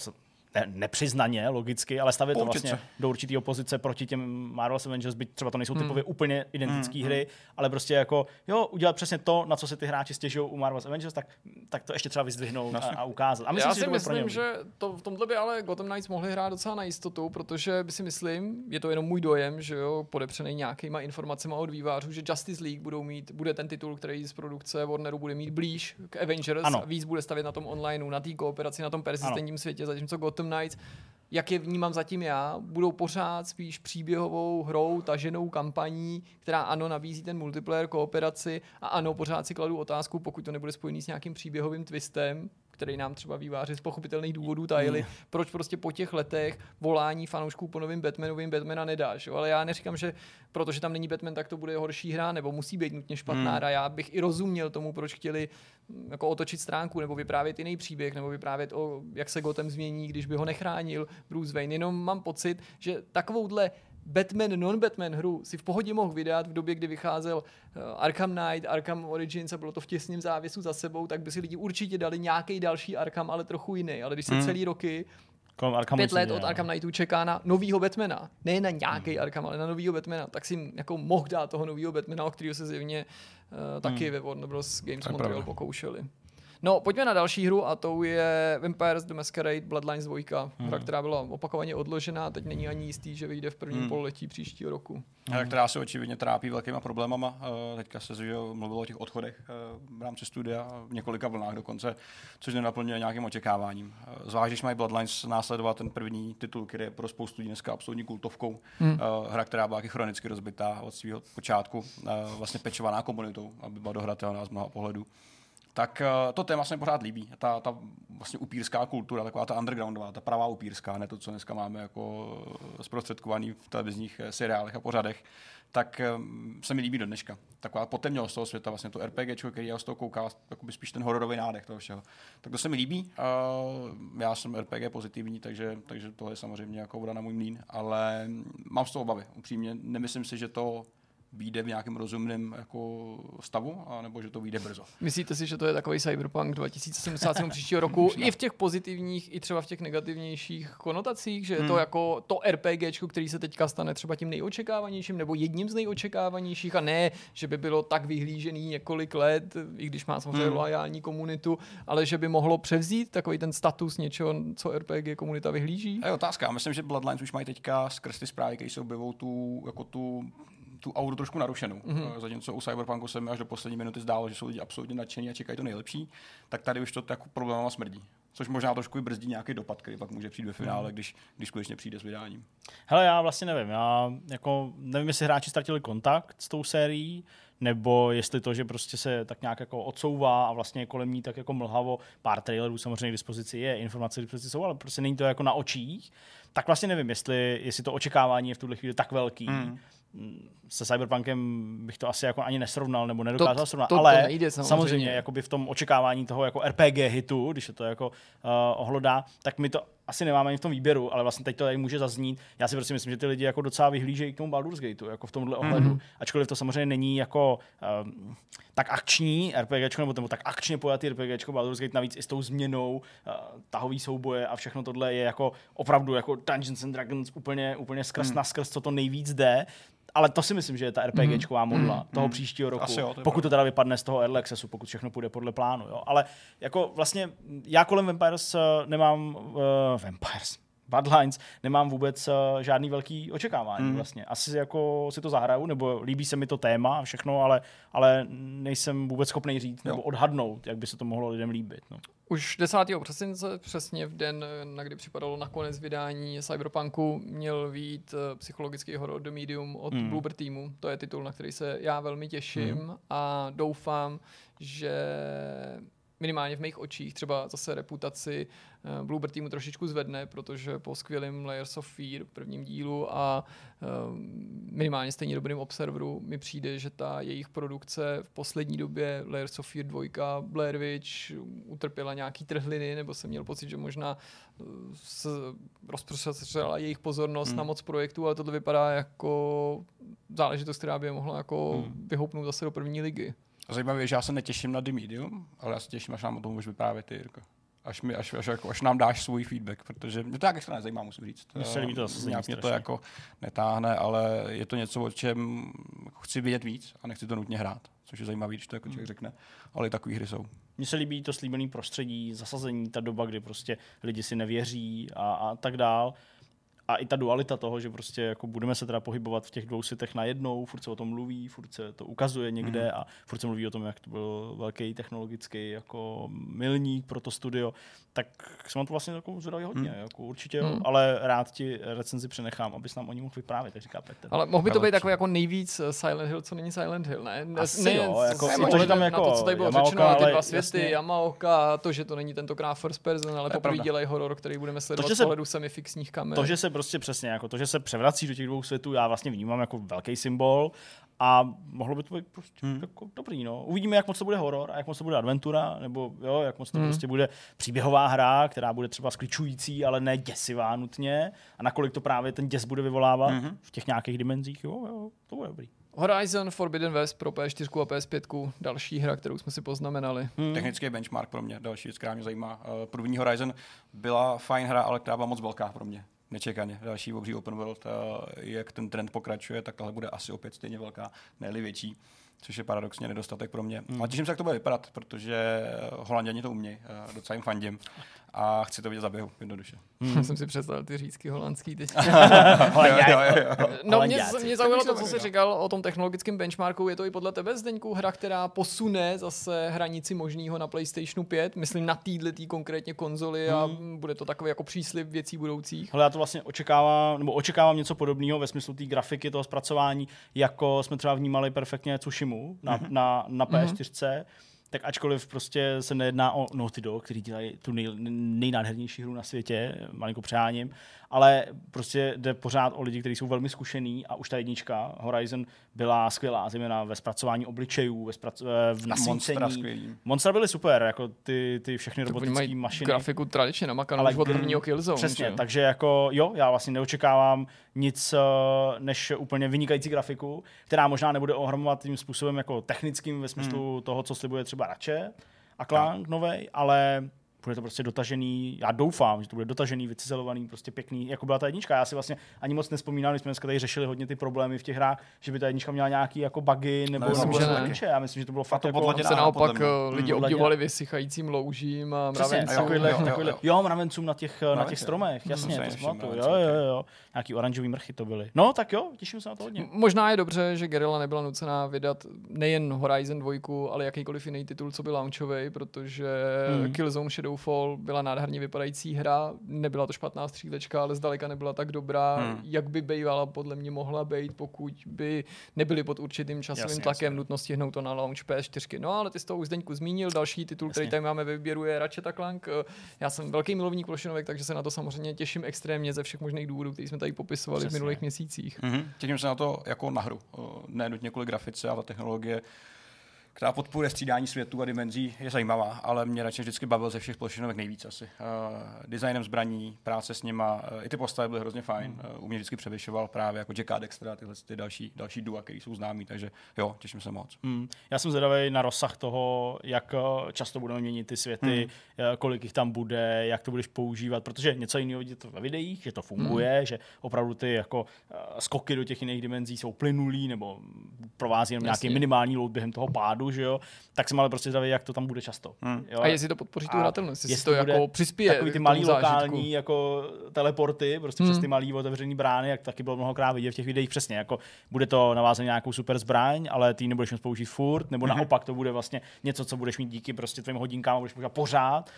nepřiznaně logicky, ale stavět to vlastně do určitý opozice proti těm Marvel's Avengers, byť třeba to nejsou typově úplně identické hry, ale prostě jako jo, udělat přesně to, na co se ty hráči stěžují u Marvel's Avengers, tak to ještě třeba vyzdvihnout a ukázat. A myslím, myslím, že to v tomhle by ale Gotham Knights mohli hrát docela na jistotu, protože by si myslím, je to jenom můj dojem, že jo, podepřený nějakýma informacema od vývářů, že Justice League bude ten titul, který z produkce Warneru bude mít blíž k Avengers, ano. Víc bude stavět na tom online, na té kooperaci, na tom persistentním světě, zatímco Gotham Knights, jak je vnímám zatím já, budou pořád spíš příběhovou hrou, taženou kampaní, která ano, nabízí ten multiplayer, kooperaci a ano, pořád si kladu otázku, pokud to nebude spojený s nějakým příběhovým twistem, který nám třeba výváři z pochopitelných důvodů tajili, proč prostě po těch letech volání fanoušků po novým Batmanovým Batmana nedáš. Jo? Ale já neříkám, že protože tam není Batman, tak to bude horší hra, nebo musí být nutně špatná hra. Já bych i rozuměl tomu, proč chtěli jako otočit stránku, nebo vyprávět jiný příběh, nebo vyprávět o jak se Gotham změní, když by ho nechránil Bruce Wayne. Jenom mám pocit, že takovouhle Batman, non-Batman hru si v pohodě mohl vydat v době, kdy vycházel Arkham Knight, Arkham Origins a bylo to v těsném závěsu za sebou, tak by si lidi určitě dali nějaký další Arkham, ale trochu jiný. Ale když se celý roky Pět let od Arkham Knightu čeká na novýho Batmana. Ne na nějaký Arkham, ale na novýho Batmana. Tak si jako mohl dát toho novýho Batmana, o kterého se zjevně taky ve Warner Bros. Games Montreal pokoušeli. No, pojďme na další hru a tou je Vampires the Masquerade Bloodlines 2, hra, která byla opakovaně odložená, teď není ani jistý, že vyjde v prvním pololetí příštího roku. Hra, která se očividně trápí velkýma problémama, teďka se mluvilo o těch odchodech v rámci studia, v několika vlnách dokonce, což nenaplňuje nějakým očekáváním. Zvlášť, když mají Bloodlines následovat ten první titul, který je pro spoustu lidí dneska absolutní kultovkou, hra, která byla chronicky rozbitá od svého počátku, vlastně pečovaná komunitou, aby byla dohratelná z mnoha pohledů. Tak to téma se mi pořád líbí. Ta vlastně upírská kultura, taková ta undergroundová, ta pravá upírská, ne to, co dneska máme jako zprostředkovaný v televizních seriálech a pořadech, tak se mi líbí do dneška. Taková potemnělost toho světa, vlastně to RPGčko, který já z toho koukal, jakoby spíš ten hororový nádech toho všeho. Tak to se mi líbí. Já jsem RPG pozitivní, takže tohle je samozřejmě jako voda na můj mlýn, ale mám z toho obavy. Upřímně nemyslím si, že to vyjde v nějakém rozumném jako stavu, anebo že to vyjde brzo. Myslíte si, že to je takový Cyberpunk 2077 příštího roku? I v těch pozitivních, i třeba v těch negativnějších konotacích, že je to jako to RPGčko, který se teďka stane třeba tím nejočekávanějším, nebo jedním z nejočekávanějších, a ne, že by bylo tak vyhlížený několik let, i když má samozřejmě loajální komunitu, ale že by mohlo převzít takový ten status něčeho, co RPG komunita vyhlíží. A je otázka. Myslím, že Bloodlines už mají teďka skrz ty zprávy, které se objevují tu auru trošku narušenou. Zatímco u Cyberpunku se mi až do poslední minuty zdálo, že jsou lidi absolutně nadšení a čekají to nejlepší, tak tady už to tak problémama smrdí. Což možná trošku i brzdí nějaký dopad, který pak může přijít ve finále, když skutečně přijde s vydáním. Hele, já vlastně nevím. Já jako nevím, jestli hráči ztratili kontakt s tou sérií, nebo jestli to, že prostě se tak nějak jako odsouvá a vlastně kolem ní tak jako mlhavo, pár trailerů samozřejmě k dispozici je, informace k dispozici jsou, ale prostě není to jako na očích. Tak vlastně nevím, jestli to očekávání je v tuhle chvíli tak velký. Se Cyberpunkem bych to asi jako ani nesrovnal, nebo nedokázal srovnat, ale nejde, samozřejmě jakoby v tom očekávání toho jako RPG hitu, když se to jako ohlodá, tak my to asi nemáme ani v tom výběru, ale vlastně teď to tady může zaznít. Já si prostě myslím, že ty lidi jako docela vyhlížejí k tomu Baldur's Gateu, jako v tomhle ohledu, ačkoliv to samozřejmě není jako tak akční RPGčko, nebo tak akčně pojatý RPGčko Baldur's Gate, navíc i s tou změnou, tahový souboje a všechno tohle je jako opravdu jako Dungeons and Dragons úplně skrz naskrz, co to nejvíc jde. Ale to si myslím, že je ta RPGčková modla toho příštího roku, jo, pokud to teda vypadne z toho early accessu, pokud všechno půjde podle plánu. Jo. Ale jako vlastně já kolem Bloodlines nemám vůbec žádný velký očekávání vlastně. Asi jako si to zahraju, nebo líbí se mi to téma a všechno, ale nejsem vůbec schopný říct nebo odhadnout, jak by se to mohlo lidem líbit. No. Už 10. prosince, přesně v den, na kdy připadalo nakonec vydání Cyberpunku, měl vyjít psychologický horor The Medium od Bluebird týmu. To je titul, na který se já velmi těším a doufám, že minimálně v mých očích třeba zase reputaci Bluebird týmu trošičku zvedne, protože po skvělém Layers of Fear prvním dílu a minimálně stejně dobrým Observeru mi přijde, že ta jejich produkce v poslední době, Layers of Fear 2, Blair Witch, utrpěla nějaký trhliny, nebo jsem měl pocit, že možná rozprostřela jejich pozornost na moc projektů, ale tohle vypadá jako záležitost, která by je mohla jako vyhoupnout zase do první ligy. Zajímavé je, že já se netěším na The Medium, ale já se těším, až nám o tom můžeš vyprávět ty, Jirko. Až nám dáš svůj feedback, protože mě to jak extra nezajímá, musím říct. Mě to jako netáhne, ale je to něco, o čem chci vědět víc a nechci to nutně hrát, což je zajímavé, když to jako člověk řekne, ale i takové hry jsou. Mně se líbí to slíbené prostředí, zasazení, ta doba, kdy prostě lidi si nevěří a tak dál. A i ta dualita toho, že prostě jako budeme se teda pohybovat v těch dvou světech najednou, furt se o tom mluví, furt se to ukazuje někde a furt se mluví o tom, jak to byl velký technologický jako milník pro to studio, tak jsem na to vlastně jako zvedavý hodně, jako určitě, ale rád ti recenzi přenechám, abys nám o ní mohl vyprávět, jak říká Petr. Ale mohl by to být takový jako nejvíc Silent Hill, co není Silent Hill, ne? To, co tady bylo řečeno, ale ty dva světy, Yamaoka, to, že to není tentokrát first person, ale poprvé dělají horor, který budeme sledovat z pohledu semifixních kamer. Prostě přesně, jako to, že se převrací do těch dvou světů, já vlastně vnímám jako velký symbol A mohlo by to být prostě jako dobrý, no. Uvidíme, jak moc to bude horor a jak moc to bude adventura, nebo jo, jak moc to prostě bude příběhová hra, která bude třeba skličující, ale ne děsivá nutně. A nakolik to právě ten děs bude vyvolávat v těch nějakých dimenzích, jo, to bude dobrý. Horizon Forbidden West pro PS4 a PS5, další hra, kterou jsme si poznamenali. Technický benchmark pro mě, další věc, která mě zajímá. První Horizon byla fajn hra, ale která byla moc velká pro mě. Nečekaně. Další obří open world, jak ten trend pokračuje, tak tahle bude asi opět stejně velká, ne-li větší, což je paradoxně nedostatek pro mě. Ale těším se, jak to bude vypadat, protože Holanděni to umějí, docela jim fandím. A chci to vidět za běhu, jednoduše. Jsem si představil ty řízky holandský teď. No, mě zaujalo to, co jsi říkal o tom technologickém benchmarku. Je to i podle tebe, Zdeňku, hra, která posune zase hranici možného na PlayStationu 5? Myslím na týhletý konkrétně konzoli a bude to takový jako příslib věcí budoucích. Hele, já to vlastně očekávám něco podobného ve smyslu té grafiky, toho zpracování, jako jsme třeba vnímali perfektně Tsushimu na PS4. Tak ačkoliv prostě se nejedná o Naughty Dog, který dělají tu nejnádhernější hru na světě, malinko přeháním, ale prostě jde pořád o lidi, kteří jsou velmi zkušený a už ta jednička Horizon byla skvělá, zejména ve zpracování obličejů, v nasvícení. Monstra byly super, jako ty všechny robotické mašiny. Grafiku tradičně namakanou už od prvního Killzone. Přesně, takže jako jo, já vlastně neočekávám nic než úplně vynikající grafiku, která možná nebude ohromovat tím způsobem jako technickým ve smyslu toho, co slibuje třeba Ratchet a Clank novej, ale bude to prostě dotažený, já doufám, že to bude dotažený, vycizelovaný, prostě pěkný, jako byla ta jednička. Já si vlastně ani moc nespomínám, když jsme dneska tady řešili hodně ty problémy v těch hrách, že by ta jednička měla nějaký jako bugy nebo takové. Já myslím, že to bylo fakt jako se naopak lidi obdivovali vysychajícím loužím a mravencům. Jo, mravencům na těch stromech, jasně, to smatu. Jo, nějaký oranžový mrchy to byly. No tak jo, těším se na to hodně. Možná je dobře, že Guerrilla nebyla nucená vydat nejen Horizon 2, ale jakýkoliv jiný titul, co by launchovej, protože Killzone Fall byla nádherně vypadající hra, nebyla to špatná střílečka, ale zdaleka nebyla tak dobrá, jak by bývala podle mě mohla být, pokud by nebyly pod určitým časovým tlakem nutnost stihnout to na launch PS4. No ale ty z toho už Zdeňku zmínil, další titul, který tady máme ve výběru, je Ratchet & Clank. Já jsem velký milovník plošinovek, takže se na to samozřejmě těším extrémně ze všech možných důvodů, který jsme tady popisovali v minulých měsících. Těším se na to jako na hru, ne nutně kvůli grafice, ale technologie, která podporuje střídání světů a dimenzí, je zajímavá, ale mě radši vždycky bavil ze všech plošinovek nejvíc asi. Designem zbraní, práce s nima, i ty postavy byly hrozně fajn. U mě vždycky převyšoval právě jako Jacka Dextera, tyhle ty další dua, který jsou známí, takže jo, těším se moc. Já jsem zvědavý na rozsah toho, jak často budeme měnit ty světy, kolik jich tam bude, jak to budeš používat, protože něco jiného vidíte to ve videích, že to funguje, že opravdu ty jako skoky do těch jiných dimenzí jsou plynulí nebo provází jenom nějaký minimální load během toho pádu. Že jo, tak jsem ale prostě zdaví, jak to tam bude často. Jo? A jestli to podpoří tu hratelnost, jestli to jako přispěje takový ty malý lokální jako teleporty, prostě přes ty malý otevřený brány, jak taky bylo mnohokrát vidět v těch videích, přesně, jako bude to navázané nějakou super zbraň, ale ty nebudeš moc použít furt, nebo naopak to bude vlastně něco, co budeš mít díky prostě tvým hodinkám, budeš používat pořád.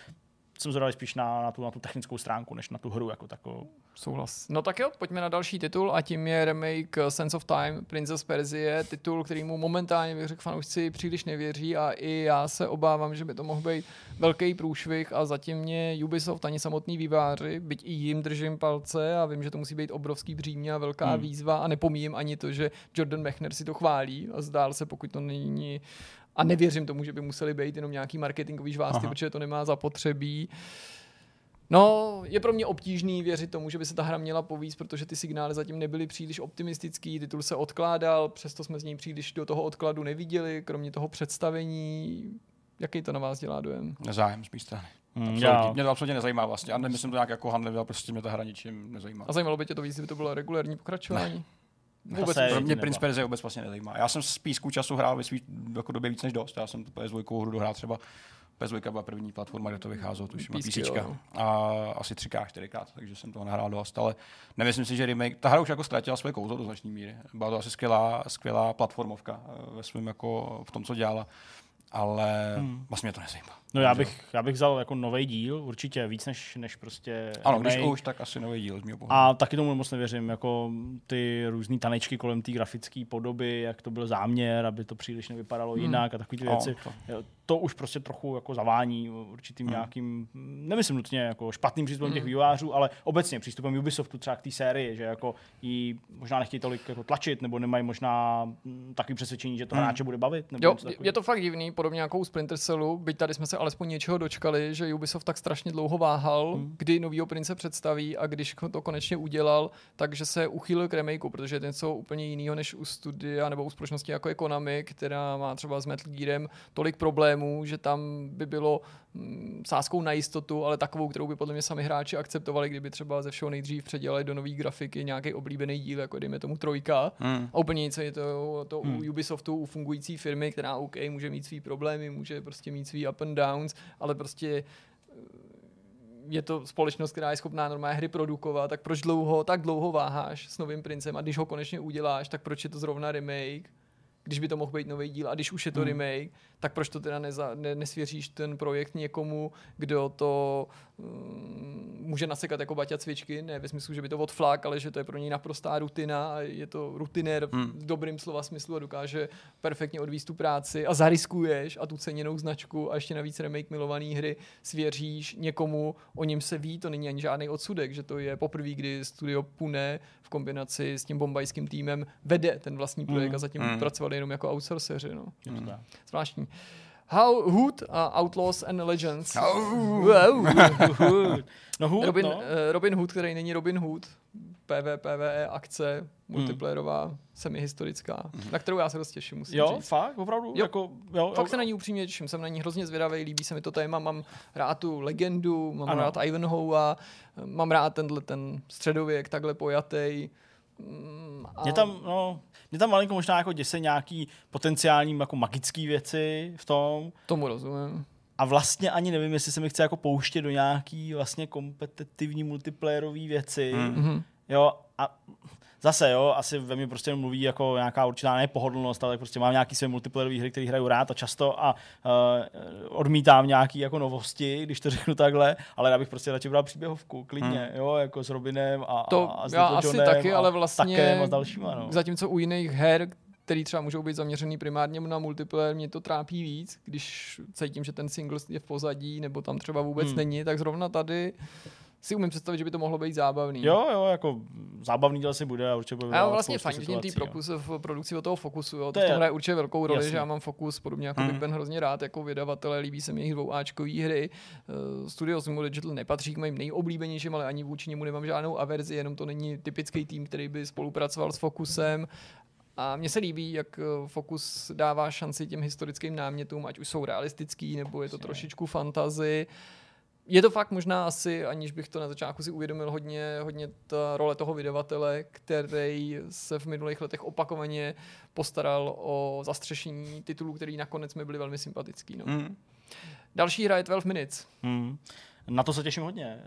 Jsem zvedal spíš na tu technickou stránku, než na tu hru jako takovou. Souhlas. No tak jo, pojďme na další titul a tím je remake Sense of Time, Princess Persie, titul, kterýmu momentálně, bych řekl, fanoušci příliš nevěří a i já se obávám, že by to mohl být velký průšvih a zatím mě Ubisoft ani samotný výváři, byť i jim držím palce a vím, že to musí být obrovský břímě a velká výzva a nepomíjím ani to, že Jordan Mechner si to chválí a zdál se, pokud to není. A nevěřím tomu, že by museli být jenom nějaký marketingový žvásty, protože to nemá zapotřebí. No, je pro mě obtížný věřit tomu, že by se ta hra měla povíst, protože ty signály zatím nebyly příliš optimistický, titul se odkládal, přesto jsme z něj příliš do toho odkladu neviděli, kromě toho představení. Jaký to na vás dělá dojem? Nezájem z mé strany. Mě to absolutně nezajímá vlastně. A nemyslím to nějak jako handlivě, prostě mě ta hra ničím nezajímá. A zajímalo by tě to víc, kdyby to bylo regulérní pokračování? Ne. Vůbec pro mě Prince Persie vůbec vlastně nezajímá. Já jsem z písku času hrál ve svý jako době víc než dost. Já jsem tu PS2 hru dohrál třeba. PS2 byla první platforma, kde to vycházelo, tuším, PCčka. A asi 3x, 4x, takže jsem toho nahrál dost, ale nemyslím si, že remake. Ta hra už jako ztratila své kouzlo do značné míry. Byla to asi skvělá platformovka ve svém jako v tom, co dělala, ale vlastně mě to nezajímá. No já bych vzal jako nový díl, určitě víc než prostě... Ano, když už, tak asi nový díl z mého pohledu. A taky tomu moc nevěřím, jako ty různý tanečky kolem té grafické podoby, jak to byl záměr, aby to příliš nevypadalo jinak a takové ty věci. To už prostě trochu jako zavání určitým nějakým, nemyslím nutně jako špatným přístupem těch vývojářů, ale obecně přístupem Ubisoftu třeba k té sérii, že jako jí možná nechtějí tolik jako tlačit, nebo nemají možná takový přesvědčení, že to hráče bude bavit. Nebo jo, je to fakt divný, podobně jako u Splinter Cellu, byť tady jsme se alespoň něčeho dočkali, že Ubisoft tak strašně dlouho váhal, kdy novýho prince představí, a když to konečně udělal, takže se uchýlil k remakeu, protože je to něco úplně jiného než u studia nebo u společnosti jako je Konami, která má třeba s Metal Gearem tolik problémů, že tam by bylo sázkou na jistotu, ale takovou, kterou by podle mě sami hráči akceptovali, kdyby třeba ze všeho nejdřív předělali do nový grafiky nějaký oblíbený díl, jako dejme tomu Trojka. A úplně něco je to u Ubisoftu, u fungující firmy, která OK, může mít svý problémy, může prostě mít svý up and downs, ale prostě je to společnost, která je schopná normálně hry produkovat, tak proč tak dlouho váháš s novým princem, a když ho konečně uděláš, tak proč je to zrovna remake, když by to mohl být nový díl, a když už je to remake, tak proč to teda nesvěříš ten projekt někomu, kdo to může nasekat jako Baťa cvičky, ne ve smyslu, že by to odflák, ale že to je pro něj naprostá rutina a je to rutinér v dobrým slova smyslu a dokáže perfektně odvést tu práci a zariskuješ a tu ceněnou značku a ještě navíc remake milovaný hry svěříš někomu, o něm se ví, to není ani žádný odsudek, že to je poprvé, kdy studio Pune v kombinaci s tím bombajským týmem vede ten vlastní projekt a zatím pracovali jenom jako outsourceři, no. Zvláštní. Hood a Outlaws and Legends. No, Hood, Robin Hood, který není Robin Hood. PvE akce multiplayerová, semihistorická, na kterou já se dost těším, musím říct. Fakt, opravdu? Jo. Jako, fakt se na ní upřímně těším, jsem na ní hrozně zvědavý, líbí se mi to téma, mám rád tu legendu, mám rád Ivanhoe, mám rád tenhle ten středověk, takhle pojatej. Mě tam malinko možná jako děse nějaký potenciální jako magický věci v tom. Tomu rozumím. A vlastně ani nevím, jestli se mi chce jako pouštět do nějaký vlastně kompetitivní multiplayerový věci. Jo, a zase asi ve mně prostě mluví jako nějaká určitá nepohodlnost, ale prostě mám nějaký své multiplayerové hry, které hraju rád a často, a odmítám nějaký jako novosti, když to řeknu takhle, ale já bych prostě radši bral příběhovku klidně, jo, jako s Robinem a s Little Johnem taky, ale vlastně takem a s dalšíma, no. Zatímco u jiných her, který třeba můžou být zaměřený primárně na multiplayer, mě to trápí víc, když cítím, že ten single je v pozadí nebo tam třeba vůbec není, tak zrovna tady si umím představit, že by to mohlo být zábavný. Jo, jako zábavný děl si bude a určitě bude. Já vlastně fandím té produkci od toho Focusu, jo. To v tom hraje určitě velkou roli, jasný. Že já mám Focus podobně jako Big Ben hrozně rád, jako vydavatele, líbí se mi jejich dvouáčkový hry. Studio Sumo Digital nepatří k mým nejoblíbenějším, ale ani vůči němu nemám žádnou averzi, jenom to není typický tým, který by spolupracoval s Focusem. A mně se líbí, jak Focus dává šanci těm historickým námětům, ať už jsou realistický, nebo je to trošičku fantasy. Je to fakt možná asi, aniž bych to na začátku si uvědomil, hodně ta role toho vydavatele, který se v minulých letech opakovaně postaral o zastřešení titulů, který nakonec mi byly velmi sympatický. No. Další hra je 12 Minutes. Na to se těším hodně,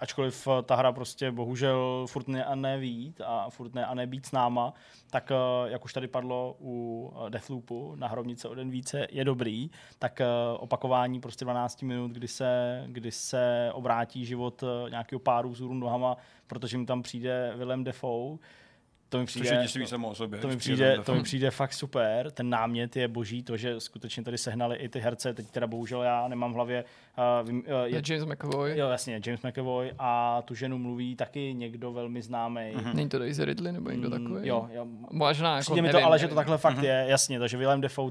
ačkoliv ta hra prostě bohužel furt ne a nevít a furt ne a nebýt s náma, tak jak už tady padlo u Deathloopu, na hromnice o den více je dobrý, tak opakování prostě 12 minut, kdy se obrátí život nějakého páru vzhůru nohama, protože mi tam přijde Willem Dafoe. To mi přijde fakt super. Ten námět je boží, to, že skutečně tady sehnali i ty herce. Teď teda bohužel já nemám v hlavě... James McAvoy. Jo, jasně, James McAvoy. A tu ženu mluví taky někdo velmi známý. Není to Daisy Ridley nebo někdo takový? Jo. Možná, přijde jako mi to, ale že to takhle fakt je. Jasně, takže Willem Dafoe,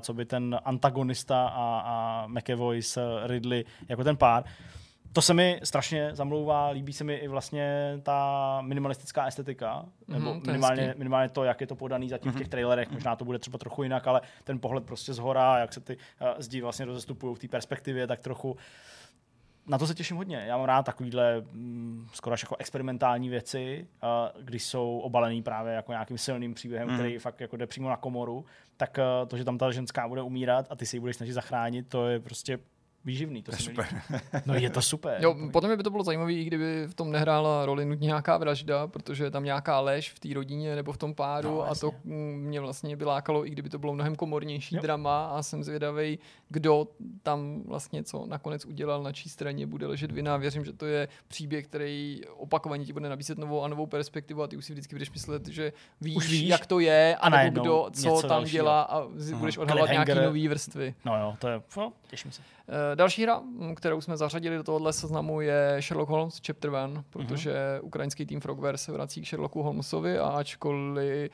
co by ten antagonista a McAvoy s Ridley, jako ten pár. To se mi strašně zamlouvá, líbí se mi i vlastně ta minimalistická estetika, nebo minimálně to, jak je to podaný zatím v těch trailerech, možná to bude třeba trochu jinak, ale ten pohled prostě zhora, jak se ty zdi vlastně rozestupují v té perspektivě, tak trochu. Na to se těším hodně. Já mám rád takovýhle skoro až jako experimentální věci, když jsou obalený právě jako nějakým silným příběhem, který fakt jako jde přímo na komoru, tak to, že tam ta ženská bude umírat a ty si ji budeš snažit zachránit, to je prostě výživný. To se mi líbí. No je to super. Jo, podle mě by to bylo zajímavé, i kdyby v tom nehrála roli nutně nějaká vražda, protože je tam nějaká lež v té rodině nebo v tom páru, no, a to mě vlastně by lákalo, i kdyby to bylo mnohem komornější drama, a jsem zvědavej, kdo tam vlastně co nakonec udělal, na čí straně bude ležet vina. Věřím, že to je příběh, který opakovaně ti bude nabízet novou a novou perspektivu, a ty už si vždycky budeš myslet, že víš, jak to je, a nebo kdo co tam další dělá, a budeš odhalovat nějaké nové vrstvy. No jo, to je, těším se. Další hra, kterou jsme zařadili do tohohle seznamu, je Sherlock Holmes Chapter 1, protože ukrajinský tým Frogware se vrací k Sherlocku Holmesovi, a ačkoliv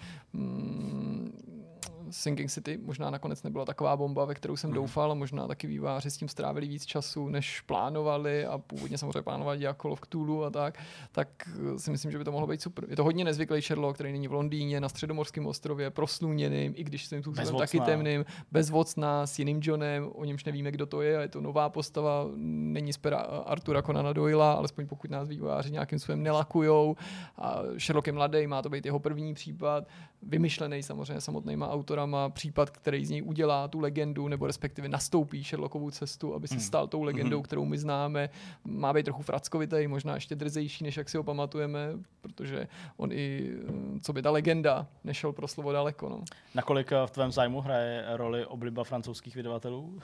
Sinking City možná nakonec nebyla taková bomba, ve kterou jsem doufal, možná taky výváři s tím strávili víc času, než plánovali, a původně samozřejmě plánovali dělat Call of Cthulhu a tak si myslím, že by to mohlo být super. Je to hodně nezvyklý Sherlock, který není v Londýně, na středomořském ostrově, prosluněným, i když jsem tu taky temným, bezvocná, s jiným Johnem, o němž nevíme, kdo to je, a je to nová postava, není z pera Artura Conana Doyla, alespoň pokud nás výváři nějakým způsobem nelakujou. A Sherlock je mladý, má to být jeho první případ, vymyšlený samozřejmě samotnýma autorama, případ, který z něj udělá tu legendu, nebo respektive nastoupí Sherlockovu cestu, aby se stal tou legendou, kterou my známe. Má být trochu frackovitej, možná ještě drzejší, než jak si ho pamatujeme, protože on i, co by ta legenda, nešel pro slovo daleko. No. Nakolik v tvém zájmu hraje roli obliba francouzských vydavatelů?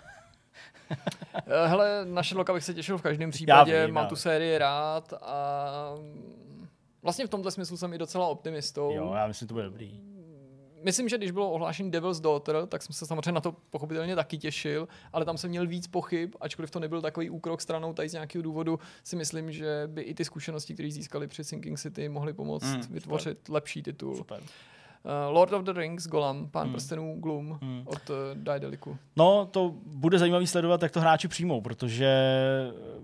Hele, na Sherlocka bych se těšil v každém případě, mám tu sérii rád, a vlastně v tomto smyslu jsem i docela optimistou. Jo, já myslím, to bude dobrý. Myslím, že když bylo ohlášen Devil's Daughter, tak jsem se samozřejmě na to pochopitelně taky těšil, ale tam jsem měl víc pochyb, ačkoliv to nebyl takový úkrok stranou, tady z nějakého důvodu si myslím, že by i ty zkušenosti, které získali při Sinking City, mohly pomoct vytvořit lepší titul. Super. Lord of the Rings, Gollum, Pán prstenů, Gloom od Daedaliku. No, to bude zajímavý sledovat, jak to hráči přijmou, protože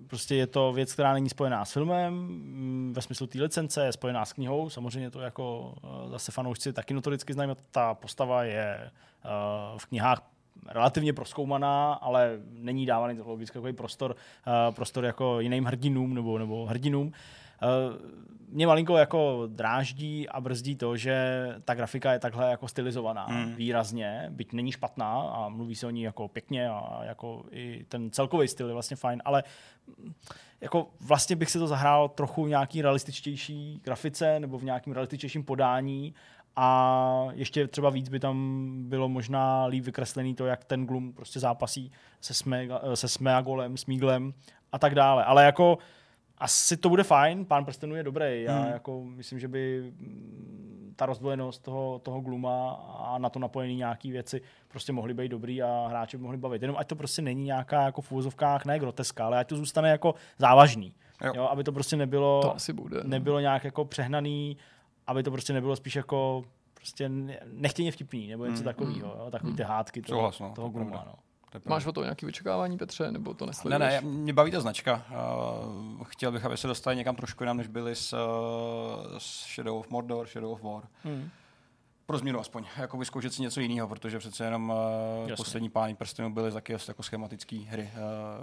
prostě je to věc, která není spojená s filmem, ve smyslu té licence, je spojená s knihou, samozřejmě to jako zase fanoušci taky notoricky znají, ta postava je v knihách relativně prozkoumaná, ale není dávaný logicky takový prostor jako jiným hrdinům nebo hrdinům. Mě malinko jako dráždí a brzdí to, že ta grafika je takhle jako stylizovaná výrazně, byť není špatná a mluví se o ní jako pěkně a jako i ten celkový styl je vlastně fajn, ale jako vlastně bych si to zahrál trochu v nějaký realističtější grafice nebo v nějakým realističtějším podání, a ještě třeba víc by tam bylo možná líp vykreslený to, jak ten Gloom prostě zápasí se Smeagolem, s Míglem a tak dále, ale jako asi to bude fajn, Pán prstenů je dobrý. Já jako myslím, že by ta rozdvojenost toho Glooma a na to napojený nějaký věci prostě mohly být dobrý a hráči by mohli bavit. Jenom ať to prostě není nějaká jako v úvozovkách, ne groteska, ale ať to zůstane jako závažný. Jo, aby to prostě nebylo, to asi bude, nebylo nějak jako přehnaný, aby to prostě nebylo spíš jako prostě nechtěně vtipný, nebo něco takového, takový ty hádky toho Glooma, no. Máš o to nějaké očekávání, Petře, nebo to nesleduješ? Ne, mě baví ta značka. Chtěl bych, aby se dostali někam trošku jinam, než byli s Shadow of Mordor, Shadow of War. Pro změnu aspoň, jako vyzkoušet si něco jiného, protože přece jenom poslední Páni prstenů byly taky jako schematické hry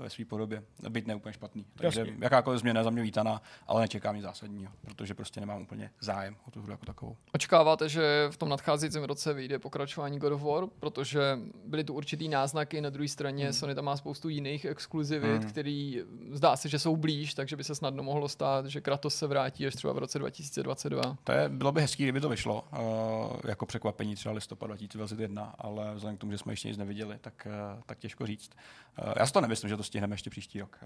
ve své podobě. Byť ne úplně špatný. Takže jakákoliv změna je za mě vítaná, ale nečekám nic zásadního, protože prostě nemám úplně zájem o tu hru jako takovou. Očekáváte, že v tom nadcházejícím roce vyjde pokračování God of War, protože byly tu určitý náznaky, na druhé straně Sony tam má spoustu jiných exkluzivit, který zdá se, že jsou blíž, takže by se snadno mohlo stát, že Kratos se vrátí až třeba v roce 2022. Bylo by hezký, kdyby to vyšlo. Jako překvapení třeba listopad 2021, ale vzhledem k tomu, že jsme ještě nic neviděli, tak těžko říct. Já si to nemyslím, že to stihneme ještě příští rok.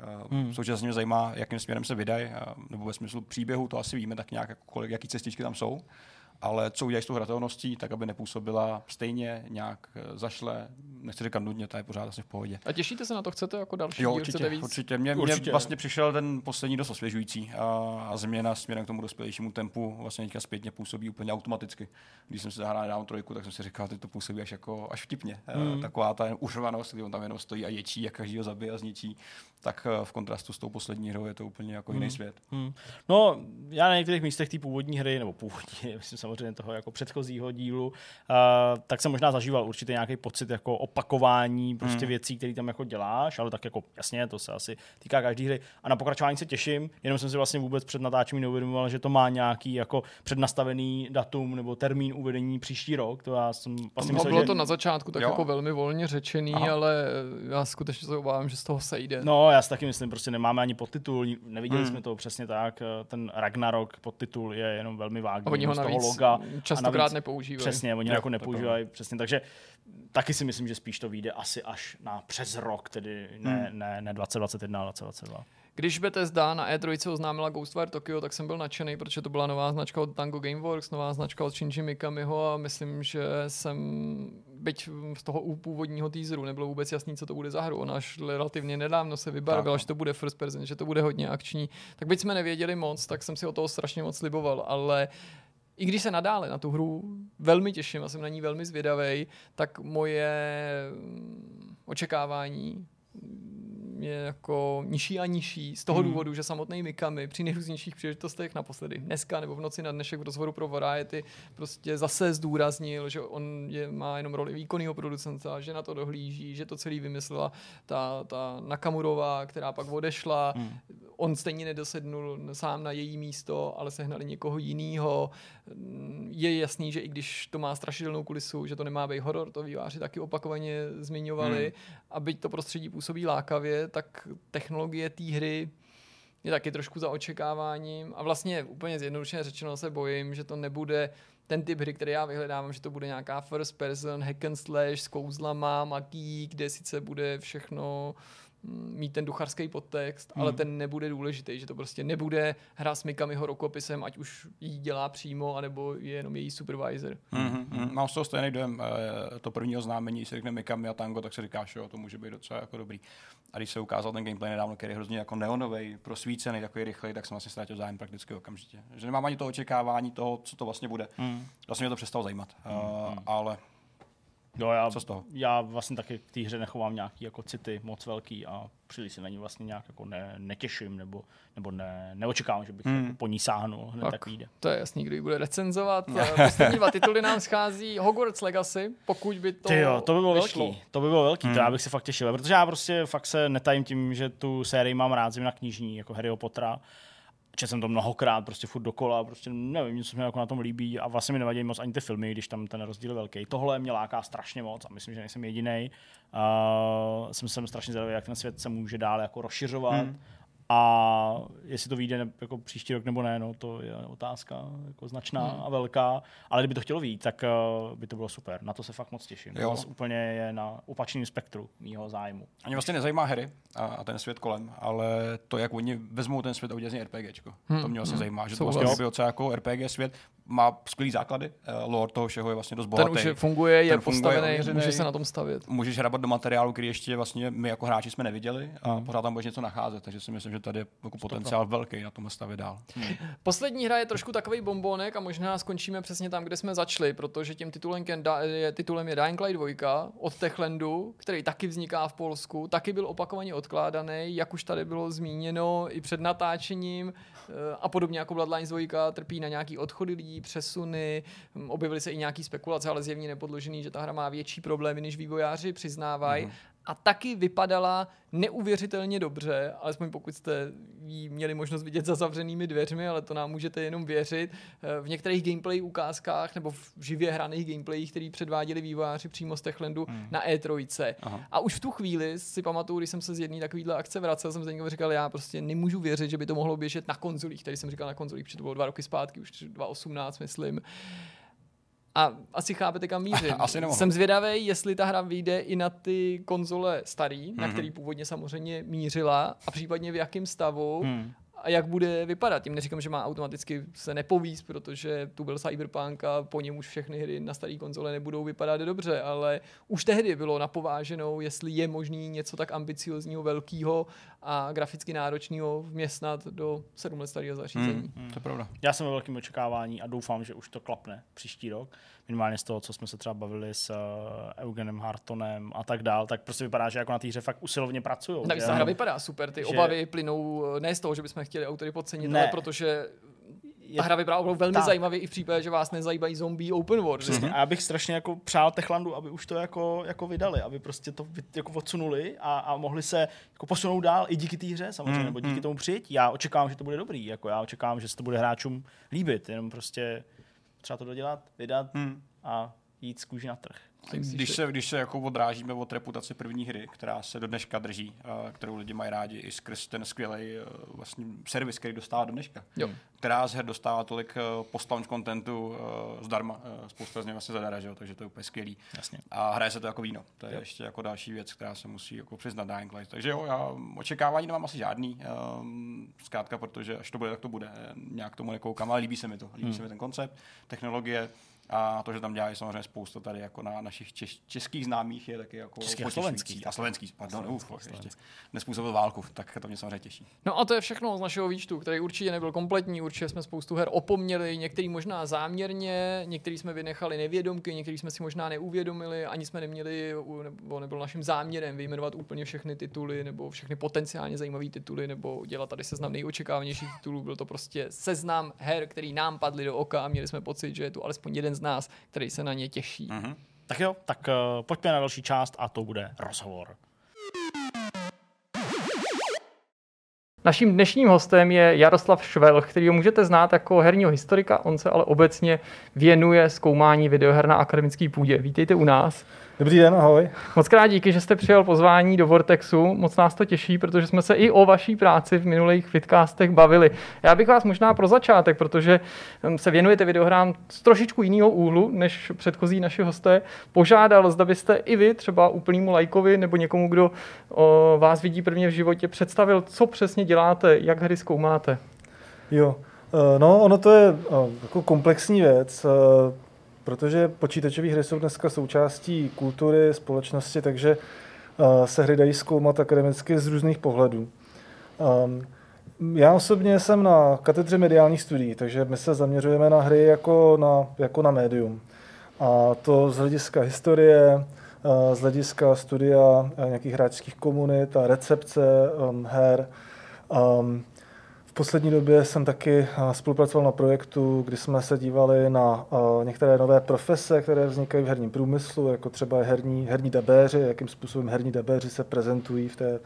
Současně mě zajímá, jakým směrem se vydají, nebo ve smyslu příběhu, to asi víme tak nějak, jaký cestičky tam jsou, ale co udělají s tou hratelností, tak aby nepůsobila stejně nějak zašle, nechci říkat nudně, ta je pořád asi v pohodě. A těšíte se na to, chcete jako další díl? Určitě. Mně vlastně přišel ten poslední dost osvěžující a změna směrem k tomu dospělejšímu tempu vlastně teďka zpětně působí úplně automaticky. Když jsem se zahrál nedávno trojku, tak jsem si říkal, že to působí až vtipně. Taková ta uřvanost, kdy on tam jenom stojí a ječí a každý ho zabije a zničí, tak v kontrastu s tou poslední hrou je to úplně jako jiný svět. No, já na některých místech té původní hry, nebo původní, myslím, samozřejmě toho jako předchozího dílu, tak jsem možná zažíval určitě nějaký pocit jako opakování prostě věcí, které tam jako děláš, ale tak jako jasně, to se asi týká každý hry. A na pokračování se těším, jenom jsem si vlastně vůbec před natáčením neuvědomoval, že to má nějaký jako přednastavený datum nebo termín uvedení příští rok. To já jsem vlastně myslel, bylo to na začátku tak jo, jako velmi volně řečený, aha, ale já skutečně se obávám, že z toho sejde. No, já si taky myslím, prostě nemáme ani podtitul, neviděli jsme to přesně tak, ten Ragnarok podtitul je jenom velmi vágní. Oni ho navíc loga častokrát nepoužívají. Přesně, oni jako nepoužívají, přesně, takže taky si myslím, že spíš to vyjde asi až na přes rok, tedy ne 2021, ale 2022. Když Bethesda na E3 oznámila Ghostwire Tokyo, tak jsem byl nadšený, protože to byla nová značka od Tango Gameworks, nová značka od Shinji Mikamiho a myslím, že jsem, byť z toho původního teaseru nebylo vůbec jasný, co to bude za hru. Ona až relativně nedávno se vybarvila, že to bude first person, že to bude hodně akční. Tak byť jsme nevěděli moc, tak jsem si o toho strašně moc sliboval, ale i když se nadále na tu hru velmi těším a jsem na ní velmi zvědavej, tak moje očekávání je jako nižší a nižší z toho důvodu, že samotný Mikami při nejrůznějších příležitostech naposledy dneska nebo v noci na dnešek v rozhovoru pro Variety prostě zase zdůraznil, že on má jenom roli výkonného producenta, že na to dohlíží, že to celý vymyslela ta Nakamurová, která pak odešla. On stejně nedosednul sám na její místo, ale sehnali někoho jinýho. Je jasný, že i když to má strašidelnou kulisu, že to nemá být horor, to výváři taky opakovaně zmiňovali, a byť to prostředí působí lákavě, tak technologie té hry je taky trošku za očekáváním a vlastně úplně zjednodušeně řečeno se bojím, že to nebude ten typ hry, který já vyhledávám, že to bude nějaká first person, hack and slash s kouzlama, magií, kde sice bude všechno mít ten ducharský podtext, ale ten nebude důležitý, že to prostě nebude hra s Mikamiho rokopisem, ať už jí dělá přímo, anebo je jenom její supervisor. Mám z toho stejný dojem, to první oznámení, když se řekne Mikami a Tango, tak se říká, že to může být docela jako dobrý. A když se ukázal ten gameplay nedávno, který je hrozně jako neonovej, prosvícený, takový rychlej, tak jsem vlastně ztratil zájem prakticky okamžitě. Že nemám ani to očekávání toho, co to vlastně bude. Vlastně mě to přestalo zajímat, ale jo, já vlastně taky v té hře nechovám nějaký jako city moc velký a příliš se na ní vlastně nějak jako netěším nebo neočekávám, že bych jako po ní sáhnul hned tak jde. To je jasný, kdo ji bude recenzovat. Poslední dva tituly nám schází. Hogwarts Legacy, pokud by to vyšlo. To by bylo velký. To já bych se fakt těšil, protože já prostě fakt se netajím tím, že tu sérii mám rád, zejména knižní, jako Harryho Pottera. Četl jsem to mnohokrát, prostě furt dokola, prostě nevím, co se mi jako na tom líbí a vlastně mi nevadí moc ani ty filmy, když tam ten rozdíl je velký. Tohle mě láká strašně moc a myslím, že nejsem jedinej. Jsem strašně zvědavý, jak ten svět se může dál jako rozšiřovat a jestli to vyjde jako příští rok nebo ne, no, to je otázka jako značná a velká, ale kdyby to chtělo vyjít, tak by to bylo super. Na to se fakt moc těším. To úplně je na opačném spektru mýho zájmu. Ani vlastně nezajímá hry a ten svět kolem, ale to, jak oni vezmou ten svět a udělají RPGčko. To mě vlastně zajímá, že to vlastně by docela jako RPG svět má skvělý základy, lore toho všeho je vlastně dost bohatý. Ten už funguje, je postavený, může se na tom stavět. Můžeš hrabat do materiálu, který ještě vlastně my jako hráči jsme neviděli a pořád tam budeš něco nacházet, takže si myslím, že tady je jako potenciál velký na tom stavě dál. Poslední hra je trošku takovej bombonek a možná skončíme přesně tam, kde jsme začali, protože tím titulem je Dying Light 2 od Techlandu, který taky vzniká v Polsku, taky byl opakovaně odkládaný, jak už tady bylo zmíněno i před natáčením a podobně jako Bloodlines 2 trpí na nějaký odchody lidí, přesuny, objevily se i nějaký spekulace, ale zjevně nepodložený, že ta hra má větší problémy, než vývojáři přiznávají. A taky vypadala neuvěřitelně dobře, alespoň pokud jste ji měli možnost vidět za zavřenými dveřmi, ale to nám můžete jenom věřit. V některých gameplay ukázkách nebo v živě hraných gameplayích, který předváděli vývojáři přímo z Techlandu na E3. A už v tu chvíli si pamatuju, když jsem se z jedné takovýhle akce vracel, jsem z někoho říkal, já prostě nemůžu věřit, že by to mohlo běžet na konzolích. Tady jsem říkal na konzolích, protože to bylo 2 roky zpátky, už 2018 myslím. A asi chápete, kam mířím. Jsem zvědavý, jestli ta hra vyjde i na ty konzole starý, na který původně samozřejmě mířila a případně v jakém stavu a jak bude vypadat. Tím neříkám, že má automaticky se nepovíz, protože tu byl Cyberpunk a po něm už všechny hry na starý konzole nebudou vypadat dobře, ale už tehdy bylo napováženou, jestli je možný něco tak ambiciozního, velkého a graficky náročného vměstnat do 7 let starého zařízení. To je pravda. Já jsem ve velkém očekávání a doufám, že už to klapne příští rok. Minimálně z toho, co jsme se třeba bavili s Eugenem Hartonem a tak dál, tak prostě vypadá, že jako na té hře fakt usilovně pracují. Tak ta hra vypadá super, ty obavy plynou ne z toho, že bychom chtěli autory podcenit, ale protože je... hra vypadá opravdu velmi zajímavě i v případě, že vás nezajímají zombie open world. Přesně. A já bych strašně jako přál Techlandu, aby už to jako vydali, aby prostě to jako odsunuli a mohli se jako posunout dál i díky té hře samozřejmě, nebo díky tomu přijetí. Já očekávám, že to bude dobrý, jako já očekávám, že se to bude hráčům líbit, jenom prostě třeba to dodělat, vydat a jít z kůži na trh. Když se jako odrážíme od reputace první hry, která se do dneška drží, kterou lidi mají rádi i skrz ten skvělý vlastně servis, který dostává do dneška, která z her dostává tolik post-launch contentu zdarma, spousta z něj vlastně zadara, že jo, takže to je úplně skvělý. Jasně. A hraje se to jako víno, to je ještě jako další věc, která se musí jako přiznat Dying Light. Takže jo, já očekávání nemám asi žádný, zkrátka, protože až to bude, tak to bude. Nějak tomu nekoukám, ale líbí se mi to, líbí se mi ten koncept, technologie. A to, že tam dělají samozřejmě spousta tady jako na našich českých známých, je taky jako českých a slovenských, pardon, nezpůsobil válku, tak to mě samozřejmě těší. No a to je všechno z našeho výčtu, který určitě nebyl kompletní, určitě jsme spoustu her opomněli, některý možná záměrně, některý jsme vynechali nevědomky, některý jsme si možná neuvědomili, ani jsme neměli, nebo nebyl naším záměrem vyjmenovat úplně všechny tituly, nebo všechny potenciálně zajímavé tituly, nebo dělat tady seznam nejočekávanějších titulů, byl to prostě seznam her, který nám padly do oka a měli jsme pocit, že je tu alespoň jeden z nás, který se na ně těší. Mm-hmm. Tak jo, tak pojďme na další část a to bude rozhovor. Naším dnešním hostem je Jaroslav Švelch, kterýho můžete znát jako herního historika, on se ale obecně věnuje zkoumání videoher na akademické půdě. Vítejte u nás. Dobrý den, ahoj. Moc krát díky, že jste přijal pozvání do Vortexu, moc nás to těší, protože jsme se i o vaší práci v minulých vidcastech bavili. Já bych vás možná pro začátek, protože se věnujete videohrám z trošičku jiného úhlu, než předchozí naši hosté, požádal, zda byste i vy, třeba úplnému lajkovi nebo někomu, kdo vás vidí prvně v životě, představil, co přesně děláte, jak hry zkoumáte. Jo, no ono to je jako komplexní věc, protože počítačové hry jsou dneska součástí kultury, společnosti, takže se hry dají zkoumat akademicky z různých pohledů. Já osobně jsem na katedře mediálních studií, takže my se zaměřujeme na hry jako na médium. A to z hlediska historie, z hlediska studia nějakých hráčských komunit a recepce her. V poslední době jsem taky spolupracoval na projektu, kdy jsme se dívali na některé nové profese, které vznikají v herním průmyslu, jako třeba herní dabéři, jakým způsobem herní dabéři se prezentují v té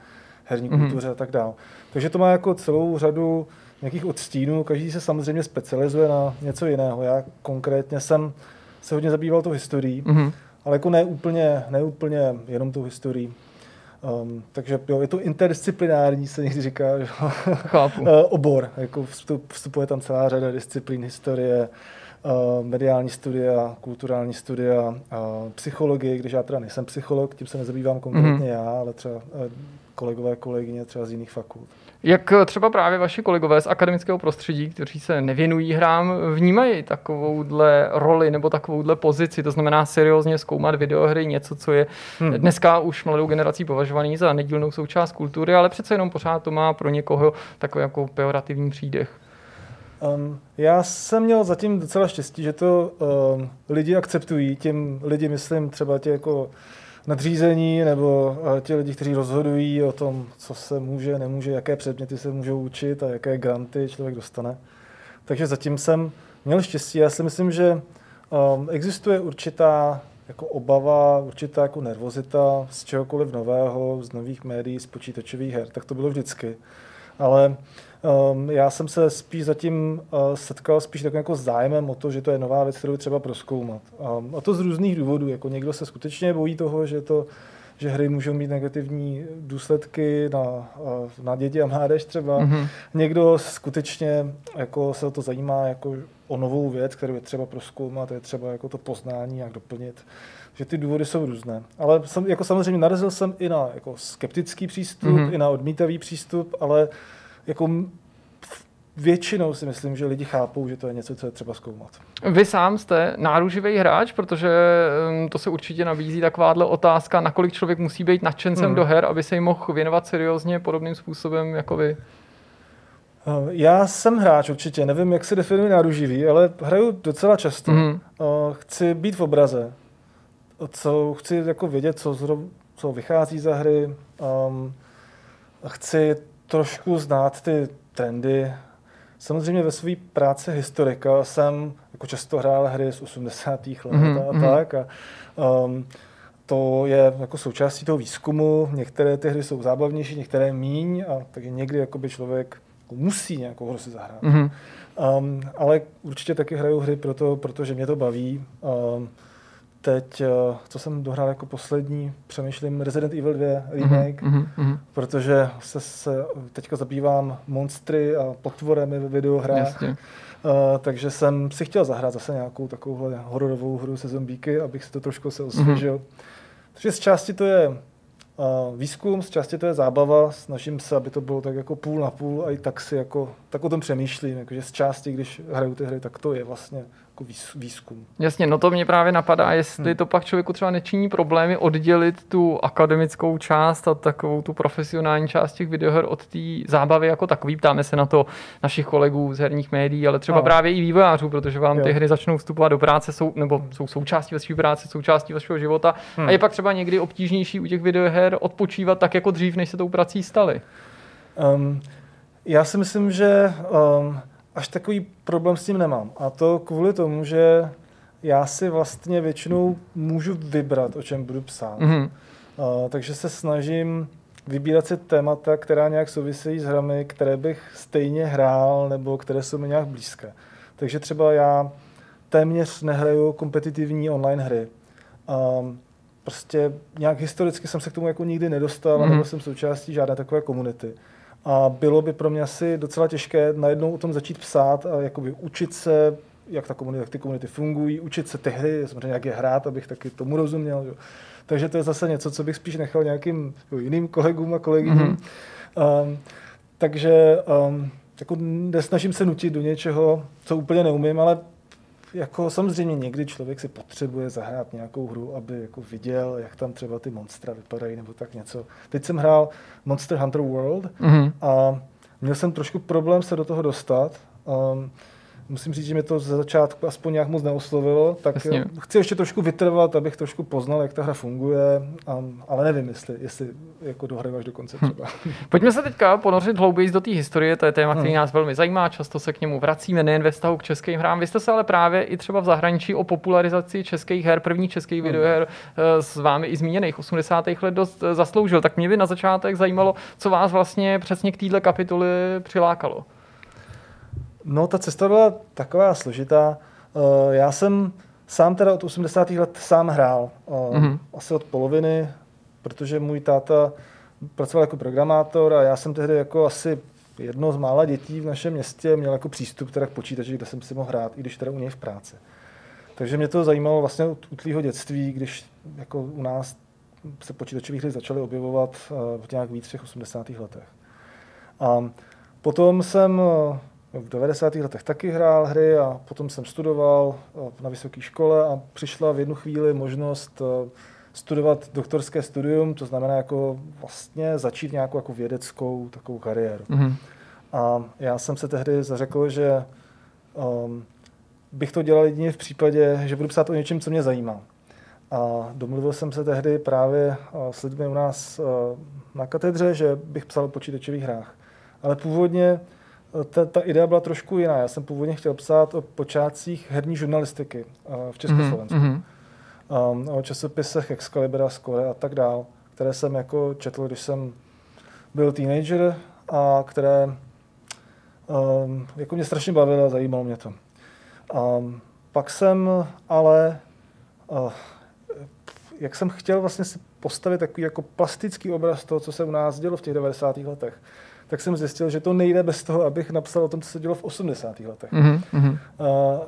herní kultuře a tak dále. Takže to má jako celou řadu nějakých odstínů, každý se samozřejmě specializuje na něco jiného. Já konkrétně jsem se hodně zabýval tou historií, ale jako ne úplně jenom tou historií. Takže jo, je to interdisciplinární, se někdy říká, že chápu. Obor. Jako vstupuje tam celá řada disciplín, historie, mediální studia, kulturální studia, psychologie, když já teda nejsem psycholog, tím se nezabývám konkrétně já, ale třeba kolegové, kolegyně třeba z jiných fakult. Jak třeba právě vaši kolegové z akademického prostředí, kteří se nevěnují hrám, vnímají takovouhle roli nebo takovouhle pozici, to znamená seriózně zkoumat videohry, něco, co je dneska už mladou generací považovaný za nedílnou součást kultury, ale přece jenom pořád to má pro někoho takový jako pejorativní přídech. Já jsem měl zatím docela štěstí, že to lidi akceptují, tím lidi myslím třeba tě jako nadřízení nebo ti lidi, kteří rozhodují o tom, co se může, nemůže, jaké předměty se můžou učit a jaké granty člověk dostane. Takže zatím jsem měl štěstí. Já si myslím, že existuje určitá jako obava, určitá jako nervozita z čehokoliv nového, z nových médií, z počítačových her. Tak to bylo vždycky. Ale já jsem se spíš zatím setkal spíš takovým jako zájmem o to, že to je nová věc, kterou třeba prozkoumat. A to z různých důvodů. Jako někdo se skutečně bojí toho, že hry můžou mít negativní důsledky na děti a mládež třeba. Někdo skutečně jako se o to zajímá jako o novou věc, kterou je třeba prozkoumat, je třeba jako to poznání, jak doplnit. Že ty důvody jsou různé. Ale jako samozřejmě narazil jsem i na jako skeptický přístup, i na odmítavý přístup, ale jako většinou si myslím, že lidi chápou, že to je něco, co je třeba zkoumat. Vy sám jste náruživý hráč, protože to se určitě nabízí takováhle otázka, nakolik člověk musí být nadšencem do her, aby se jim mohl věnovat seriózně podobným způsobem jako vy. Já jsem hráč určitě, nevím, jak se definuje náruživý, ale hraju docela často. Chci být v obraze. Chci jako vědět, co vychází za hry. Chci trošku znát ty trendy. Samozřejmě ve své práci historika jsem jako často hrál hry z 80. let a tak. A, to je jako součástí toho výzkumu. Některé ty hry jsou zábavnější, některé míň, a takže někdy jakoby člověk musí nějakou hru si zahrát. Ale určitě taky hraju hry proto, protože mě to baví. Teď, co jsem dohrál jako poslední, přemýšlím Resident Evil 2 remake, protože se teďka zabývám monstry a potvorami ve videohrách. Takže jsem si chtěl zahrát zase nějakou takovou hororovou hru se zombíky, abych si to trošku se osvěžil. Takže z části to je výzkum, z části to je zábava, snažím se, aby to bylo tak jako půl na půl a i tak si jako, tak o tom přemýšlím, jakože z části, když hraju ty hry, tak to je vlastně jako výzkum. Jasně, no to mě právě napadá, jestli to pak člověku třeba nečiní problémy oddělit tu akademickou část a takovou tu profesionální část těch videoher od té zábavy jako takový. Ptáme se na to našich kolegů z herních médií, ale třeba právě i vývojářů, protože vám ty hry začnou vstupovat do práce, jsou, nebo jsou součástí vaší práce, součástí vašeho života a je pak třeba někdy obtížnější u těch videoher odpočívat tak jako dřív, než se tou prací staly. Já si myslím, že až takový problém s tím nemám. A to kvůli tomu, že já si vlastně většinou můžu vybrat, o čem budu psát. Takže se snažím vybírat si témata, která nějak souvisejí s hrami, které bych stejně hrál, nebo které jsou mi nějak blízké. Takže třeba já téměř nehraju kompetitivní online hry. Prostě nějak historicky jsem se k tomu jako nikdy nedostal, nebo jsem součástí žádné takové komunity. A bylo by pro mě asi docela těžké najednou o tom začít psát a jakoby učit se, jak ta komunita, jak ty komunity fungují, učit se ty hry, samozřejmě jak je hrát, abych taky tomu rozuměl. Jo. Takže to je zase něco, co bych spíš nechal nějakým jiným kolegům a kolegyním. Takže jako nesnažím se nutit do něčeho, co úplně neumím, ale jako samozřejmě někdy člověk si potřebuje zahrát nějakou hru, aby jako viděl, jak tam třeba ty monstra vypadají nebo tak něco. Teď jsem hrál Monster Hunter World a měl jsem trošku problém se do toho dostat. Musím říct, že mě to ze začátku aspoň nějak moc neoslovilo, tak jasně. Chci ještě trošku vytrvat, abych trošku poznal, jak ta hra funguje, ale nevím, jestli jako dohraju až do konce třeba. Pojďme se teďka ponořit hlouběji do té historie, to je téma, který nás velmi zajímá, často se k němu vracíme, nejen ve vztahu k českým hrám. Vy jste se ale právě i třeba v zahraničí o popularizaci českých her, prvních českých videoher s vámi i zmíněných 80. let dost zasloužil, tak mě by na začátek zajímalo, co vás vlastně přesně k této kapitoli přilákalo. No, ta cesta byla taková složitá. Já jsem sám teda od 80. let sám hrál. Asi od poloviny, protože můj táta pracoval jako programátor a já jsem tehdy jako asi jedno z mála dětí v našem městě měl jako přístup teda k počítači, kde jsem si mohl hrát, i když teda u něj v práci. Takže mě to zajímalo vlastně od útlýho dětství, když jako u nás se počítačové hry začaly objevovat v nějak víc těch 80. letech. A potom jsem v 90. letech taky hrál hry a potom jsem studoval na vysoké škole a přišla v jednu chvíli možnost studovat doktorské studium, to znamená jako vlastně začít nějakou jako vědeckou takovou kariéru. A já jsem se tehdy zařekl, že bych to dělal jedině v případě, že budu psát o něčem, co mě zajímá. A domluvil jsem se tehdy právě s lidmi u nás na katedře, že bych psal o počítačových hrách. Ale původně ta idea byla trošku jiná. Já jsem původně chtěl psát o počátcích herní žurnalistiky v Československu. O časopisech Excalibur, Score a tak dál, které jsem jako četl, když jsem byl teenager a které jako mě strašně bavilo a zajímalo mě to. Pak jsem ale, jak jsem chtěl vlastně si postavit takový jako plastický obraz toho, co se u nás dělo v těch 90. letech, tak jsem zjistil, že to nejde bez toho, abych napsal o tom, co se dělo v 80. letech.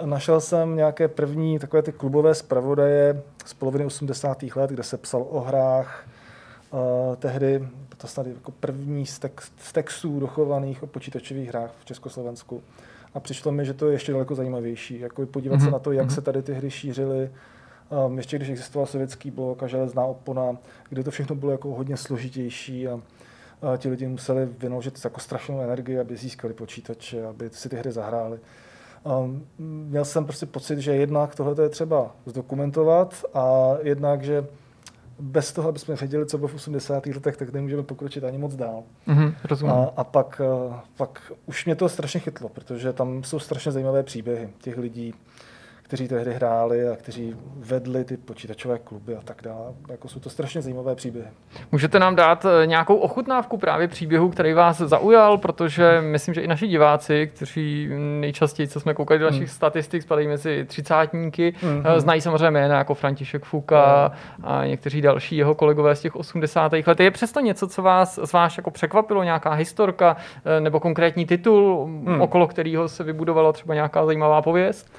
Našel jsem nějaké první takové ty klubové zpravodaje z poloviny 80. let, kde se psal o hrách. Tehdy to snad jako první z textů dochovaných o počítačových hrách v Československu. A přišlo mi, že to je ještě daleko zajímavější. Jako podívat se na to, jak se tady ty hry šířily. Ještě když existoval sovětský blok a železná opona, kde to všechno bylo jako hodně složitější. A ti lidi museli vynaložit jako strašnou energii, aby získali počítače, aby si ty hry zahráli. Měl jsem prostě pocit, že jednak tohle je třeba zdokumentovat a jednak, že bez toho, aby jsme věděli, co bylo v 80. letech, tak nemůžeme pokročit ani moc dál. Mm-hmm, rozumím. A pak už mě to strašně chytlo, protože tam jsou strašně zajímavé příběhy těch lidí, kteří tehdy hráli a kteří vedli ty počítačové kluby a tak dále. Jako jsou to strašně zajímavé příběhy. Můžete nám dát nějakou ochutnávku právě příběhu, který vás zaujal, protože myslím, že i naši diváci, kteří nejčastěji, co jsme koukali do našich statistik, spadají mezi třicátníky, znají samozřejmě jména jako František Fuka a někteří další jeho kolegové z těch 80. let. Je přesto něco, co vás zvlášť jako překvapilo, nějaká historka nebo konkrétní titul, okolo kterého se vybudovala třeba nějaká zajímavá pověst?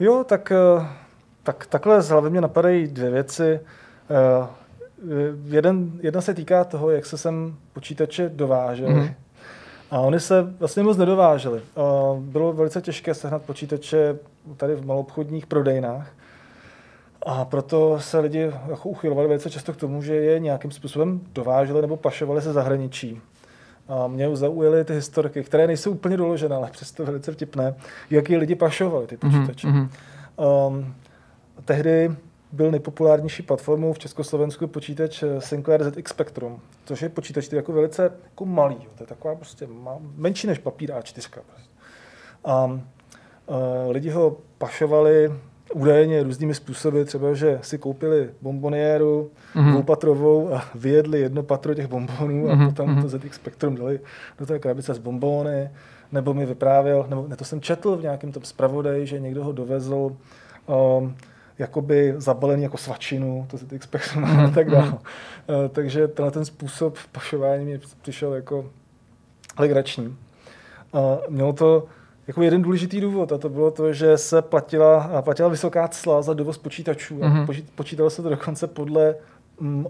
Jo, tak takhle z hlavy mě napadají dvě věci. Jedna se týká toho, jak se sem počítače dovážely. A oni se vlastně moc nedováželi. Bylo velice těžké sehnat počítače tady v maloobchodních prodejnách. A proto se lidi jako uchylovali velice často k tomu, že je nějakým způsobem dováželi nebo pašovali se zahraničí. A mě zaujaly ty historky, které nejsou úplně doložené, ale přesto velice vtipné, jak je lidi pašovali ty počítače. Tehdy byl nejpopulárnější platformou v Československu počítač Sinclair ZX Spectrum, což je počítač jako velice jako malý. To je taková prostě menší než papír A4. Lidi ho pašovali údajně různými způsoby, třeba, že si koupili bomboniéru dvoupatrovou a vyjedli jedno patro těch bombonů a potom to ZX Spectrum dali do té krabice z bombony, nebo mi vyprávěl, nebo ne, to jsem četl v nějakém tom zpravodaji, že někdo ho dovezl jakoby zabalený jako svačinu, to ZX Spectrum a tak dále. Takže tenhle ten způsob pašování mi přišel jako legrační. Mělo to jako jeden důležitý důvod, a to bylo to, že se platila vysoká cla za dovoz počítačů. Počítalo se to dokonce podle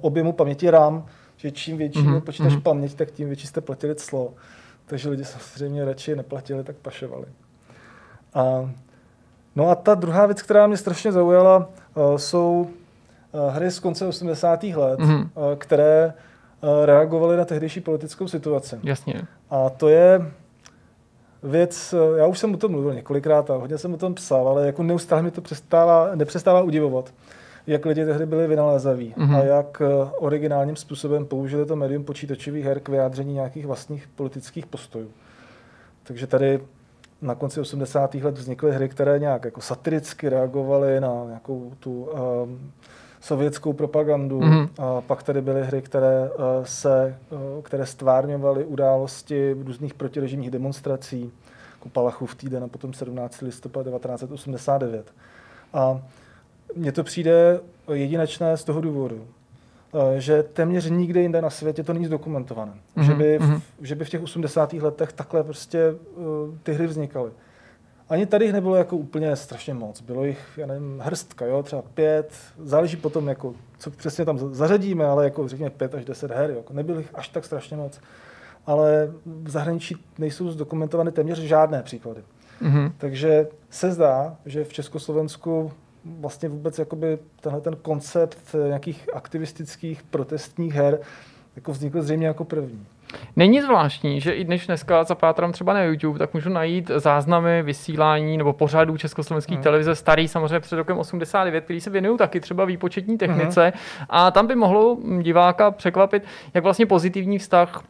objemu paměti RAM, že čím větší počítač paměť, tak tím větší jste platili clo. Takže lidi samozřejmě radši neplatili, tak pašovali. A ta druhá věc, která mě strašně zaujala, jsou hry z konce 80. let, které reagovaly na tehdejší politickou situaci. Jasně. A to je věc, já už jsem o tom mluvil několikrát a hodně jsem o tom psal, ale jako neustále mi to nepřestává udivovat, jak lidi tehdy byli vynalézaví a jak originálním způsobem použili to médium počítačových her k vyjádření nějakých vlastních politických postojů. Takže tady na konci 80. let vznikly hry, které nějak jako satiricky reagovaly na nějakou tu sovětskou propagandu. A pak tady byly hry, které stvárňovaly události různých protirežimních demonstrací, jako Palachův týden a potom 17. listopad 1989. A mně to přijde jedinečné z toho důvodu, že téměř nikde jinde na světě to není zdokumentované. Že by v těch 80. letech takhle prostě ty hry vznikaly. Ani tady jich nebylo jako úplně strašně moc. Bylo jich, já nevím, hrstka, jo, třeba 5. Záleží potom, jako, co přesně tam zařadíme, ale jako řekněme 5 až 10 her. Jo. Nebylo jich až tak strašně moc. Ale v zahraničí nejsou zdokumentovány téměř žádné příklady. Takže se zdá, že v Československu vlastně vůbec jakoby tenhle ten koncept nějakých aktivistických protestních her jako vznikl zřejmě jako první. Není zvláštní, že i dneska zapátrám třeba na YouTube, tak můžu najít záznamy vysílání nebo pořadů československých televize, starý samozřejmě před rokem 89, který se věnují taky třeba výpočetní technice a tam by mohlo diváka překvapit, jak vlastně pozitivní vztah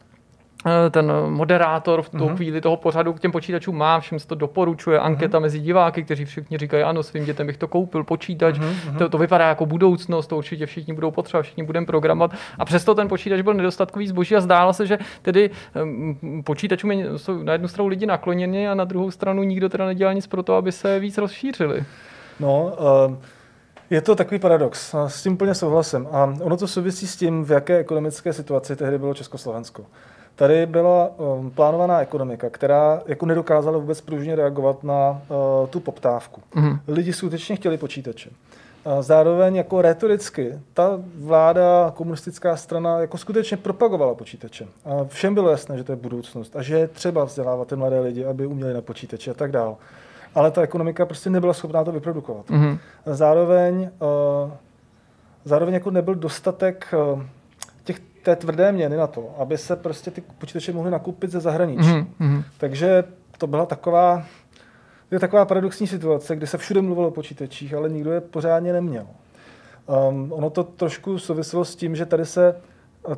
ten moderátor v tu chvíli toho pořadu k těm počítačům má, všem se to doporučuje, anketa mezi diváky, kteří všichni říkají, ano, svým dětem bych to koupil, počítač, to vypadá jako budoucnost, to určitě všichni budou potřebovat, všichni budeme programovat. A přesto ten počítač byl nedostatkový zboží a zdálo se, že tedy počítačům jsou na jednu stranu lidi nakloněni a na druhou stranu nikdo teda nedělá nic pro to, aby se víc rozšířili. Je to takový paradox, s tím úplně souhlasím. A ono to souvisí s tím, v jaké ekonomické situaci tehdy bylo Československo. Tady byla plánovaná ekonomika, která jako nedokázala vůbec pružně reagovat na tu poptávku. Lidi skutečně chtěli počítače. Zároveň jako retoricky ta vláda, komunistická strana jako skutečně propagovala počítače. Všem bylo jasné, že to je budoucnost a že je třeba vzdělávat ty mladé lidi, aby uměli na počítače a tak dále. Ale ta ekonomika prostě nebyla schopná to vyprodukovat. Zároveň jako nebyl dostatek té tvrdé měny na to, aby se prostě ty počítače mohly nakoupit ze zahraničí. Takže to byla taková paradoxní situace, kdy se všude mluvilo o počítačích, ale nikdo je pořádně neměl. Ono to trošku souviselo s tím, že tady se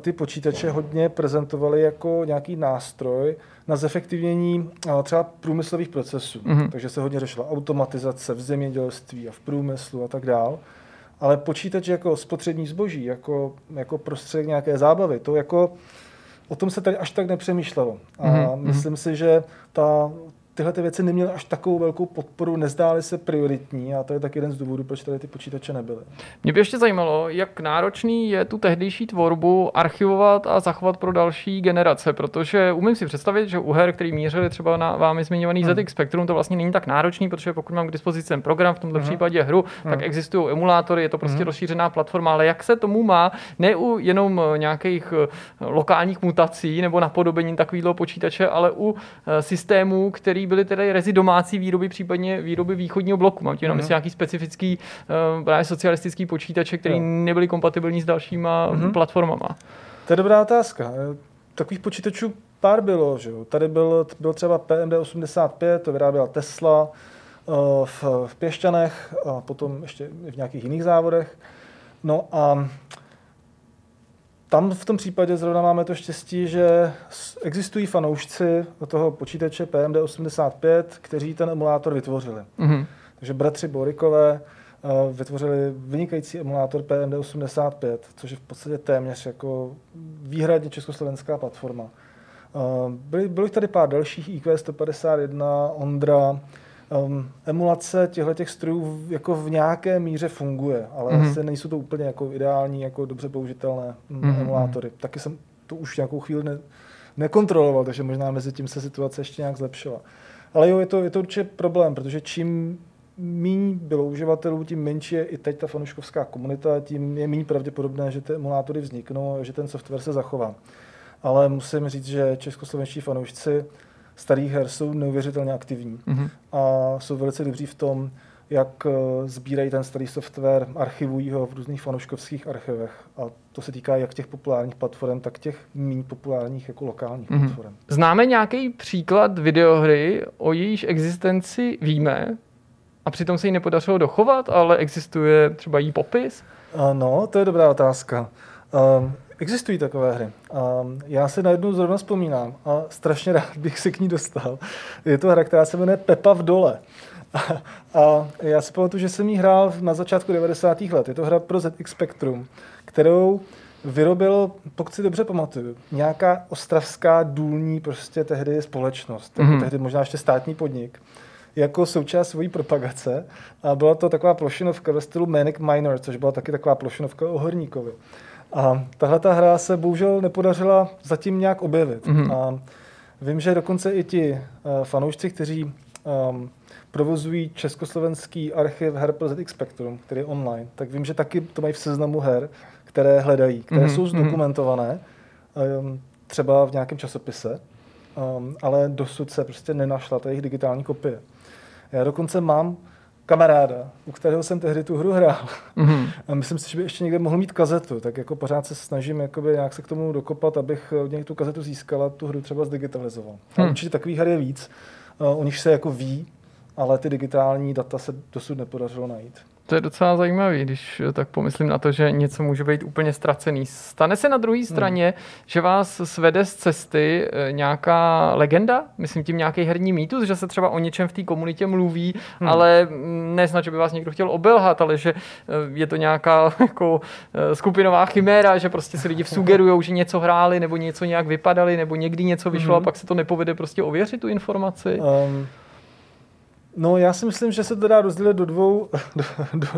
ty počítače hodně prezentovaly jako nějaký nástroj na zefektivnění třeba průmyslových procesů. Mm-hmm. Takže se hodně řešila automatizace v zemědělství a v průmyslu a tak dál. Ale počítač jako spotřební zboží, jako prostředek nějaké zábavy, to jako o tom se tady až tak nepřemýšlelo. A myslím si, že tyhle ty věci neměly až takovou velkou podporu, nezdály se prioritní a to je tak jeden z důvodů, proč tady ty počítače nebyly. Mě by ještě zajímalo, jak náročný je tu tehdejší tvorbu archivovat a zachovat pro další generace, protože umím si představit, že u her, který mířili třeba na vámi zmiňovaný ZX Spectrum, to vlastně není tak náročný, protože pokud mám k dispozici ten program, v tomto případě hru, tak existují emulátory, je to prostě rozšířená platforma, ale jak se tomu má ne u jenom nějakých lokálních mutací nebo napodobení takového počítače, ale u systémů, který byly tedy rezi domácí výroby, případně výroby východního bloku. Mám tím na mysli nějaký specifický právě socialistický počítače, který nebyly kompatibilní s dalšíma platformama. To je dobrá otázka. Takových počítačů pár bylo. Že? Tady byl třeba PMD 85, to vyráběla Tesla v Pěšťanech, a potom ještě v nějakých jiných závodech. No a tam v tom případě zrovna máme to štěstí, že existují fanoušci toho počítače PMD 85, kteří ten emulátor vytvořili. Takže bratři Borikové vytvořili vynikající emulátor PMD 85, což je v podstatě téměř jako výhradně československá platforma. Bylo tady pár dalších, IQ 151, Ondra. Emulace těchto strojů jako v nějaké míře funguje, ale asi nejsou to úplně jako ideální, jako dobře použitelné emulátory. Taky jsem to už nějakou chvíli nekontroloval, takže možná mezi tím se situace ještě nějak zlepšila. Ale jo, je to určitě problém, protože čím míň bylo uživatelů, tím menší je i teď ta fanouškovská komunita, tím je méně pravděpodobné, že ty emulátory vzniknou a že ten software se zachová. Ale musím říct, že českoslovenští fanoušci starých her jsou neuvěřitelně aktivní a jsou velice dobří v tom, jak sbírají ten starý software, archivují ho v různých fanouškovských archivech. A to se týká jak těch populárních platform, tak těch méně populárních jako lokálních platform. Známe nějaký příklad videohry, o jejíž existenci víme a přitom se jí nepodařilo dochovat, ale existuje třeba jí popis? No, to je dobrá otázka. Existují takové hry. Já si na jednu zrovna vzpomínám a strašně rád bych se k ní dostal. Je to hra, která se jmenuje Pepa v dole. A já si pamatuju, že jsem ji hrál na začátku 90. let. Je to hra pro ZX Spectrum, kterou vyrobil, pokud si dobře pamatuju, nějaká ostravská důlní prostě tehdy společnost. Tehdy možná ještě státní podnik. Jako součást svojí propagace. A byla to taková plošinovka ve stylu Manic Miner, což byla taky taková plošinovka o Horníkovi. A tahle ta hra se bohužel nepodařila zatím nějak objevit. A vím, že dokonce i ti fanoušci, kteří provozují československý archiv her pro ZX Spectrum, který je online, tak vím, že taky to mají v seznamu her, které hledají, které jsou zdokumentované, třeba v nějakém časopise, ale dosud se prostě nenašla ta jejich digitální kopie. Já dokonce mám kamaráda, u kterého jsem tehdy tu hru hrál. A myslím si, že by ještě někde mohl mít kazetu, tak jako pořád se snažím jakoby nějak se k tomu dokopat, abych od něj tu kazetu získal a tu hru třeba zdigitalizoval. A určitě takových her je víc, o nich se jako ví, ale ty digitální data se dosud nepodařilo najít. To je docela zajímavý, když tak pomyslím na to, že něco může být úplně ztracený. Stane se na druhé straně, že vás svede z cesty nějaká legenda, myslím tím nějaký herní mýtus, že se třeba o něčem v té komunitě mluví, ale ne snad, že by vás někdo chtěl obelhat, ale že je to nějaká jako skupinová chiméra, že prostě si lidi sugerujou, že něco hráli nebo něco nějak vypadali, nebo někdy něco vyšlo a pak se to nepovede prostě ověřit tu informaci. No, já si myslím, že se to dá rozdělit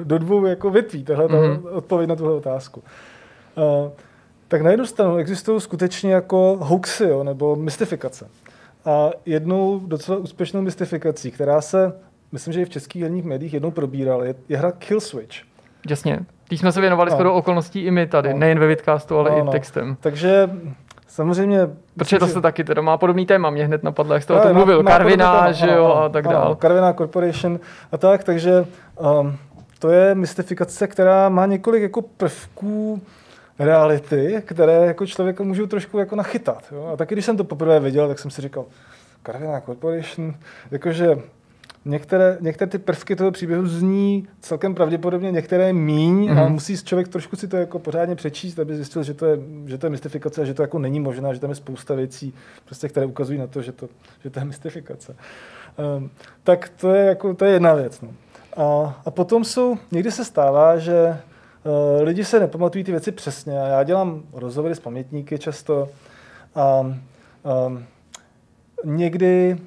do dvou jako větví, tahle odpověď na tuhle otázku. Tak na jednu stranu existují skutečně jako hoaxy, jo, nebo mystifikace. A jednou docela úspěšnou mystifikací, která se, myslím, že i v českých herních médiích jednou probírala, je hra Killswitch. Jasně. Teď jsme se věnovali shodou okolností i my tady, nejen ve Vidcastu, ale i textem. Takže samozřejmě... Protože to se taky teda má podobný téma, mě hned napadlo, jak jste o tom mluvil. Karviná, že jo, a tak dál. Karviná Corporation a tak, takže to je mystifikace, která má několik jako prvků reality, které jako člověka můžou trošku jako nachytat. Jo? A taky když jsem to poprvé viděl, tak jsem si říkal, Karviná Corporation, jakože Některé ty prsky toho příběhu zní celkem pravděpodobně, některé míň, ale musí člověk trošku si to jako pořádně přečíst, aby zjistil, že to je mystifikace a že to jako není možná, že tam je spousta věcí, prostě, které ukazují na to, že to je mystifikace. Tak to je jedna věc. No. A potom někdy se stává, že lidi se nepamatují ty věci přesně a já dělám rozhovory s pamětníky často a někdy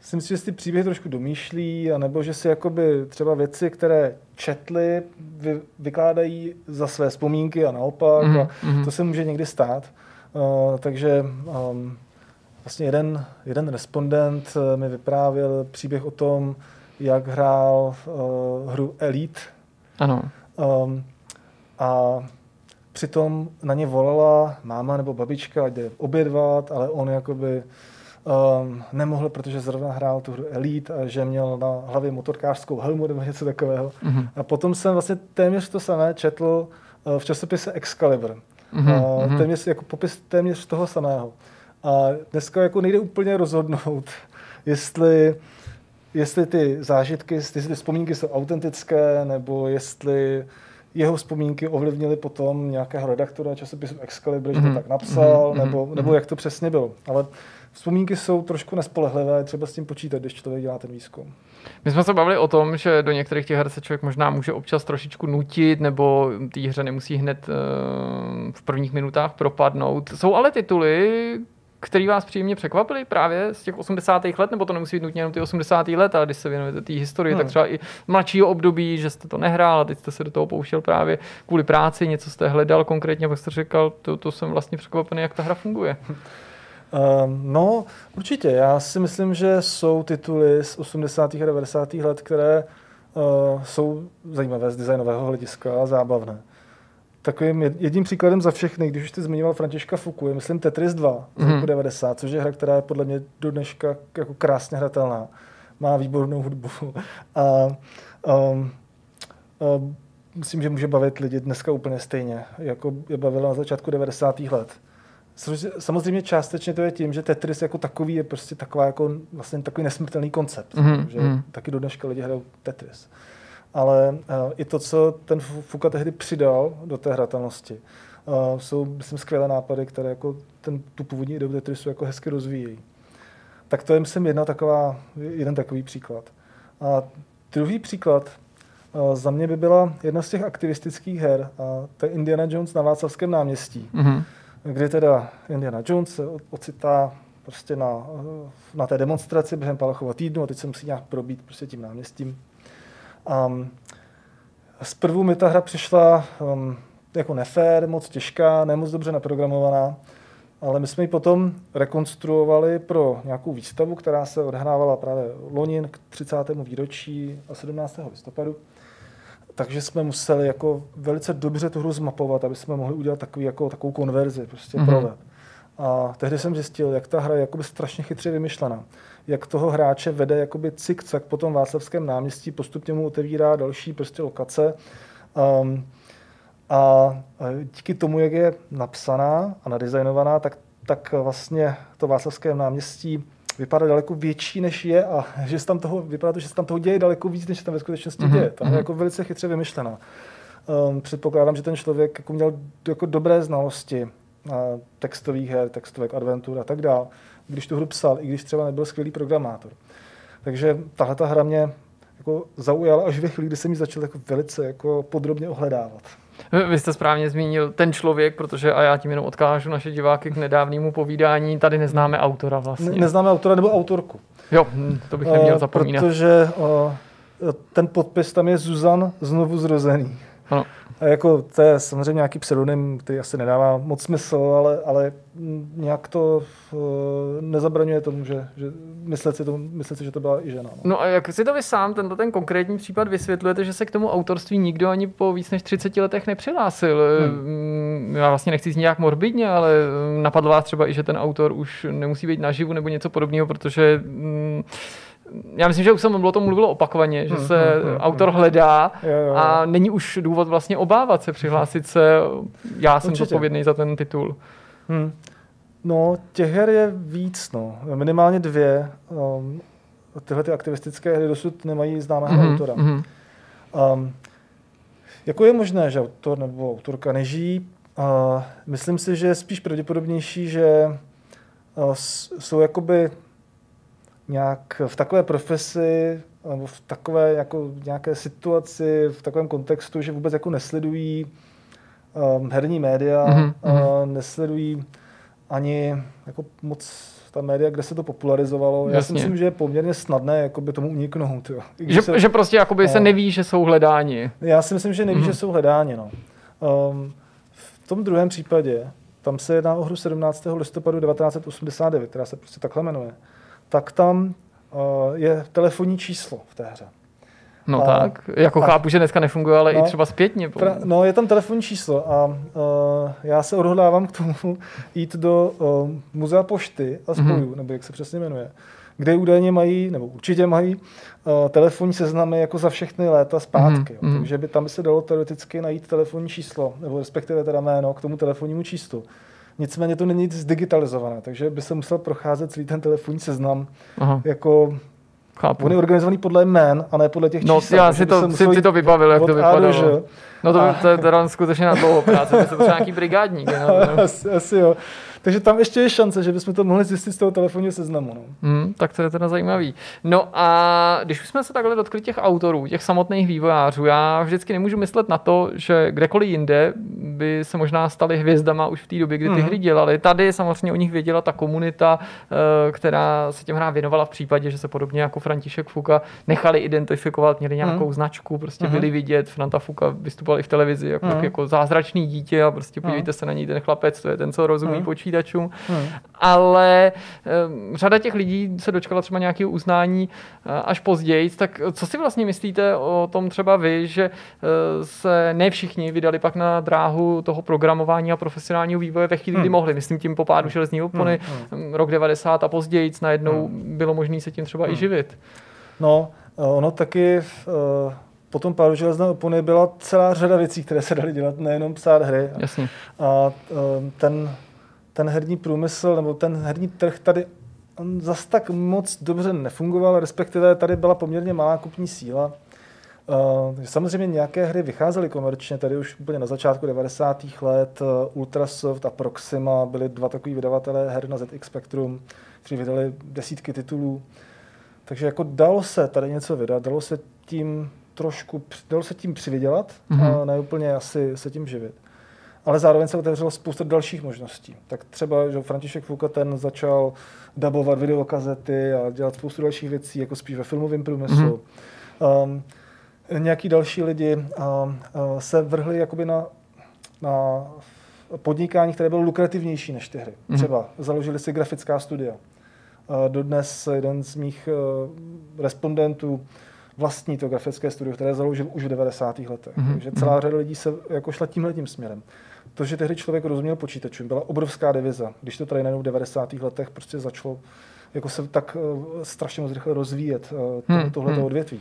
si myslím, že si příběhy trošku domýšlí, anebo že si jakoby třeba věci, které četli, vykládají za své vzpomínky a naopak. A to se může někdy stát. Takže vlastně jeden respondent mi vyprávěl příběh o tom, jak hrál hru Elite. Ano. A přitom na ně volala máma nebo babička, ať jde obědvat, ale on jakoby nemohl, protože zrovna hrál tu hru Elite a že měl na hlavě motorkářskou helmu nebo něco takového. Mm-hmm. A potom jsem vlastně téměř to samé četl v časopise Excalibur. Mm-hmm. Téměř jako popis téměř toho samého. A dneska jako nejde úplně rozhodnout, jestli ty zážitky, jestli ty vzpomínky jsou autentické, nebo jestli jeho vzpomínky ovlivnily potom nějakého redaktora časopisu Excalibur, že to tak napsal, nebo jak to přesně bylo. Ale vzpomínky jsou trošku nespolehlivé, třeba s tím počítat, když člověk dělá ten výzkum. My jsme se bavili o tom, že do některých těch her se člověk možná může občas trošičku nutit, nebo té hře nemusí hned v prvních minutách propadnout. Jsou ale tituly, které vás příjemně překvapily právě z těch 80. let, nebo to nemusí být nutně jenom ty 80. let, ale když se věnujete té historii, tak třeba i mladšího období, že jste to nehrál a teď jste se do toho pouštěl právě kvůli práci, něco jste hledal konkrétně, pak jste říkal, to jsem vlastně překvapený, jak ta hra funguje. No, určitě. Já si myslím, že jsou tituly z 80. a 90. let, které jsou zajímavé z designového hlediska a zábavné. Takovým jedním příkladem za všechny, když už jste zmiňoval Františka Fuku, je myslím Tetris 2 z roku 90, což je hra, která je podle mě do dneška jako krásně hratelná. Má výbornou hudbu. A myslím, že může bavit lidi dneska úplně stejně, jako je bavila na začátku 90. let. Samozřejmě částečně to je tím, že Tetris jako takový je prostě takový nesmrtelný koncept, že taky do dneška lidi hrajou Tetris. Ale i to, co ten Fuka tehdy přidal do té hratelnosti, jsou, myslím, skvělé nápady, které jako tu původní ideu Tetrisu jako hezky rozvíjejí. Tak to je, myslím, jeden takový příklad. A druhý příklad za mě by byla jedna z těch aktivistických her, to je Indiana Jones na Václavském náměstí. Mm-hmm. Kdy teda Indiana Jones se ocitá prostě na té demonstraci během Palachova týdnu a teď se musí nějak probít prostě tím náměstím. Zprvu mi ta hra přišla jako nefér, moc těžká, nemoc dobře naprogramovaná, ale my jsme ji potom rekonstruovali pro nějakou výstavu, která se odhrávala právě loni k 30. výročí a 17. listopadu. Takže jsme museli jako velice dobře tu hru zmapovat, aby jsme mohli udělat takovou konverzi, prostě pro web. A tehdy jsem zjistil, jak ta hra je jakoby strašně chytře vymyšlená. Jak toho hráče vede jakoby cik-cak po tom Václavském náměstí, postupně mu otevírá další prostě lokace. A díky tomu, jak je napsaná a nadizajnovaná, tak vlastně to Václavské náměstí vypadá daleko větší, než je a že se tam toho děje daleko víc, než se tam ve skutečnosti děje. Ta je jako velice chytře vymyšlená. Předpokládám, že ten člověk jako měl jako dobré znalosti textových her, textovek, adventur a tak dál, když tu hru psal, i když třeba nebyl skvělý programátor. Takže tahleta hra mě jako zaujala až ve chvíli, kdy jsem ji začal jako velice jako podrobně ohledávat. Vy jste správně zmínil ten člověk, protože a já tím jenom odkážu naše diváky k nedávnému povídání, tady neznáme autora vlastně. Neznáme autora nebo autorku. Jo, to bych neměl zapomínat. Protože ten podpis tam je Zuzan znovu zrozený. Ano. A jako to je samozřejmě nějaký pseudonym, který asi nedává moc smysl, ale nějak to nezabraňuje tomu, že myslet si, že to byla i žena. No a jak si to vy sám, ten konkrétní případ vysvětlujete, že se k tomu autorství nikdo ani po víc než 30 letech nepřihlásil? Já vlastně nechci jít nějak morbidně, ale napadlo vás třeba i, že ten autor už nemusí být naživu nebo něco podobného, protože já myslím, že už jsem o tom mluvil opakovaně, že se autor hledá a není už důvod vlastně obávat se, přihlásit se, já jsem odpovědný za ten titul. No, těch her je víc, no. Minimálně dvě. tyhle ty aktivistické hry dosud nemají známého autora. Jako je možné, že autor nebo autorka nežijí? Myslím si, že je spíš pravděpodobnější, že jsou jakoby nějak v takové profesi nebo v takové jako nějaké situaci, v takovém kontextu, že vůbec jako nesledují herní média, nesledují ani jako moc ta média, kde se to popularizovalo. Jasně. Já si myslím, že je poměrně snadné jakoby tomu uniknout. Jo. Že prostě jakoby se neví, že jsou hledáni. Já si myslím, že neví, že jsou hledáni. No. V tom druhém případě, tam se jedná o hru 17. listopadu 1989, která se prostě takhle jmenuje, tak tam je telefonní číslo v té hře. No a, tak, jako a, chápu, že dneska nefunguje, ale no, i třeba zpětně. No, je tam telefonní číslo a já se odhodlávám k tomu jít do muzea pošty a spojů, nebo jak se přesně jmenuje, kde údajně mají, nebo určitě mají, telefonní seznamy jako za všechny léta zpátky. Jo. Takže by tam se dalo teoreticky najít telefonní číslo, nebo respektive teda jméno k tomu telefonnímu číslu. Nicméně to není nic digitalizované, takže by se musel procházet celý ten telefonní seznam jako... Chápu. On je organizovaný podle jmén a ne podle těch čísel. No, já si to vybavil, jak to vypadalo. No to je teda skutečně na dlouho práce, to je třeba nějaký brigádník. No. Asi jo. Takže tam ještě je šance, že bychom to mohli zjistit z toho telefonního seznamu. No. Tak to je teda zajímavý. No a když už jsme se takhle dotkli těch autorů, těch samotných vývojářů, já vždycky nemůžu myslet na to, že kdekoliv jinde by se možná stali hvězdama už v té době, kdy ty hry dělali. Tady samozřejmě o nich věděla ta komunita, která se těm hrám věnovala v případě, že se podobně jako František Fuka nechali identifikovat, měli nějakou značku, prostě byli vidět. Franta Fuka vystupoval i v televizi jako, jako zázračný dítě a prostě podívejte se na něj, ten chlapec, to je ten, co rozumí počítačům. Ale řada těch lidí se dočkala třeba nějakého uznání až později. Tak co si vlastně myslíte o tom třeba vy, že se ne všichni vydali pak na dráhu toho programování a profesionálního vývoje ve chvíli, kdy mohli? Myslím tím po pádu železní opony, rok 90 a později najednou bylo možné se tím třeba i živit. No, ono taky po tom pádu železné opony byla celá řada věcí, které se daly dělat, nejenom psát hry. Jasně. A ten herní průmysl nebo ten herní trh tady zas tak moc dobře nefungoval, respektive tady byla poměrně malá kupní síla. Samozřejmě nějaké hry vycházely komerčně, tady už úplně na začátku 90. let Ultrasoft a Proxima byli dva takový vydavatelé her na ZX Spectrum, kteří vydali desítky titulů. Takže jako dalo se tady něco vydat, dalo se tím přivydělat a ne úplně asi se tím živit. Ale zároveň se otevřelo spousta dalších možností. Tak třeba, že František Fuka ten začal dabovat videokazety a dělat spoustu dalších věcí, jako spíš ve filmovém průmyslu. Nějaký další lidi se vrhli jakoby na podnikání, které bylo lukrativnější než ty hry. Třeba založili si grafická studia. Dodnes jeden z mých respondentů vlastní to grafické studio, které založil už v 90. letech. Takže celá řada lidí se jako šla tímhletím směrem. To, že tehdy člověk rozuměl počítačům, byla obrovská diviza. Když to tady najednou v 90. letech prostě začalo jako se tak strašně moc rychle rozvíjet tohleto odvětví.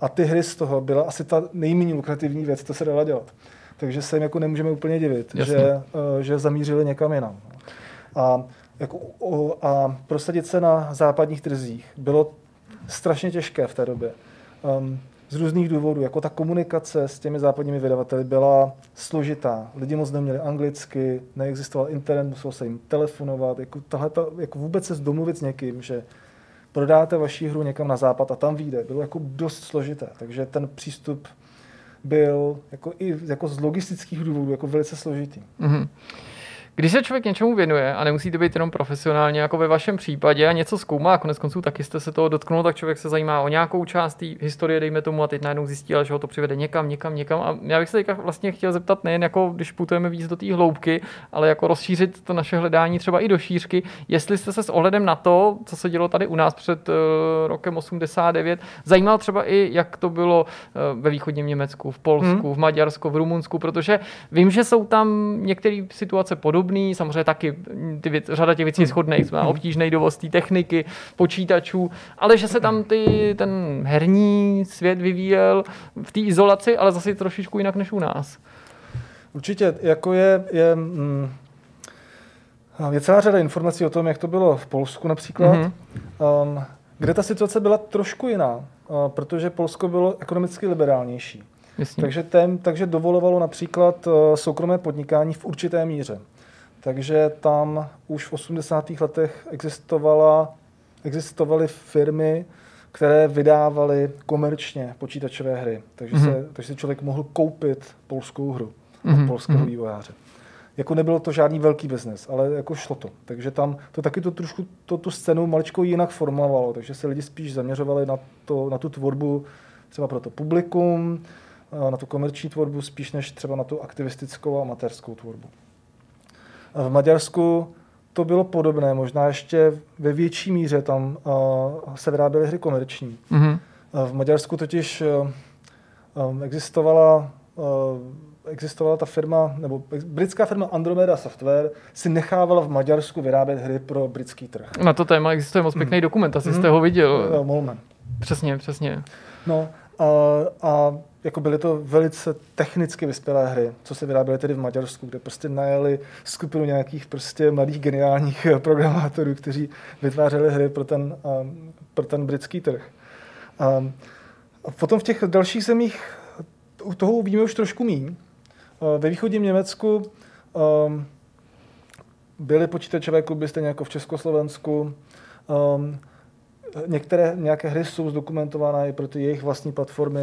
A ty hry z toho byla asi ta nejméně lukrativní věc, co se dala dělat. Takže se jim jako nemůžeme úplně divit, že zamířili někam jinam. A prosadit se na západních trzích bylo strašně těžké v té době. Z různých důvodů, jako ta komunikace s těmi západními vydavateli byla složitá. Lidi moc neměli anglicky, neexistoval internet, muselo se jim telefonovat. Jako vůbec se domluvit s někým, že prodáte vaši hru někam na západ a tam vyjde, bylo jako dost složité. Takže ten přístup byl jako i jako z logistických důvodů jako velice složitý. Když se člověk něčemu věnuje a nemusí to být jenom profesionálně, jako ve vašem případě, a něco zkoumá, a koneckonců taky jste se toho dotknul, tak člověk se zajímá o nějakou část té historie, dejme tomu, a teď najednou zjistí, že ho to přivede někam. A já bych se teďka vlastně chtěl zeptat nejen, jako když putujeme víc do té hloubky, ale jako rozšířit to naše hledání třeba i do šířky, jestli jste se s ohledem na to, co se dělo tady u nás před rokem 89, zajímal třeba i, jak to bylo ve východním Německu, v Polsku, v Maďarsku, v Rumunsku, protože vím, že jsou tam některé situace podobné. Samozřejmě taky řada těch věcí shodnej, obtížnej dovoz té techniky, počítačů, ale že se tam ten herní svět vyvíjel v té izolaci, ale zase trošičku jinak než u nás. Určitě, jako je celá řada informací o tom, jak to bylo v Polsku například. kde ta situace byla trošku jiná, protože Polsko bylo ekonomicky liberálnější. Takže dovolovalo například soukromé podnikání v určité míře. Takže tam už v 80. letech existovaly firmy, které vydávaly komerčně počítačové hry. Takže, takže si člověk mohl koupit polskou hru od polského vývojáře. Jako nebylo to žádný velký biznes, ale jako šlo to. Takže tam to taky to trošku tu scénu maličko jinak formovalo. Takže se lidi spíš zaměřovali na tu tvorbu třeba pro to publikum, na tu komerční tvorbu spíš než třeba na tu aktivistickou a amatérskou tvorbu. V Maďarsku to bylo podobné, možná ještě ve větší míře tam se vyráběly hry komerční. V Maďarsku totiž existovala ta firma, nebo britská firma Andromeda Software si nechávala v Maďarsku vyrábět hry pro britský trh. Na to téma existuje moc pěkný dokument, asi jste ho viděl. Molman. Přesně. No a jako byly to velice technicky vyspělé hry, co se vyráběly tedy v Maďarsku, kde prostě najeli skupinu nějakých prostě mladých geniálních programátorů, kteří vytvářeli hry pro ten britský trh. A potom v těch dalších zemích toho uvidíme už trošku míň. Ve východním Německu byly počítačové kluby stejně jako v Československu. Nějaké hry jsou zdokumentovány i pro ty jejich vlastní platformy,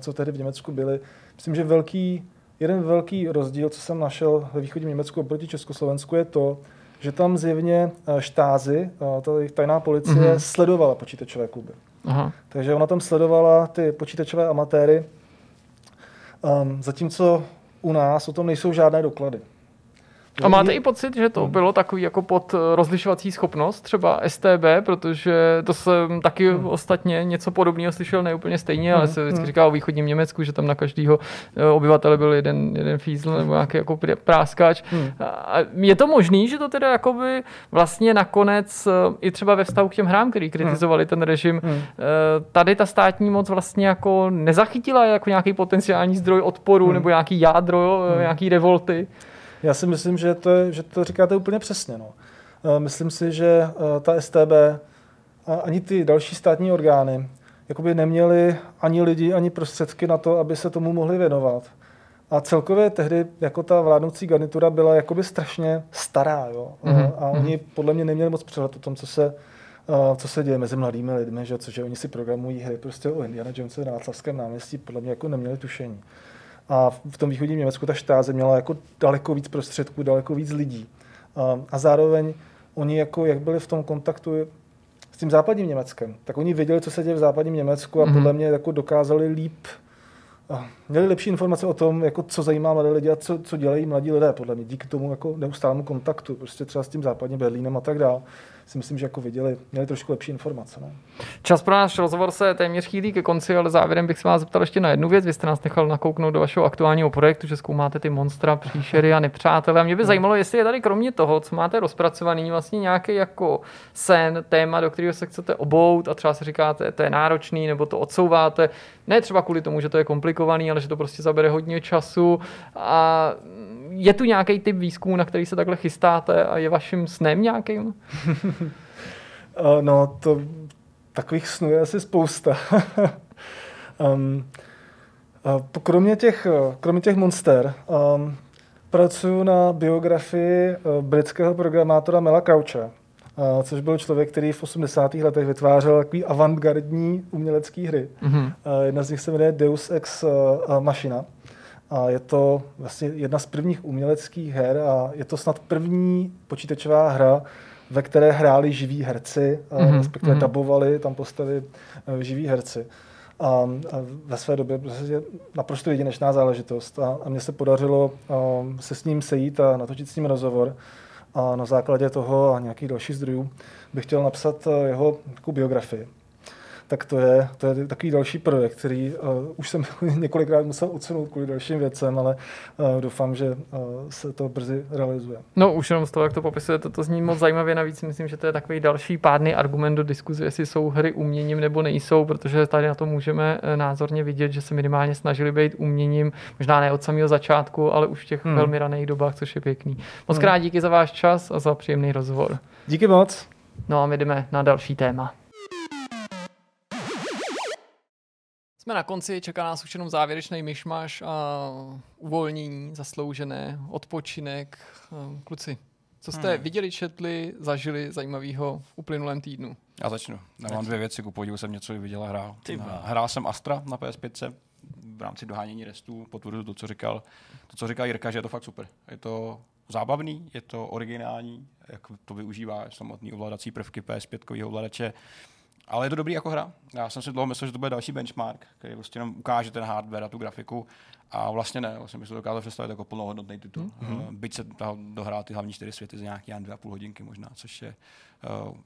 co tehdy v Německu byly. Myslím, že jeden velký rozdíl, co jsem našel ve východním Německu oproti Československu, je to, že tam zjevně štázy, ta tajná policie, sledovala počítačové kluby. Aha. Takže ona tam sledovala ty počítačové amatéry, zatímco u nás o tom nejsou žádné doklady. A máte i pocit, že to bylo takový jako pod rozlišovací schopnost, třeba STB, protože to jsem taky ostatně něco podobného slyšel, ne úplně stejně, ale se vždycky říká o východním Německu, že tam na každého obyvatele byl jeden fízl nebo nějaký jako práskač. Je to možný, že to teda jakoby vlastně nakonec i třeba ve vztahu k těm hrám, který kritizovali ten režim, tady ta státní moc vlastně jako nezachytila jako nějaký potenciální zdroj odporu nebo nějaký jádro, nějaký revolty? Já si myslím, že to říkáte úplně přesně. No. Myslím si, že ta STB a ani ty další státní orgány jakoby neměly ani lidi, ani prostředky na to, aby se tomu mohli věnovat. A celkově tehdy jako ta vládnoucí garnitura byla jakoby strašně stará. Jo. A oni podle mě neměli moc přehled o tom, co se děje mezi mladými lidmi, že? Cože oni si programují hry prostě o Indiana Jonese na Václavském náměstí, podle mě jako neměli tušení. A v tom východním Německu ta štáze měla jako daleko víc prostředků, daleko víc lidí. A zároveň oni, jako, jak byli v tom kontaktu s tím západním Německem, tak oni věděli, co se děje v západním Německu a podle mě jako dokázali líp, měli lepší informace o tom, jako, co zajímá mladé lidi a co dělají mladí lidé, podle mě, díky tomu jako neustálému kontaktu, prostě třeba s tím západním Berlínem a tak dále. Si myslím, že jako měli trošku lepší informace. Ne? Čas pro náš rozhovor se téměř chýlí ke konci, ale závěrem bych se vás zeptal ještě na jednu věc. Vy jste nás nechal nakouknout do vašeho aktuálního projektu, že zkoumáte ty monstra, příšery a nepřátelé. A mě by zajímalo, jestli je tady kromě toho, co máte rozpracovaný, vlastně nějaký jako sen, téma, do kterého se chcete obout a třeba si říkáte, to je náročný, nebo to odsouváte. Ne třeba kvůli tomu, že to je komplikovaný, ale že to prostě zabere hodně času. A je tu nějaký typ výzkumu, na který se takhle chystáte a je vaším snem nějakým? No, takových snů je asi spousta. Kromě těch monster pracuju na biografii britského programátora Mela Crouche, což byl člověk, který v 80. letech vytvářel takový avantgardní umělecký hry. Jedna z nich se jmenuje Deus Ex Machina. A je to vlastně jedna z prvních uměleckých her a je to snad první počítačová hra, ve které hráli živí herci, respektive dabovali tam postavy živí herci. A ve své době je naprosto jedinečná záležitost. A mně se podařilo se s ním sejít a natočit s ním rozhovor. A na základě toho a nějakých dalších zdrojů bych chtěl napsat jeho biografii. Tak to je takový další projekt, který už jsem několikrát musel odsunout kvůli dalším věcem, ale doufám, že se to brzy realizuje. No už jenom z toho, jak to popisujete, to zní moc zajímavě, navíc myslím, že to je takový další pádný argument do diskuze, jestli jsou hry uměním nebo nejsou, protože tady na to můžeme názorně vidět, že se minimálně snažili být uměním, možná ne od samého začátku, ale už v těch velmi raných dobách, což je pěkný. Mockrát díky za váš čas a za příjemný rozhovor. Díky moc. No a my jdeme na další téma. Jsme na konci, čeká nás už jenom závěrečný myšmaš a uvolnění, zasloužené, odpočinek. Kluci, co jste viděli, četli, zažili zajímavého v uplynulém týdnu? Já začnu. Já mám dvě věci, ku podivu jsem něco viděl a hrál. Hrál jsem Astra na PS5 v rámci dohánění restů, potvrdu to, co říkal. To, co říkal Jirka, že je to fakt super. Je to zábavný, je to originální, jak to využívá samotný ovládací prvky PS5 ovladače. Ale je to dobrý jako hra. Já jsem si dlouho myslel, že to bude další benchmark, který prostě jenom ukáže ten hardware a tu grafiku. A vlastně ne, vlastně bych se dokázal představit jako plnohodnotný titul. Mm-hmm. Byť se dohrál ty hlavní 4 světy za nějaký 2,5 hodinky možná, což je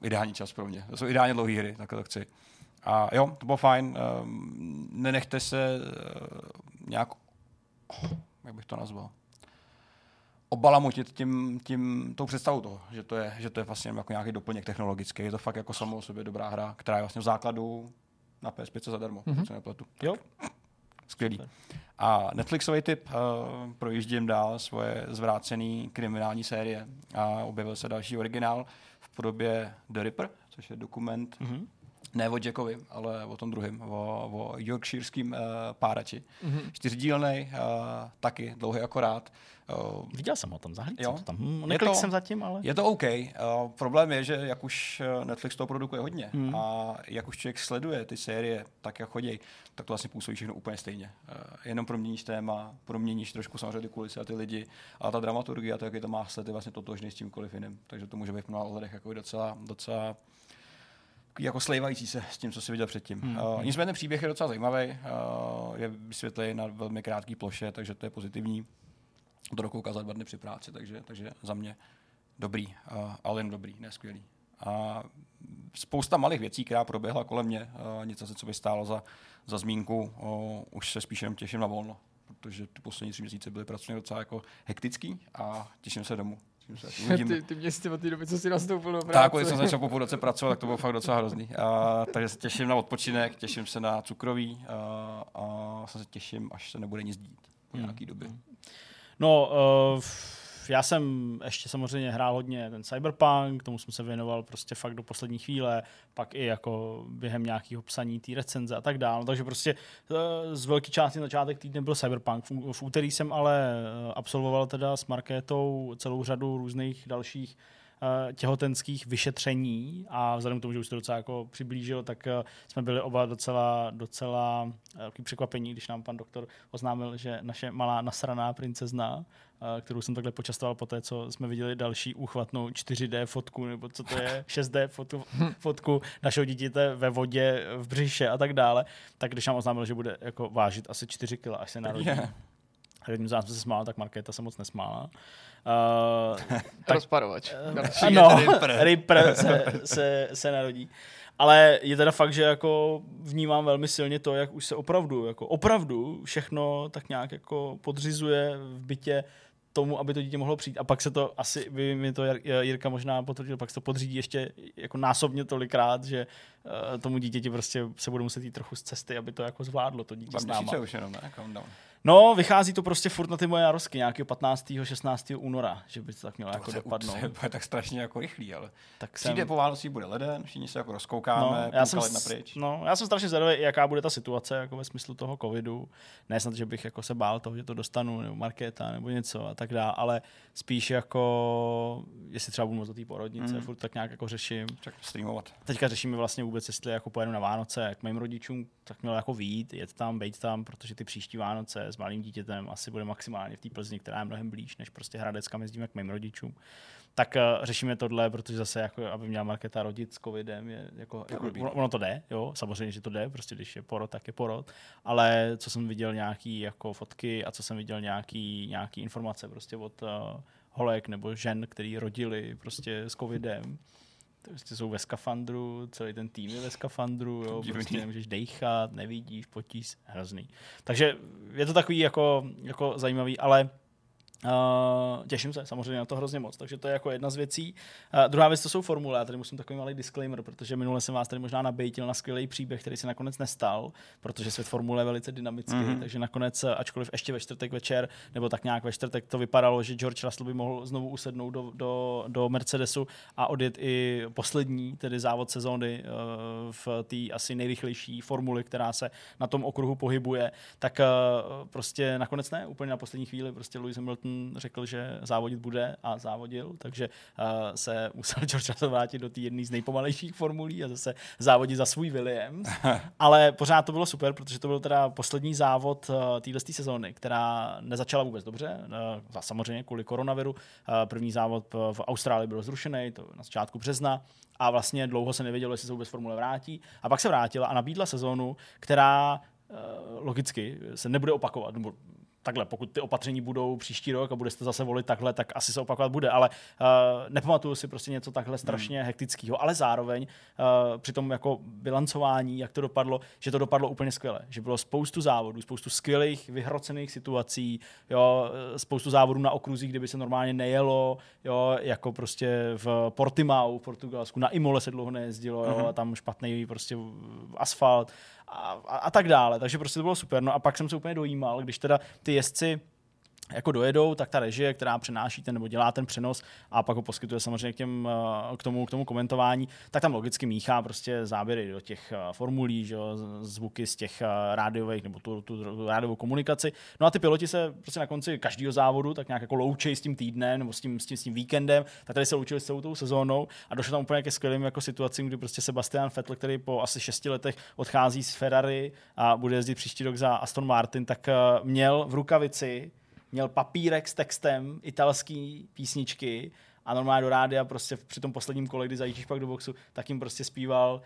ideální čas pro mě. To jsou ideálně dlouhé hry, takhle to chci. A jo, to bylo fajn. Nenechte se nějak, jak bych to nazval, obalamutit tou představou toho, že to je vlastně jako nějaký doplněk technologický. Je to fakt jako samo o sobě dobrá hra, která je vlastně v základu na PS5 zadarmo, pokud se nepletu. Jo. Skvělý. A Netflixový tip, projíždím dál svoje zvrácené kriminální série a objevil se další originál v podobě The Ripper, což je dokument ne o Jackovi, ale o tom druhém, o yorkshireským párači. Čtyřdílnej, taky dlouhý akorát. Viděl jsem ho tam zahranice. Neklik jsem zatím, ale... Je to OK. Problém je, že jak už Netflix toho produkuje hodně a jak už člověk sleduje ty série tak, jak chodí, tak to vlastně působí všechno úplně stejně. Jenom proměníš téma, proměníš trošku samozřejmě ty kulisy a ty lidi, ale ta dramaturgie a to, jaký to má sled, je vlastně totožný s tímkoliv jiným. Takže to může být v mnoha ohledech jako docela jako slejvající se s tím, co jsi viděl předtím. Nicméně ten příběh je docela zajímavý, je vysvětlený na velmi krátké ploše, takže to je pozitivní. To dokouká za 2 dny při práci, takže za mě dobrý, ale jen dobrý, ne skvělý. A spousta malých věcí, která proběhla kolem mě, něco se, co by stálo za zmínku, už se spíš jenom těším na volno, protože ty poslední 3 měsíce byly pracovně docela jako hektický a těším se domů. Ty mě jsi od té doby, co jsi nastoupil do práce. Tak, když jsem začal po půl roce pracovat, tak to bylo fakt docela hrozný. Takže se těším na odpočinek, těším se na cukroví a se těším, až se nebude nic dít po nějaký době. No, já jsem ještě samozřejmě hrál hodně ten Cyberpunk, tomu jsem se věnoval prostě fakt do poslední chvíle, pak i jako během nějakého psaní té recenze a tak dále. No, takže prostě z velké části začátek týdne byl Cyberpunk. V úterý jsem ale absolvoval teda s Markétou celou řadu různých dalších těhotenských vyšetření a vzhledem k tomu, že už to docela jako přiblížil, tak jsme byli oba docela překvapení, když nám pan doktor oznámil, že naše malá nasraná princezna, kterou jsem takhle počastoval po té, co jsme viděli další úchvatnou 4D fotku, nebo co to je, 6D fotku našeho dítěte ve vodě, v břiše a tak dále, tak když nám oznámil, že bude jako vážit asi 4 kg, až se narodí. A jedním z nás se smála, tak Markéta se moc nesmála. Tak, rozparovač. Ano, Ripper se narodí. Ale je teda fakt, že jako vnímám velmi silně to, jak už se opravdu všechno tak nějak jako podřizuje v bytě tomu, aby to dítě mohlo přijít. A pak se to asi, by mi to Jirka možná potvrdil, pak se to podřídí ještě jako násobně tolikrát, že tomu dítěti prostě se bude muset jít trochu z cesty, aby to jako zvládlo to dítě s náma. Už jenom, ne? No, vychází to prostě furt na ty moje narozky, nějakého 15. 16. února, že by to tak mělo to jako dopadnout. To bude tak strašně jako rychlý, ale přijde po Vánocí, bude leden, všichni se jako rozkoukáme, půlka ledna pryč. No, já jsem strašně zvědavý, jaká bude ta situace jako ve smyslu toho covidu. Ne snad, že bych jako se bál toho, že to dostanu, nebo Markéta, nebo něco a tak dále, ale spíš jako, jestli třeba budu moc do té porodnice, furt tak nějak jako řeším. Tak streamovat. Teďka řešíme vlastně vůbec, jestli jako pojedu na Vánoce, k mým rodičům, tak mělo jako vyjít, bejt tam, protože ty příští Vánoce s malým dítětem asi bude maximálně v té Plzni, která je mnohem blíž, než prostě Hradecka, jezdíme k mým rodičům. Tak řešíme tohle, protože zase, jako, aby měla Markéta rodit s covidem, je, jako ono to jde, jo, samozřejmě, že to jde, prostě když je porod, tak je porod, ale co jsem viděl nějaký jako fotky a co jsem viděl nějaký informace prostě od holek nebo žen, který rodili prostě s covidem, prostě jsou ve skafandru, celý ten tým je ve skafandru, jo, prostě nemůžeš dejchat, nevidíš, potíš, hrozný. Takže je to takový jako zajímavý, ale Těším se samozřejmě na to hrozně moc, takže to je jako jedna z věcí. Druhá věc, to jsou formule. Já tady musím takový malý disclaimer, protože minule jsem vás tady možná nabejtil na skvělý příběh, který se nakonec nestal, protože svět formule je velice dynamický, takže nakonec, ačkoliv ještě ve čtvrtek večer, nebo tak nějak ve čtvrtek to vypadalo, že George Russell by mohl znovu usednout do Mercedesu a odjet i poslední, tedy závod sezóny v té asi nejrychlejší formuli, která se na tom okruhu pohybuje, tak prostě nakonec ne, úplně na poslední chvíli, prostě Lewis Hamilton řekl, že závodit bude a závodil, takže se musel George Russell vrátit do té jedné z nejpomalejších formulí a zase závodit za svůj Williams. Ale pořád to bylo super, protože to byl teda poslední závod této sezóny, která nezačala vůbec dobře, samozřejmě kvůli koronaviru. První závod v Austrálii byl zrušený, to na začátku března, a vlastně dlouho se nevědělo, jestli se vůbec formule vrátí. A pak se vrátila a nabídla sezónu, která logicky se nebude opakovat. Takhle, pokud ty opatření budou příští rok a budete zase volit takhle, tak asi se opakovat bude, ale nepamatuju si prostě něco takhle strašně hektického, ale zároveň při tom jako bilancování, jak to dopadlo, že to dopadlo úplně skvěle, že bylo spoustu závodů, spoustu skvělých vyhrocených situací, jo, spoustu závodů na okruzích, kde by se normálně nejelo, jo, jako prostě v Portimau, v Portugalsku, na Imole se dlouho nejezdilo, jo, a tam špatný prostě asfalt a tak dále, takže prostě to bylo super. No a pak jsem se úplně dojímal, když teda ty jezdci jako dojedou, tak ta režie, která přenáší ten nebo dělá ten přenos a pak ho poskytuje samozřejmě k tomu komentování, tak tam logicky míchá prostě záběry do těch formulí, že jo, zvuky z těch rádiových nebo tu rádiovou komunikaci. No a ty piloti se prostě na konci každého závodu tak nějak jako loučejí s tím týdnem nebo s tím víkendem, tak tady se loučili s celou tou sezónou a došlo tam úplně ke skvělým jako situacím, kdy prostě Sebastian Vettel, který po asi 6 letech odchází z Ferrari a bude jezdit příští rok za Aston Martin, tak měl v rukavici papírek s textem italský písničky a normálně do rádia prostě při tom posledním kole, kdy zajíždíš pak do boxu, tak jim prostě zpíval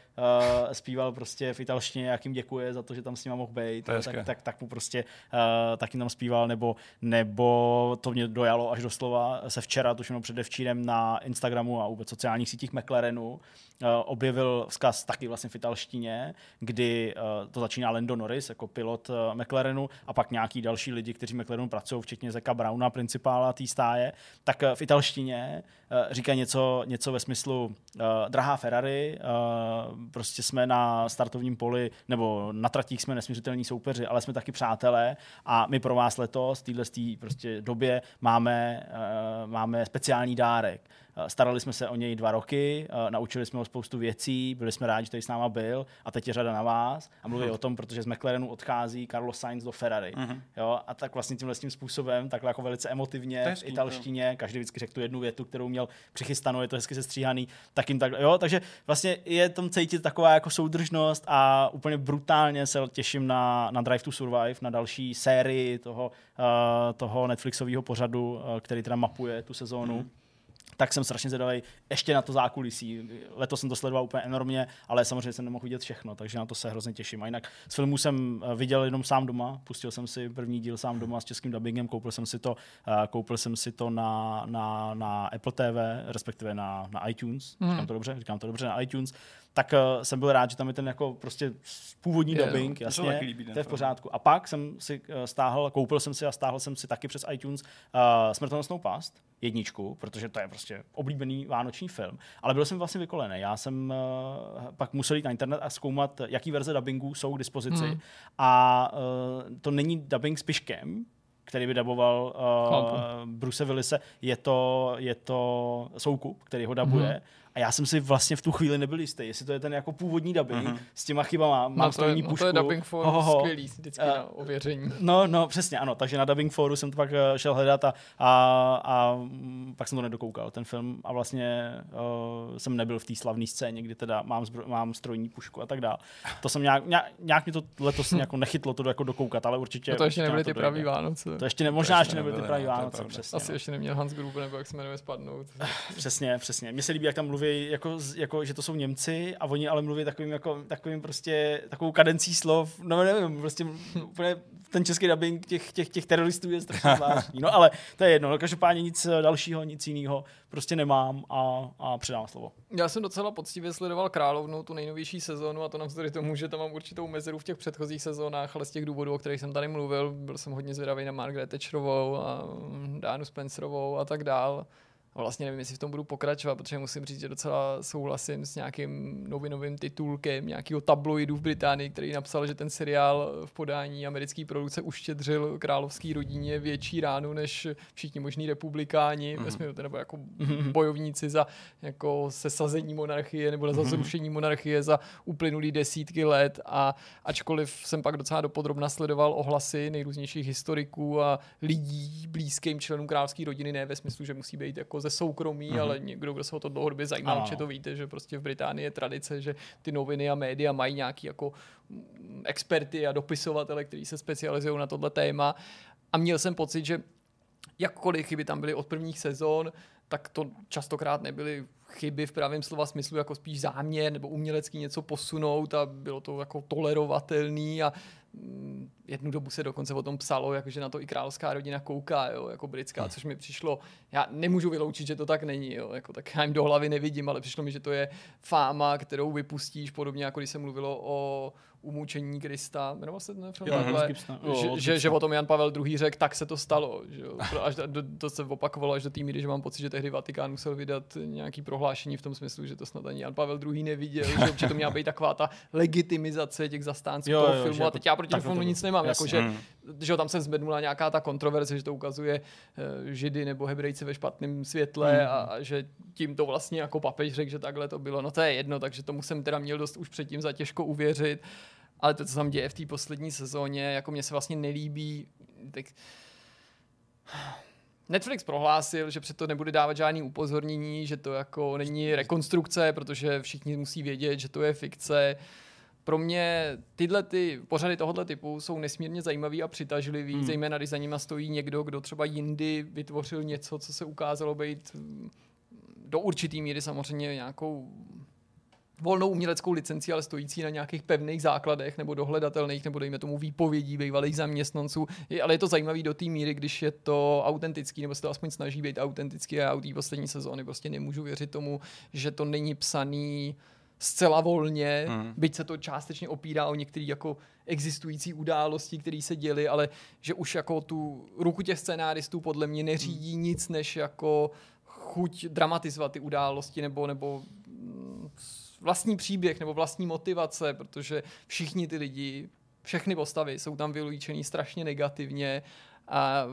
prostě v italštině, jak jim děkuje za to, že tam s nima mohl být, tak mu prostě tak jim tam zpíval, nebo to mě dojalo až doslova se včera, tuším no předevčírem na Instagramu a vůbec sociálních sítích McLarenu objevil vzkaz taky vlastně v italštině, kdy to začíná Lando Norris jako pilot McLarenu a pak nějaký další lidi, kteří McLarenu pracují, včetně Zeka Browna, principála té stáje, tak v italštině říká něco ve smyslu drahá Ferrari, prostě jsme na startovním poli, nebo na tratích jsme nesmířitelní soupeři, ale jsme taky přátelé a my pro vás letos v této prostě době máme speciální dárek. Starali jsme se o něj 2 roky, naučili jsme ho spoustu věcí, byli jsme rádi, že tady s náma byl a teď je řada na vás a mluví o tom, protože z McLarenu odchází Carlos Sainz do Ferrari. Jo, a tak vlastně tímhle tím způsobem, takhle jako velice emotivně v italštině, každý vždycky řekl tu jednu větu, kterou měl přichystanou, je to hezky sestříhaný, tak jim tak, jo, takže vlastně je tam cítit taková jako soudržnost a úplně brutálně se těším na Drive to Survive, na další sérii toho Netflixového pořadu, který teda mapuje tu sezónu. Tak jsem strašně zvědavý ještě na to zákulisí. Letos jsem to sledoval úplně enormně, ale samozřejmě jsem nemohl vidět všechno, takže na to se hrozně těším. A jinak z filmů jsem viděl jenom sám doma, pustil jsem si první díl sám doma s českým dubbingem, koupil jsem si to na Apple TV, respektive na iTunes, říkám to dobře, na iTunes, tak jsem byl rád, že tam je ten jako prostě původní dubbing, jasně, to je v pořádku. A pak jsem si stáhl jsem si taky přes iTunes Smrtonosnou past, 1, protože to je prostě oblíbený vánoční film. Ale byl jsem vlastně vykolený. Já jsem pak musel jít na internet a zkoumat, jaký verze dubbingů jsou k dispozici. A to není dubbing s Piškem, který by daboval Bruce Willise, je to Soukup, který ho dabuje. A já jsem si vlastně v tu chvíli nebyl jistý, jestli to je ten jako původní dubbing s těma chybama, mám strojní pušku. No to je dubbing for skvělý, vždycky na ověření. No, přesně, ano, takže na dubbing foru jsem to pak šel hledat a pak jsem to nedokoukal, ten film, a vlastně jsem nebyl v té slavné scéně, kdy teda mám strojní pušku a tak dále. To jsem nějak mě to letos jako nechytlo to jako dokoukat, ale určitě... No to ještě nebyly ty pravý Vánoce. To ještě nebyly ty pravý Vánoce, přesně. Asi ještě neměl Hans Gruber, nebo jak se jmenuje, spadnout. Přesně. Mně se líbí, jak tam mluví mluví jako že to jsou Němci a oni ale mluví takovým prostě takovou kadencí slov. No nevím, prostě ten český dubbing těch teroristů je strašně zvláštní. No ale to je jedno, každopádně nic dalšího, nic jiného prostě nemám a předám slovo. Já jsem docela poctivě sledoval Královnu, tu nejnovější sezónu, a to navzdory tomu, že tam mám určitou mezeru v těch předchozích sezónách, ale z těch důvodů, o kterých jsem tady mluvil, byl jsem hodně zvědavý na Margaret Thatcherovou a Dánu Spencerovou a tak dál. Vlastně nevím, jestli v tom budu pokračovat, protože musím říct, že docela souhlasím s nějakým novinovým titulkem nějakého tabloidu v Británii, který napsal, že ten seriál v podání americké produkce uštědřil královský rodině větší ránu než všichni možní republikáni, nebo jako bojovníci za jako sesazení monarchie nebo za zrušení monarchie za uplynulý desítky let. A ačkoliv jsem pak docela dopodrobna sledoval ohlasy nejrůznějších historiků a lidí blízkým členům královské rodiny, ne ve smyslu, že musí být jako ze soukromí, ale někdo, kdo se o to dlouhodobě zajímá, že to víte, že prostě v Británii je tradice, že ty noviny a média mají nějaký jako experty a dopisovatele, kteří se specializují na tohle téma. A měl jsem pocit, že jakkoliv chyby tam byly od prvních sezon, tak to častokrát nebyly chyby v pravém slova smyslu, jako spíš záměr nebo umělecký něco posunout, a bylo to jako tolerovatelný. A jednu dobu se dokonce o tom psalo, že na to i královská rodina kouká, jo, jako britská, což mi přišlo, já nemůžu vyloučit, že to tak není, jo, jako tak já jim do hlavy nevidím, ale přišlo mi, že to je fáma, kterou vypustíš, podobně jako když se mluvilo o umučení Krista, jmenoval se takhle, že o tom Jan Pavel II. Řekl, tak se to stalo, že jo, až to se opakovalo až do té míry, že mám pocit, že tehdy Vatikán musel vydat nějaký prohlášení v tom smyslu, že to snad ani Jan Pavel II. Neviděl, že to měla být taková ta legitimizace těch zastánců toho filmu, a teď já proti filmu nic nemám, že tam se zvednula nějaká ta kontroverze, že to ukazuje Židy nebo Hebrejce ve špatném světle a že tím to vlastně jako papež řekl, že takhle to bylo. No to je jedno, takže tomu jsem teda měl dost už předtím za těžko uvěřit. Ale to, co tam děje v té poslední sezóně, jako mně se vlastně nelíbí. Tak Netflix prohlásil, že před to nebude dávat žádný upozornění, že to jako není rekonstrukce, protože všichni musí vědět, že to je fikce. Pro mě tyhle pořady tohoto typu jsou nesmírně zajímavý a přitažlivý, zejména když za nima stojí někdo, kdo třeba jindy vytvořil něco, co se ukázalo být do určitý míry samozřejmě nějakou volnou uměleckou licenci, ale stojící na nějakých pevných základech nebo dohledatelných, nebo dejme tomu výpovědí bývalých zaměstnanců. Ale je to zajímavý do té míry, když je to autentický, nebo se to aspoň snaží být autentický, a u té poslední sezóny prostě nemůžu věřit tomu, že to není psaný zcela volně, byť se to částečně opírá o některé jako existující události, které se děly, ale že už jako tu ruku těch scénáristů podle mě neřídí nic, než jako chuť dramatizovat ty události nebo vlastní příběh nebo vlastní motivace, protože všichni ty lidi, všechny postavy jsou tam vylíčený strašně negativně a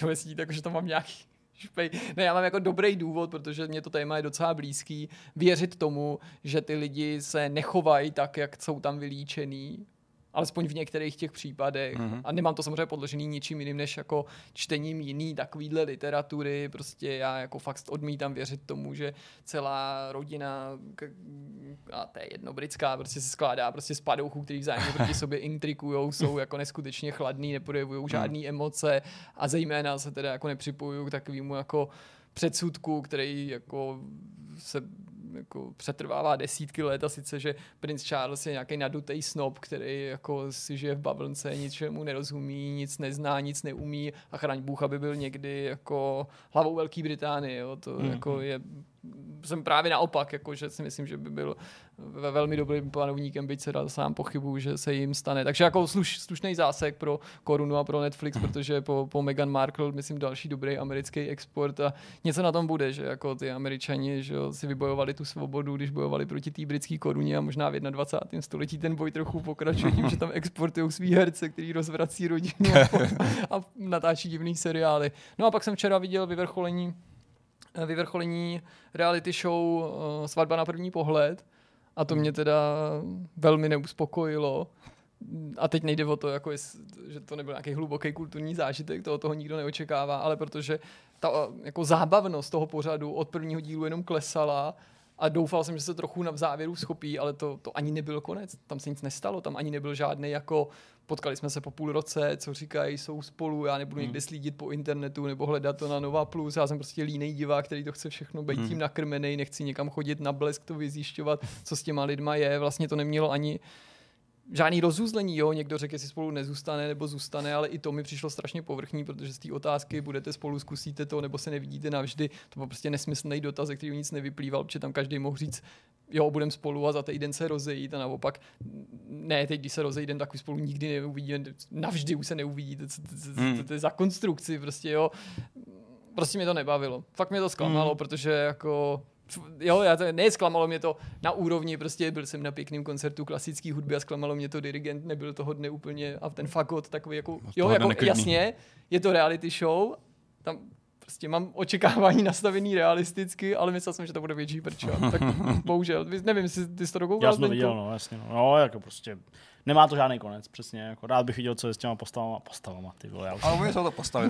to myslí tak, že tam mám nějaký špej. Ne, já mám jako dobrý důvod, protože mě to téma je docela blízký, věřit tomu, že ty lidi se nechovají tak, jak jsou tam vylíčený, alespoň v některých těch případech. A nemám to samozřejmě podložený ničím jiným, než jako čtením jiný takovýhle literatury. Prostě já jako fakt odmítám věřit tomu, že celá rodina, a to je jedno, britská, prostě se skládá prostě z padouchů, který vzájemně proti sobě intrikujou, jsou jako neskutečně chladný, neprojevujou žádné emoce, a zejména se teda jako nepřipojují k takovému jako předsudku, který jako se jako přetrvává desítky let, a sice, že princ Charles je nějaký nadutej snob, který jako si žije v bavlnce, ničemu nerozumí, nic nezná, nic neumí, a chraň Bůh, aby byl někdy jako hlavou Velké Británie. Jo. To jako je, jsem právě naopak, jako, že si myslím, že by byl velmi dobrým panovníkem, byť se dá sám pochybu, že se jim stane. Takže jako slušný zásek pro korunu a pro Netflix, protože po Meghan Markle, myslím, další dobrý americký export, a něco na tom bude, že jako ty Američani, že si vybojovali tu svobodu, když bojovali proti té britské koruně, a možná v 21. století ten boj trochu pokračuje tím, že tam exportují svý herce, který rozvrací rodinu a natáčí divný seriály. No a pak jsem včera viděl vyvrcholení reality show Svatba na první pohled, a to mě teda velmi neuspokojilo. A teď nejde o to, jako že to nebyl nějaký hluboký kulturní zážitek, toho nikdo neočekává, ale protože ta jako zábavnost toho pořadu od prvního dílu jenom klesala, a doufal jsem, že se trochu na závěru schopí, ale to ani nebyl konec, tam se nic nestalo, tam ani nebyl žádný jako potkali jsme se po půl roce, co říkají, jsou spolu, já nebudu někde slídit po internetu nebo hledat to na Nova Plus, já jsem prostě línej divák, který to chce všechno být tím nakrmenej, nechci někam chodit na Blesk to vyzjišťovat, co s těma lidma je, vlastně to nemělo ani žádný rozuzlení, jo, někdo řekl, jestli spolu nezůstane nebo zůstane, ale i to mi přišlo strašně povrchní, protože z té otázky budete spolu, zkusíte to nebo se nevidíte navždy, to byl prostě nesmyslný dotaz, který nic nevyplýval, protože tam každý mohl říct, jo, budeme spolu a za týden se rozejít a naopak, ne, teď, když se rozejdeme, tak už spolu nikdy neuvidíme, navždy už se neuvidíte, to je za konstrukci, prostě jo, prostě mě to nebavilo, fakt mě to zklamalo, protože jako... Jo, zklamalo mě to na úrovni, prostě byl jsem na pěkném koncertu klasické hudby a zklamalo mě to, dirigent nebyl toho dne úplně a ten fakot takový jako, jo, jako jasně, je to reality show, tam prostě mám očekávání nastavený realisticky, ale myslel jsem, že to bude větší prča, tak bohužel, nevím, jestli ty jsi to dokouval. Já jsem to viděl, no, jasně, no, jako prostě... Nemá to žádný konec, přesně. Jako, rád bych viděl, co je s těma postavama, ty vole. Ale umíš to postavit,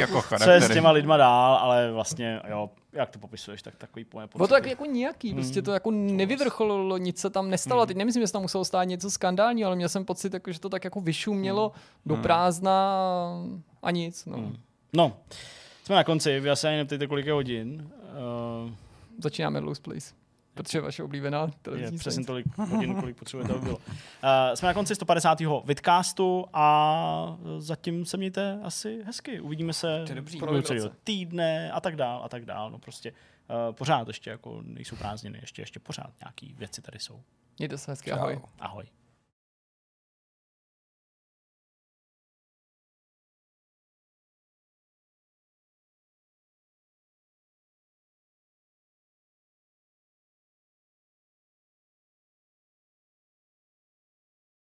jako co je s těma lidma dál, ale vlastně, jo, jak to popisuješ, tak takový pojem. Bylo to tak jako nějaký, prostě to jako nevyvrcholilo, nic se tam nestalo. Teď nemyslím, že se tam muselo stát něco skandálního, ale měl jsem pocit, jako, že to tak jako vyšumělo do prázdna a nic. No. No, jsme na konci, vy asi ani neptejte, kolik je hodin. Začínáme Loose Place. Protože vaše oblíbená televizní. Přesně tolik hodin, kolik potřebujete, aby bylo. Jsme na konci 150. vidcastu a zatím se mějte asi hezky. Uvidíme se v týdne a tak dál. No prostě pořád ještě jako nejsou prázdniny, ještě pořád nějaký věci tady jsou. Mějte se hezky, ahoj. Ahoj.